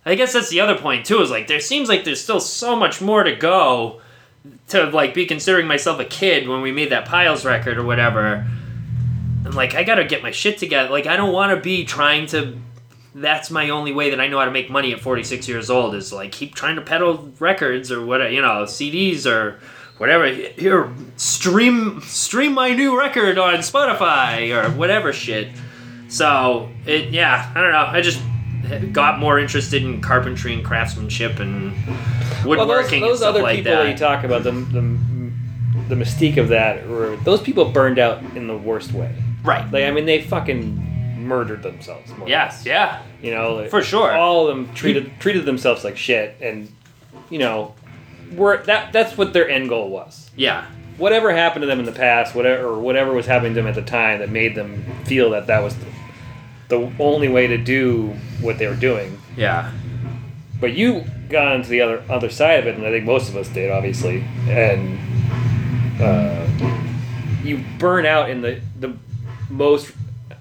I guess that's the other point, too, is like, there seems like there's still so much more to go to, like, be considering myself a kid when we made that Piles record or whatever. I'm like, I gotta get my shit together, like, I don't want to be trying to... That's my only way that I know how to make money at forty-six years old is, like, keep trying to peddle records or whatever, you know, C Ds or whatever. Here, stream stream my new record on Spotify or whatever shit. So, it yeah, I don't know. I just got more interested in carpentry and craftsmanship and woodworking well, those, those and stuff like that. Those other people that you talk about, the, the, the mystique of that, or those people burned out in the worst way. Right. Like, I mean, they fucking... murdered themselves more yes yeah you know like, for sure all of them treated treated themselves like shit, and you know were that that's what their end goal was. Yeah whatever happened to them in the past, whatever or whatever was happening to them at the time that made them feel that that was the, the only way to do what they were doing. Yeah but you got onto the other other side of it, and I think most of us did, obviously, and uh you burn out in the the most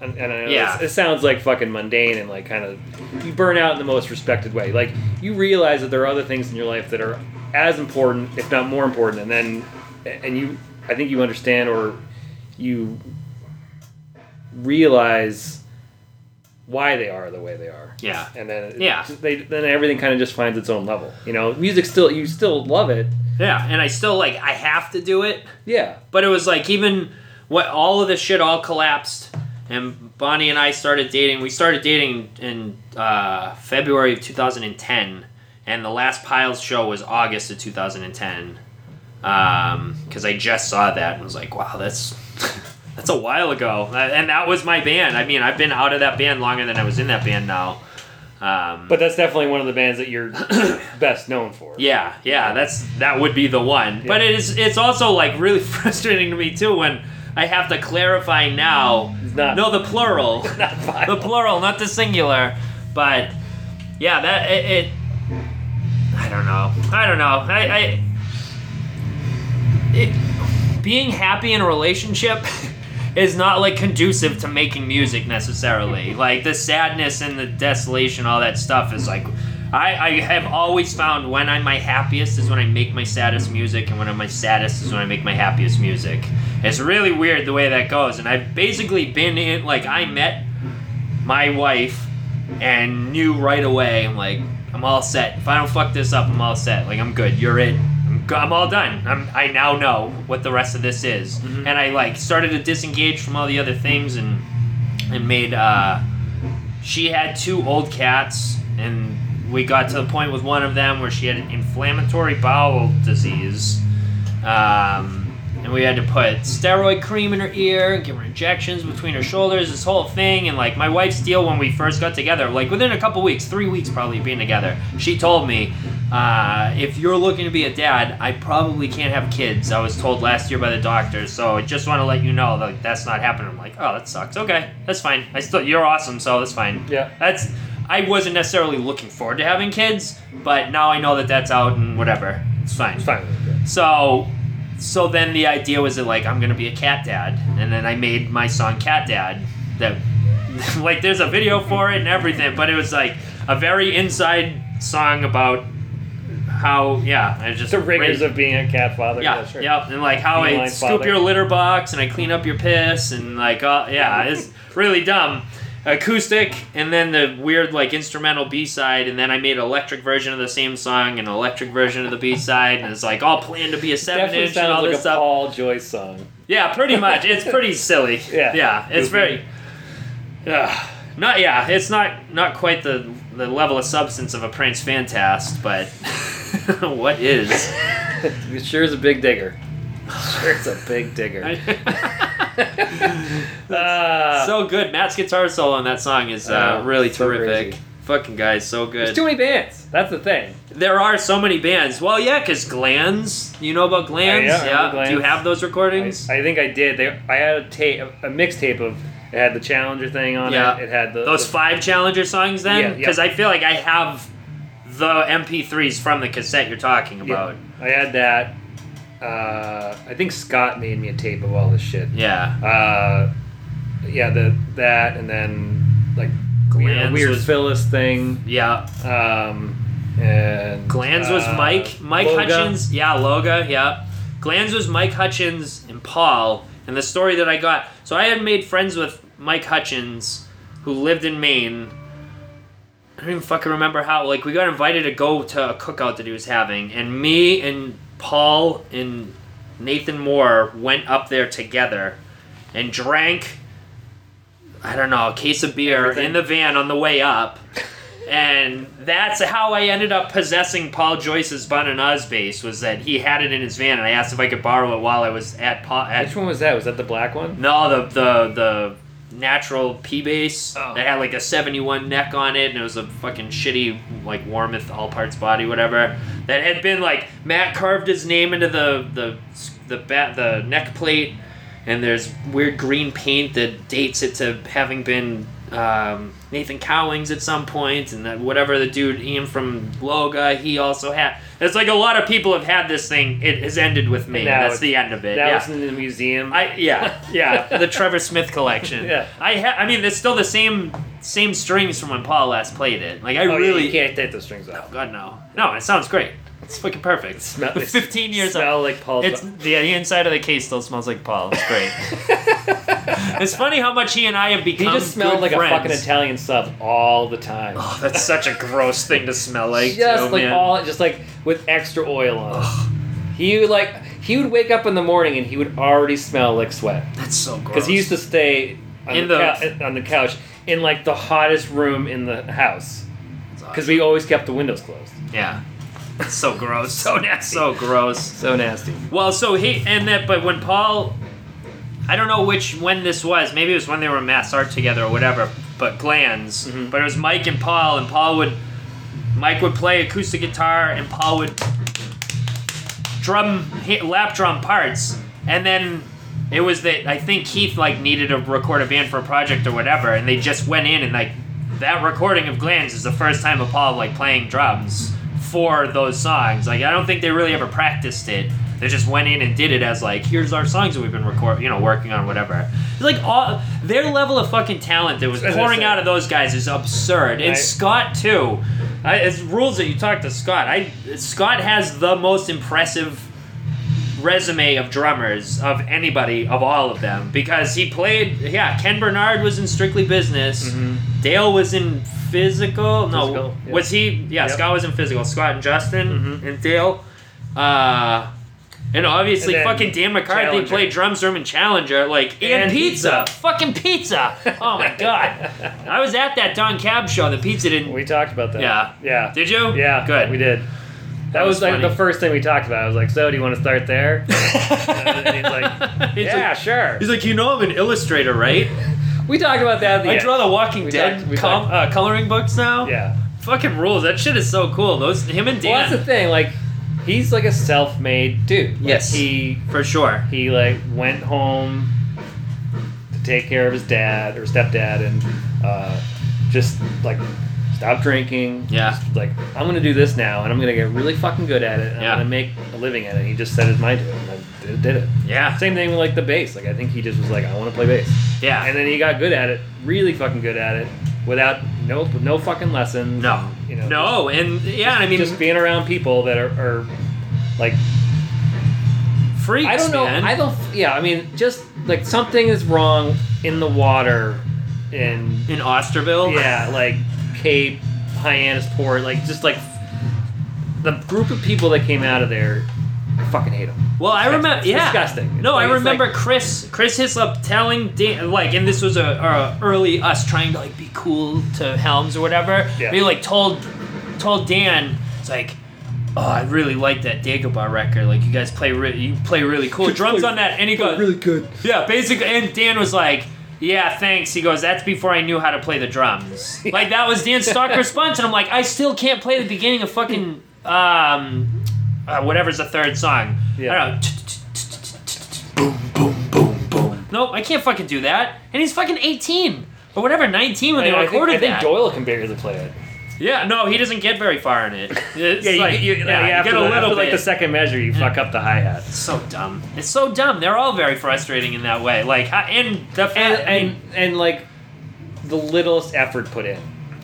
And, and I know yeah. it sounds like fucking mundane and like kind of you burn out in the most respected way. Like you realize that there are other things in your life that are as important, if not more important. And then, and you, I think you understand or you realize why they are the way they are. Yeah. And then, it, yeah. they, then everything kind of just finds its own level. You know, music still, you still love it. Yeah. And I still like, I have to do it. Yeah. But it was like, even what all of this shit all collapsed. And Bonnie and I started dating. We started dating in uh, February of two thousand ten, and the last Piles show was August of two thousand ten. Um, because I just saw that and was like, "Wow, that's that's a while ago." And that was my band. I mean, I've been out of that band longer than I was in that band now. Um, but that's definitely one of the bands that you're best known for. Yeah, yeah, that's that would be the one. Yeah. But it is. It's also like really frustrating to me too when. I have to clarify now. Not, no, the plural. Not the plural, not the singular. But yeah, that it. it I don't know. I don't know. I. I it, being happy in a relationship is not like conducive to making music necessarily. Like the sadness and the desolation, all that stuff is like. I, I have always found when I'm my happiest is when I make my saddest music, and when I'm my saddest is when I make my happiest music. It's really weird the way that goes, and I've basically been in, like, I met my wife and knew right away, I'm like, I'm all set. If I don't fuck this up, I'm all set. Like, I'm good. You're in. I'm, go- I'm all done. I'm, I now know what the rest of this is. Mm-hmm. And I, like, started to disengage from all the other things and, and made, uh... She had two old cats, and... We got to the point with one of them where she had an inflammatory bowel disease, um, And we had to put steroid cream in her ear, give her injections between her shoulders, this whole thing. And, like, my wife's deal when we first got together, like, within a couple weeks, three weeks probably being together, she told me, uh, if you're looking to be a dad, I probably can't have kids. I was told last year by the doctor, so I just want to let you know that that's not happening. I'm like, oh, that sucks. Okay, that's fine. I still, you're awesome, so that's fine. Yeah. That's, I wasn't necessarily looking forward to having kids, but now I know that that's out and whatever. It's fine. It's fine. Yeah. So... So then the idea was that, like, I'm going to be a cat dad. And then I made my song Cat Dad. That, like, there's a video for it and everything. But it was, like, a very inside song about how, yeah. I just the rigors right, of being a cat father. Yeah, yeah, sure. Yep. And, like, how being I scoop father. Your litter box and I clean up your piss. And, like, uh, yeah, it's really dumb. Acoustic, and then the weird, like, instrumental B-side, and then I made an electric version of the same song, an electric version of the B-side, and it's, like, all planned to be a seven-inch and all like this stuff. Definitely sounds like a Paul Joyce song. Yeah, pretty much. It's pretty silly. Yeah. Yeah, it's very... Uh, not, yeah, it's not not quite the, the level of substance of a Prince Fantast, but what is? It sure is a big digger. Sure it's a big digger. uh, so good. Matt's guitar solo on that song is uh, uh, really so terrific. Crazy. Fucking guys, so good. There's too many bands. That's the thing. There are so many bands. Well, yeah, because Glanz. You know about Glanz? Yeah. yeah. Glanz. Do you have those recordings? I, I think I did. They, I had a tape, a, a mixtape of. It had the Challenger thing on yeah. it. It had the those the, five Challenger songs. Then because yeah, yeah. I feel like I have the M P threes from the cassette you're talking about. Yeah. I had that. Uh, I think Scott made me a tape of all this shit. Yeah. Uh, yeah, the that and then like Glanz weird was, Phyllis thing. Yeah. Um, and Glanz uh, was Mike Mike Loga. Hutchins. Yeah, Loga. Yeah. Glanz was Mike Hutchins and Paul. And the story that I got, so I had made friends with Mike Hutchins, who lived in Maine. I don't even fucking remember how. Like we got invited to go to a cookout that he was having, and me and Paul and Nathan Moore went up there together and drank, I don't know, a case of beer Everything. in the van on the way up. And that's how I ended up possessing Paul Joyce's Bun and Oz bass, was that he had it in his van and I asked if I could borrow it while I was at Paul. At, Which one was that? Was that the black one? No, the the, the natural P bass oh. that had like a seventy-one neck on it, and it was a fucking shitty, like, Warmouth all parts body, whatever. That had been like Matt carved his name into the the the bat, the neck plate, and there's weird green paint that dates it to having been um, Nathan Cowling's at some point, and that whatever the dude Ian from Loga he also had. It's like a lot of people have had this thing. It has ended with me. That's the end of it. That yeah. was in the museum. I yeah yeah the Trevor Smith collection. Yeah. I ha- I mean it's still the same. Same strings from when Paul last played it. Like I oh, really you can't take those strings off. No, God no. No, it sounds great. It's fucking perfect. It smell, it Fifteen years old. Smell up. Like Paul. It's the, the inside of the case still smells like Paul. It's great. It's funny how much he and I have become. He just smelled like friends. A fucking Italian sub all the time. Oh, that's such a gross thing to smell like. Just too, like man. all, just like with extra oil on. Ugh. He like he would wake up in the morning and he would already smell like sweat. That's so gross. Because he used to stay on in the, the cou- on the couch. In like the hottest room in the house, because we always kept the windows closed. Yeah, that's so gross, so nasty, so gross, so nasty. Well, so he and that, but when Paul, I don't know which when this was. Maybe it was when they were in Mass Art together or whatever. But Glanz, mm-hmm. but it was Mike and Paul, and Paul would, Mike would play acoustic guitar, and Paul would drum hit lap drum parts, and then. It was that I think Keith like needed to record a band for a project or whatever, and they just went in and like that recording of Glanz is the first time of Paul like playing drums for those songs. Like I don't think they really ever practiced it. They just went in and did it as like here's our songs that we've been record, you know, working on whatever. It's like all their level of fucking talent that was pouring out of those guys is absurd. And right. Scott too. I, it's rules that you talk to Scott. I Scott has the most impressive resume of drummers of anybody of all of them because he played yeah Ken Bernard was in Strictly Business mm-hmm. Dale was in Physical no physical, yeah. was he yeah yep. Scott was in Physical Scott and Justin mm-hmm. and Dale uh and obviously and fucking Dan McCarthy Challenger. Played drums for him in Challenger like and, and pizza. pizza fucking pizza oh my god I was at that Don Cab show the pizza didn't we talked about that yeah yeah did you yeah good we did That was, was like the first thing we talked about. I was like, so do you want to start there? uh, and he's like, he's yeah, like, sure. He's like, you know I'm an illustrator, right? We talked about that at the I end. draw the Walking we Dead talked, com- talked. Uh, coloring books now. Yeah. Fucking rules. That shit is so cool. Those him and Dan. Well, that's the thing. Like, he's like a self-made dude. Like, yes. He for sure. He like went home to take care of his dad or stepdad and uh, just like stopped drinking. Yeah. Just, like, I'm gonna do this now and I'm gonna get really fucking good at it and yeah. I'm gonna make a living at it. And he just set his mind to it and I did it. Yeah. Same thing with like the bass. Like I think he just was like, I want to play bass. Yeah. And then he got good at it. Really fucking good at it. Without no no fucking lessons. No. You know, no, just, and yeah, just, I mean, just being around people that are, are like freaks. I don't know. Man. I don't. Yeah, I mean, just like something is wrong in the water in in Osterville. Yeah, like Cape Hyannisport. Like just like the group of people that came out of there. I fucking hate them. Well, I remember, yeah. Disgusting. No, like, I remember like, Chris Chris Hislop telling Dan, like, and this was a, a early us trying to like be cool to Helms or whatever. Yeah. He like told told Dan, it's like, oh, I really like that Dagobah record. Like, you guys play re- you play really cool drums on that, and he goes really good. Yeah, basically, and Dan was like, yeah, thanks. He goes, that's before I knew how to play the drums. Like that was Dan's stock response, and I'm like, I still can't play the beginning of fucking um. Uh, whatever's the third song. Yeah. I don't know. Boom, boom, boom, boom. Nope, I can't fucking do that. And he's fucking eighteen. Or whatever, nineteen when I they know, recorded I think, that. I think Doyle can barely play it. Yeah, no, he doesn't get very far in it. It's yeah, like, you, you, yeah, yeah, you get a little after, bit. Like the second measure, you fuck up the hi-hat. It's so dumb. It's so dumb. They're all very frustrating in that way. Like, and the fa- and, I mean, and, and like, the littlest effort put in.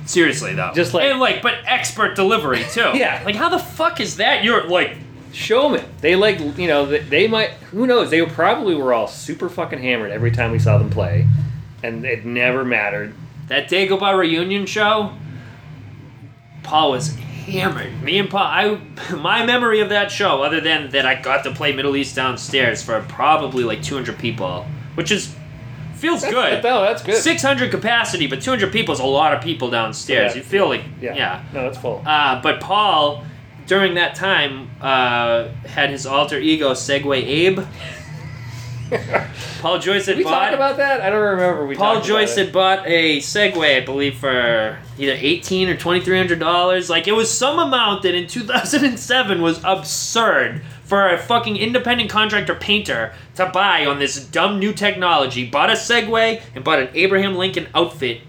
Seriously though, just like and like, but expert delivery too. Yeah, like how the fuck is that? You're like showman. They like you know they, they might who knows they probably were all super fucking hammered every time we saw them play, and it never mattered. That Dagobah reunion show, Paul was hammered. Me and Paul, I my memory of that show, other than that I got to play Middle East Downstairs for probably like two hundred people, which is. Feels that's good. Though, that's good. six hundred capacity, but two hundred people is a lot of people downstairs. Yeah, you feel like, yeah. yeah. No, it's full. Uh, but Paul, during that time, uh, had his alter ego Segway Abe. Paul Joyce had Did we bought... we talk about that? I don't remember. We Paul Joyce about it. had bought a Segway, I believe, for either eighteen hundred dollars or twenty-three hundred dollars. Like, it was some amount that in two thousand seven was absurd. For a fucking independent contractor painter to buy on this dumb new technology, bought a Segway and bought an Abraham Lincoln outfit,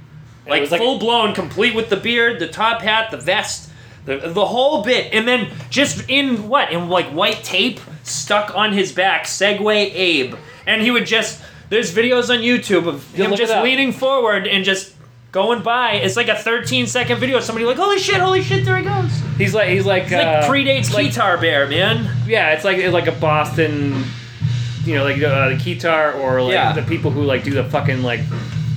like, like full blown, complete with the beard, the top hat, the vest, the the whole bit, and then just in what in like white tape stuck on his back, Segway Abe, and he would just there's videos on YouTube of him just leaning forward and just going by. It's like a thirteen second video. Somebody like holy shit, holy shit, there he goes. He's like, he's like, it's uh, like predates like, Guitar Bear, man. Yeah, it's like, it's like a Boston, you know, like uh, the Guitar or like yeah. the people who like do the fucking like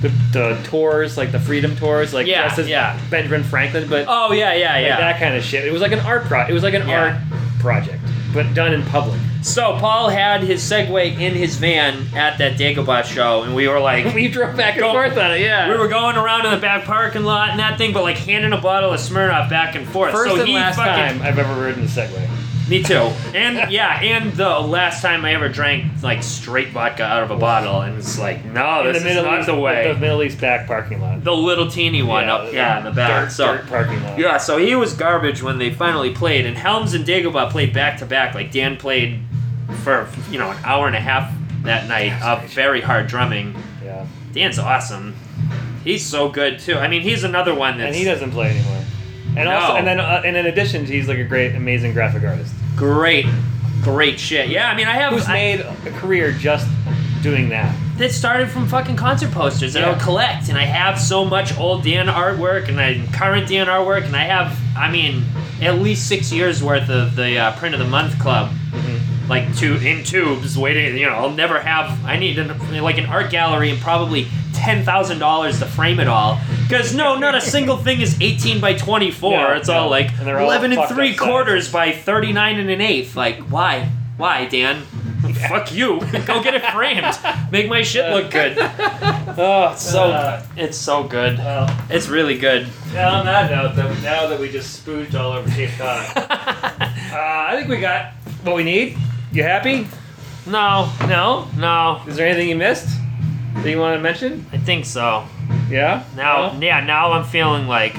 the, the tours, like the freedom tours, like yeah, just as yeah. Benjamin Franklin, but oh yeah, yeah, like, yeah, that kind of shit. It was like an art pro. It was like an yeah. art project, but done in public. So Paul had his Segway in his van at that Dagobah show, and we were like... we drove back and go, forth on it, yeah. We were going around in the back parking lot and that thing, but like handing a bottle of Smirnoff back and forth. First so and last fucking, time I've ever ridden a Segway. Me too. And, yeah, and the last time I ever drank, like, straight vodka out of a bottle, and it's like, no, this is not the way. The Middle East back parking lot. The little teeny one yeah, up, yeah, in the back. Dirt, so, dirt parking lot. Yeah, so he was garbage when they finally played, and Helms and Dagobah played back-to-back. Like, Dan played for, you know, an hour and a half that night of very hard drumming. Yeah. Dan's awesome. He's so good, too. I mean, he's another one that's... And he doesn't play anymore. And no. also, and then, uh, and in addition, he's like a great, amazing graphic artist. Great, great shit. Yeah, I mean, I have who's I, made a career just doing that. That started from fucking concert posters that yeah. I would collect, and I have so much old Dan artwork and I, current Dan artwork, and I have, I mean, at least six years worth of the uh, Print of the Month Club, mm-hmm. like two in tubes, waiting. You know, I'll never have. I need an, like an art gallery and probably ten thousand dollars to frame it all. Because, no, not a single thing is eighteen by twenty-four. Yeah, it's yeah. all like and all eleven and three quarters by thirty-nine and an eighth. Like, why? Why, Dan? Yeah. Fuck you. Go get it framed. Make my shit look good. Oh, it's so, uh, it's so good. Well, it's really good. Yeah, on that note, though, now that we just spooged all over Cape Cod. Uh, I think we got what we need. You happy? No, no, no. Is there anything you missed that you want to mention? I think so. Yeah? Now, no? Yeah, now I'm feeling like,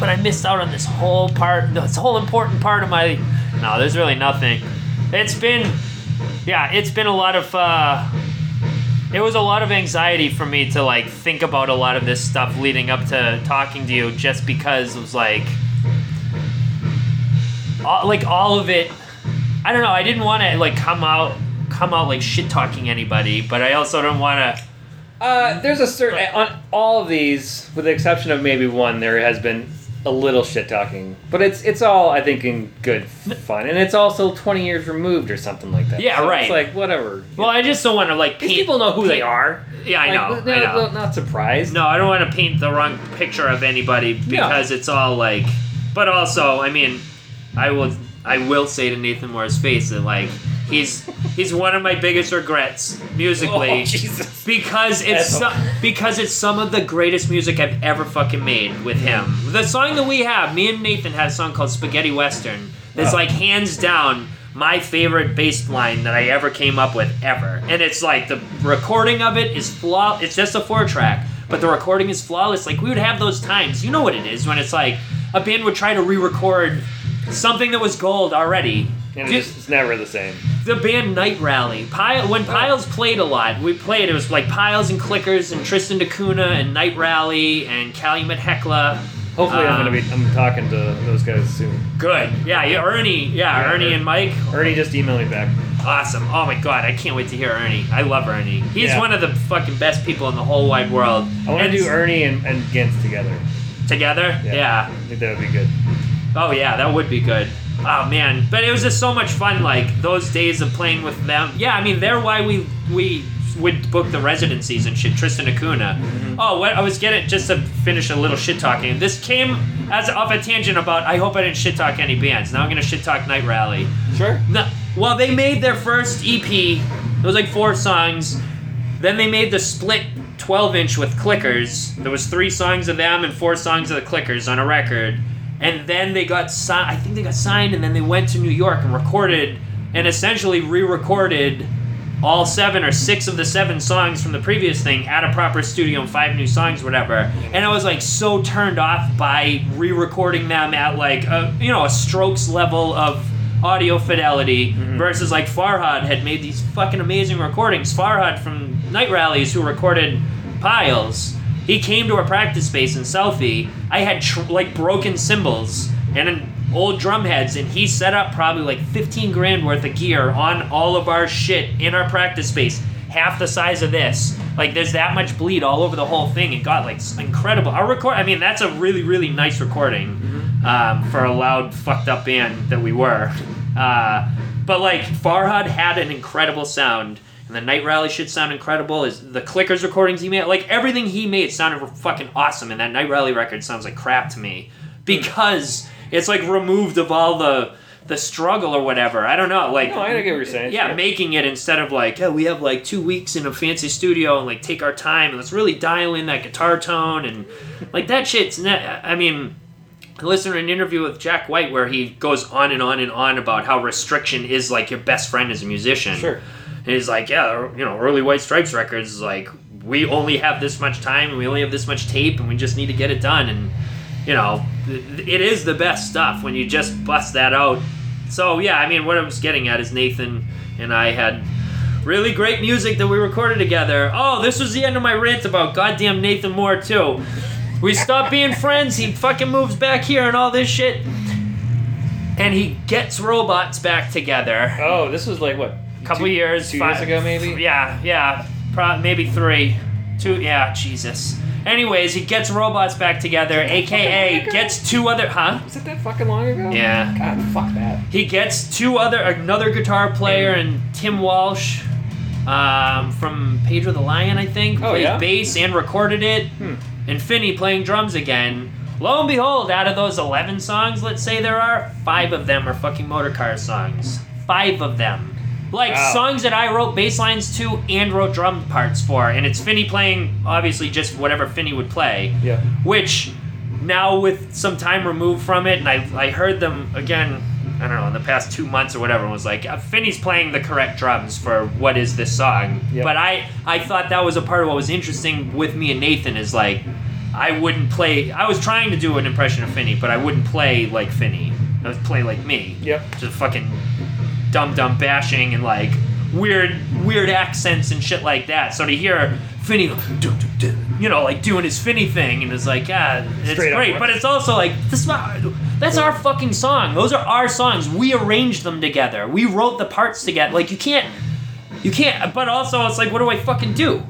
but I missed out on this whole part, this whole important part of my, no, there's really nothing. It's been, yeah, it's been a lot of, uh, it was a lot of anxiety for me to, like, think about a lot of this stuff leading up to talking to you, just because it was like, all, like, all of it, I don't know, I didn't want to, like, come out, come out, like, shit-talking anybody, but I also don't want to... Uh, there's a certain... On all of these, with the exception of maybe one, there has been a little shit-talking. But it's it's all, I think, in good fun. And it's also twenty years removed or something like that. Yeah, so right. It's like, whatever. Well, know. I just don't want to, like... Paint, people know who paint. They are. Yeah, I like, know, no, I know. Not surprised. No, I don't want to paint the wrong picture of anybody, because no. It's all, like... But also, I mean, I will I will say to Nathan Moore's face that, like... He's he's one of my biggest regrets musically, oh, Jesus. because it's so, because it's some of the greatest music I've ever fucking made with him. The song that we have, me and Nathan had a song called Spaghetti Western. That's oh. like hands down my favorite bass line that I ever came up with ever. And it's like the recording of it is flawless. It's just a four track, but the recording is flawless. Like we would have those times, you know what it is when it's like a band would try to re-record something that was gold already. And it's, just, it's never the same. The band Night Rally. Pile, when Piles played a lot, we played, it was like Piles and Clickers and Tristan da Cunha and Night Rally and Calumet Hecla. Hopefully um, I'm going to be, I'm talking to those guys soon. Good. Yeah, yeah Ernie. Yeah, yeah Ernie er, and Mike. Ernie just emailed me back. Awesome. Oh my God, I can't wait to hear Ernie. I love Ernie. He's yeah. one of the fucking best people in the whole wide world. I want to do Ernie and, and Gintz together. Together? Yeah. yeah. I think that would be good. Oh yeah, that would be good. Oh man, but it was just so much fun, like those days of playing with them. Yeah, I mean, they're why we we would book the residencies and shit. Tristan da Cunha. Mm-hmm. Oh, what I was getting, just to finish a little shit talking. This came as off a tangent about I hope I didn't shit talk any bands. Now I'm gonna shit talk Night Rally. Sure. No, well, they made their first E P. It was like four songs. Then they made the split twelve inch with Clickers. There was three songs of them and four songs of the Clickers on a record. And then they got signed, I think they got signed, and then they went to New York and recorded and essentially re-recorded all seven or six of the seven songs from the previous thing at a proper studio and five new songs, whatever. And I was like so turned off by re-recording them at like, a, you know, a Strokes level of audio fidelity mm-hmm. versus like Farhad had made these fucking amazing recordings. Farhad from Night Rallies, who recorded Piles. He came to a practice space in Southie. I had tr- like broken cymbals and an old drum heads, and he set up probably like fifteen grand worth of gear on all of our shit in our practice space, half the size of this. Like there's that much bleed all over the whole thing, and got like incredible. Our record, I mean, that's a really, really nice recording mm-hmm. um, for a loud, fucked up band that we were. Uh, but like Farhad had an incredible sound. And the Night Rally should sound incredible. Is the Clickers recordings he made, like everything he made sounded fucking awesome, and that Night Rally record sounds like crap to me because it's like removed of all the the struggle or whatever. I don't know. Like, no, I don't get what you're saying. Yeah, yeah, making it instead of like, yeah, we have like two weeks in a fancy studio and like take our time and let's really dial in that guitar tone and like that shit's. Ne- I mean. I listened to an interview with Jack White where he goes on and on and on about how restriction is like your best friend as a musician. Sure. And he's like, yeah, you know, early White Stripes records is like, we only have this much time and we only have this much tape and we just need to get it done. And, you know, it is the best stuff when you just bust that out. So, yeah, I mean, what I was getting at is Nathan and I had really great music that we recorded together. Oh, this was the end of my rant about goddamn Nathan Moore, too. We stopped being friends. He fucking moves back here and all this shit. And he gets Robots back together. Oh, this was like, what? Couple two, years, two five, years ago maybe. Yeah, yeah, probably maybe three, two. Yeah, Jesus. Anyways, he gets Robots back together, aka gets two other. Huh? Was it that fucking long ago? Yeah. God, fuck that. He gets two other, another guitar player and Tim Walsh, um, from Pedro the Lion, I think. Oh, played yeah? bass and recorded it, hmm. and Finney playing drums again. Lo and behold, out of those eleven songs, let's say there are five of them are fucking Motor Car songs. Five of them. Like, wow. Songs that I wrote bass lines to and wrote drum parts for. And it's Finney playing, obviously, just whatever Finney would play. Yeah. Which, now with some time removed from it, and I I heard them, again, I don't know, in the past two months or whatever, and was like, Finney's playing the correct drums for what is this song. Yep. But I, I thought that was a part of what was interesting with me and Nathan is like, I wouldn't play, I was trying to do an impression of Finney, but I wouldn't play like Finney. I would play like me. Yep. Just fucking dumb, dumb bashing and like weird, weird accents and shit like that. So to hear Finney, you know, like doing his Finney thing, and it's like, yeah, it's Straight great. Up. But it's also like, this is my, that's our fucking song. Those are our songs. We arranged them together. We wrote the parts together. Like, you can't, you can't, but also it's like, what do I fucking do?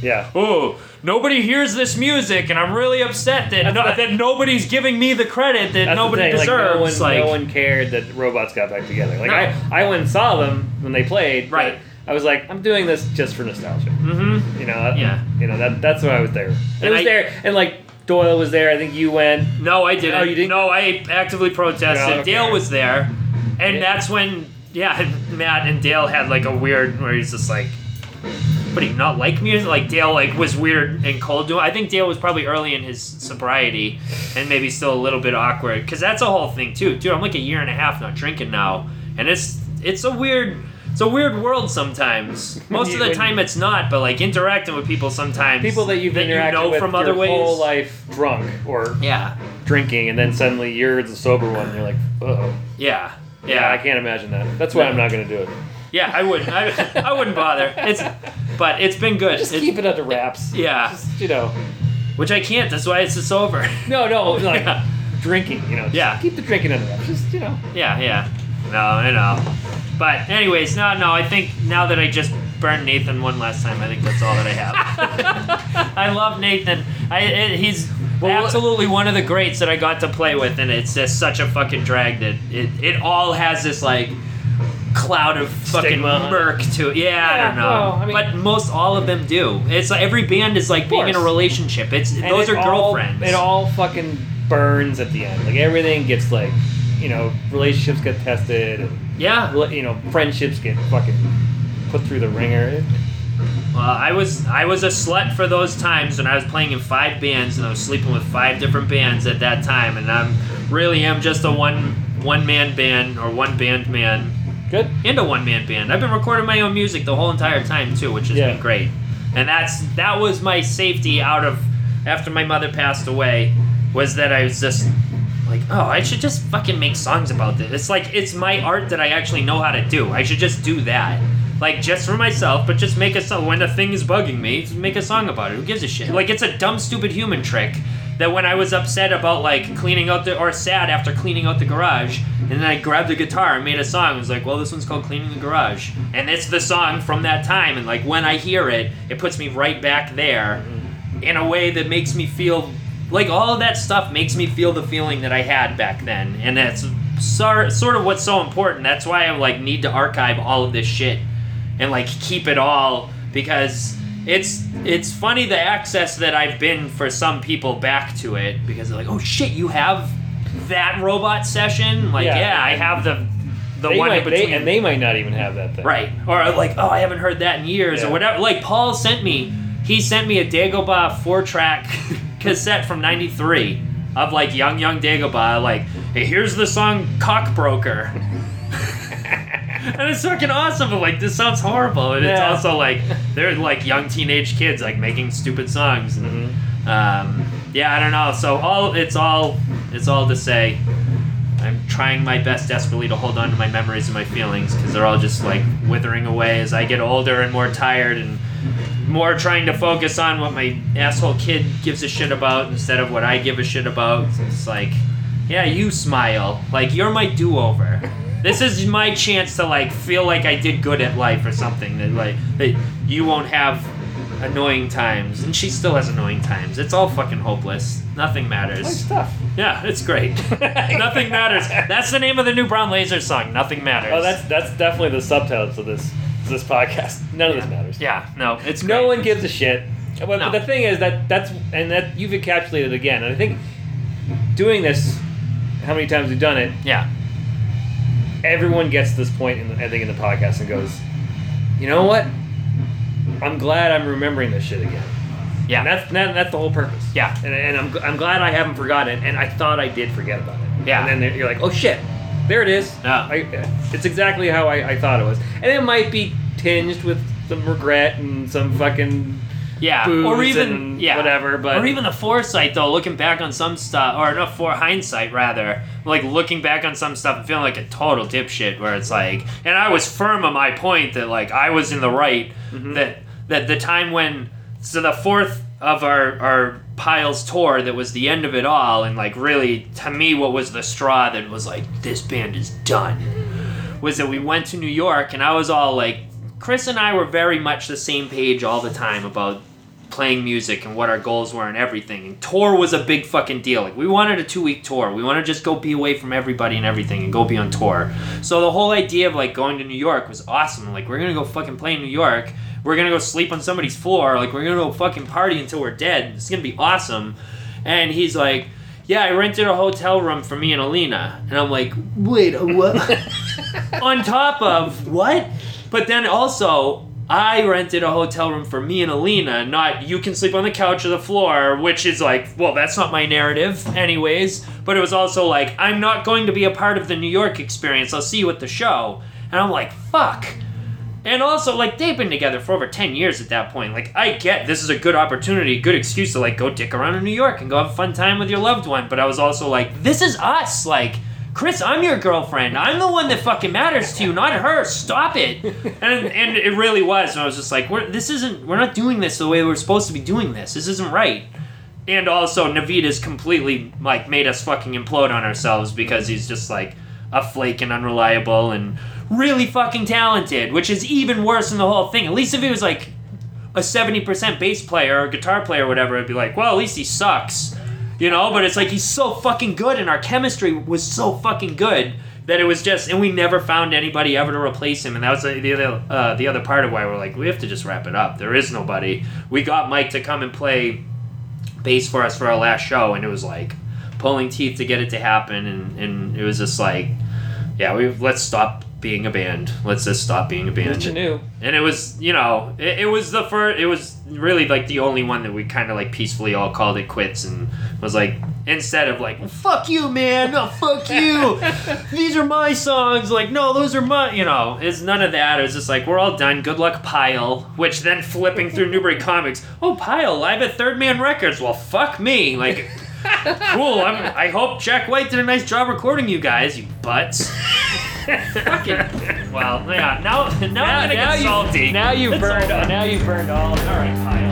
Yeah. Oh, nobody hears this music, and I'm really upset that no, the, that nobody's giving me the credit that nobody deserves. Like, no, one, like, no one cared that Robots got back together. Like, no. I, I went and saw them when they played. Right. I was like, I'm doing this just for nostalgia. Mm-hmm. You know. That, yeah. You know that. That's why I was there. And it was I, there, and like Doyle was there. I think you went. No, I didn't. Oh, you didn't. No, I actively protested. No, okay. Dale was there, and yeah. that's when yeah, Matt and Dale had like a weird where he's just like. But he not like music. Like Dale, like was weird and cold. I think Dale was probably early in his sobriety, and maybe still a little bit awkward. Cause that's a whole thing too, dude. I'm like a year and a half not drinking now, and it's it's a weird it's a weird world sometimes. Most of the time it's not, but like interacting with people sometimes. People that you've that interacted you know with from your other ways. Whole life drunk or yeah drinking, and then suddenly you're the sober one. And you're like, uh-oh. Yeah, yeah, yeah. I can't imagine that. That's why yeah. I'm not gonna do it. Yeah, I wouldn't. I, I wouldn't bother. It's, but it's been good. Just it, keep it under wraps. Yeah, just, you know, which I can't. That's why it's just over. No, no, like yeah. drinking. You know, just yeah, keep the drinking under wraps. Just you know. Yeah, yeah. No, I know. But anyways, no, no. I think now that I just burned Nathan one last time, I think that's all that I have. I love Nathan. I it, he's. Well, absolutely one of the greats that I got to play with, and it's just such a fucking drag that it it all has this like. Cloud of fucking Stigma. Murk to it. Yeah, yeah, I don't know. Well, I mean, but most all of them do. It's like every band is like being in a relationship. It's and those it are all, girlfriends. It all fucking burns at the end. Like everything gets like, you know, relationships get tested. And, yeah. You know, friendships get fucking put through the ringer. Well, I was I was a slut for those times when I was playing in five bands and I was sleeping with five different bands at that time, and I'm really am just a one one man band or one band man. Good. And a one-man band. I've been recording my own music the whole entire time, too, which has yeah. been great. And that's that was my safety out of... After my mother passed away, was that I was just like, oh, I should just fucking make songs about this. It's like, it's my art that I actually know how to do. I should just do that. Like, just for myself, but just make a song. When a thing is bugging me, just make a song about it. Who gives a shit? Like, it's a dumb, stupid human trick that when I was upset about, like, cleaning out the... Or sad after cleaning out the garage, and then I grabbed a guitar and made a song. I was like, well, this one's called Cleaning the Garage. And it's the song from that time. And, like, when I hear it, it puts me right back there in a way that makes me feel... Like, all of that stuff makes me feel the feeling that I had back then. And that's so, sort of what's so important. That's why I, like, need to archive all of this shit. And like keep it all, because it's it's funny the access that I've been for some people back to it, because they're like, oh shit, you have that Robot session? Like yeah, yeah I have the the one might, in between, they, and they might not even have that thing, right? Or like, oh, I haven't heard that in years, yeah. or whatever. Like Paul sent me, he sent me a Dagobah four track cassette from ninety-three of like young young Dagobah, like hey, here's the song Cockbroker. And it's fucking awesome, but, like, this sounds horrible. And yeah. it's also, like, they're, like, young teenage kids, like, making stupid songs. And, mm-hmm. um, yeah, I don't know. So all it's all it's all to say I'm trying my best desperately to hold on to my memories and my feelings, because they're all just, like, withering away as I get older and more tired and more trying to focus on what my asshole kid gives a shit about instead of what I give a shit about. So it's like, yeah, you smile. Like, you're my do-over. This is my chance to, like, feel like I did good at life or something. That, like, that you won't have annoying times. And she still has annoying times. It's all fucking hopeless. Nothing matters. Nice stuff. Yeah, it's great. Nothing matters. That's the name of the new Brown Lasers song, Nothing Matters. Oh, that's that's definitely the subtitle to this this podcast. None of yeah. this matters. Yeah, no, it's No great. One gives a shit. But, no. but the thing is, that that's, and that you've encapsulated it again. And I think doing this, how many times we've done it. Yeah. Everyone gets to this point, in the, I think, in the podcast and goes, you know what? I'm glad I'm remembering this shit again. Yeah. And that's that, that's the whole purpose. Yeah. And, and I'm I'm glad I haven't forgotten it, and I thought I did forget about it. Yeah. And then you're like, oh, shit. There it is. Yeah. I, it's exactly how I, I thought it was. And it might be tinged with some regret and some fucking... Yeah, or even yeah. whatever, but or even the foresight though. Looking back on some stuff, or not for hindsight rather, like looking back on some stuff and feeling like a total dipshit, where it's like, and I was firm on my point that like I was in the right. Mm-hmm. That that the time when so the fourth of our our Piles tour that was the end of it all, and like really to me what was the straw that was like this band is done, was that we went to New York and I was all like, Chris and I were very much the same page all the time about playing music and what our goals were and everything, and tour was a big fucking deal. Like we wanted a two-week tour, we wanted to just go be away from everybody and everything and go be on tour. So the whole idea of like going to New York was awesome. Like we're gonna go fucking play in New York, we're gonna go sleep on somebody's floor, like we're gonna go fucking party until we're dead, it's gonna be awesome. And he's like, yeah, I rented a hotel room for me and Alina, and I'm like, wait, what? On top of what? But then also I rented a hotel room for me and Alina, not you can sleep on the couch or the floor, which is like, well, that's not my narrative anyways. But it was also like, I'm not going to be a part of the New York experience. I'll see you at the show. And I'm like, fuck. And also, like, they've been together for over ten years at that point. Like, I get this is a good opportunity, good excuse to, like, go dick around in New York and go have a fun time with your loved one. But I was also like, this is us, like... Chris, I'm your girlfriend. I'm the one that fucking matters to you, not her. Stop it. And and it really was. And I was just like, we're, this isn't, we're not doing this the way we're supposed to be doing this. This isn't right. And also, Naveed's completely, like, made us fucking implode on ourselves because he's just, like, a flake and unreliable and really fucking talented, which is even worse than the whole thing. At least if he was, like, a seventy percent bass player or guitar player or whatever, I'd be like, well, at least he sucks. You know, but it's like he's so fucking good, and our chemistry was so fucking good that it was just, and we never found anybody ever to replace him, and that was the other uh, the other part of why we're like, we have to just wrap it up. There is nobody. We got Mike to come and play bass for us for our last show, and it was like pulling teeth to get it to happen, and, and it was just like, yeah, we let's stop being a band. Let's just stop being a band. But you knew. And it was, you know, it, it was the first, it was really like the only one that we kind of like peacefully all called it quits and was like, instead of like, fuck you, man, no, fuck you, these are my songs, like, no, those are my, you know, it's none of that. It was just like, we're all done, good luck, Pile, which then flipping through Newbury Comics, oh, Pile, live at Third Man Records, well, fuck me, like, cool, I'm, I hope Jack White did a nice job recording you guys, you butts. Fucking well, yeah. Now, now, now I'm gonna now get salty. You, now you burned. Now you burned all. All right, Pile.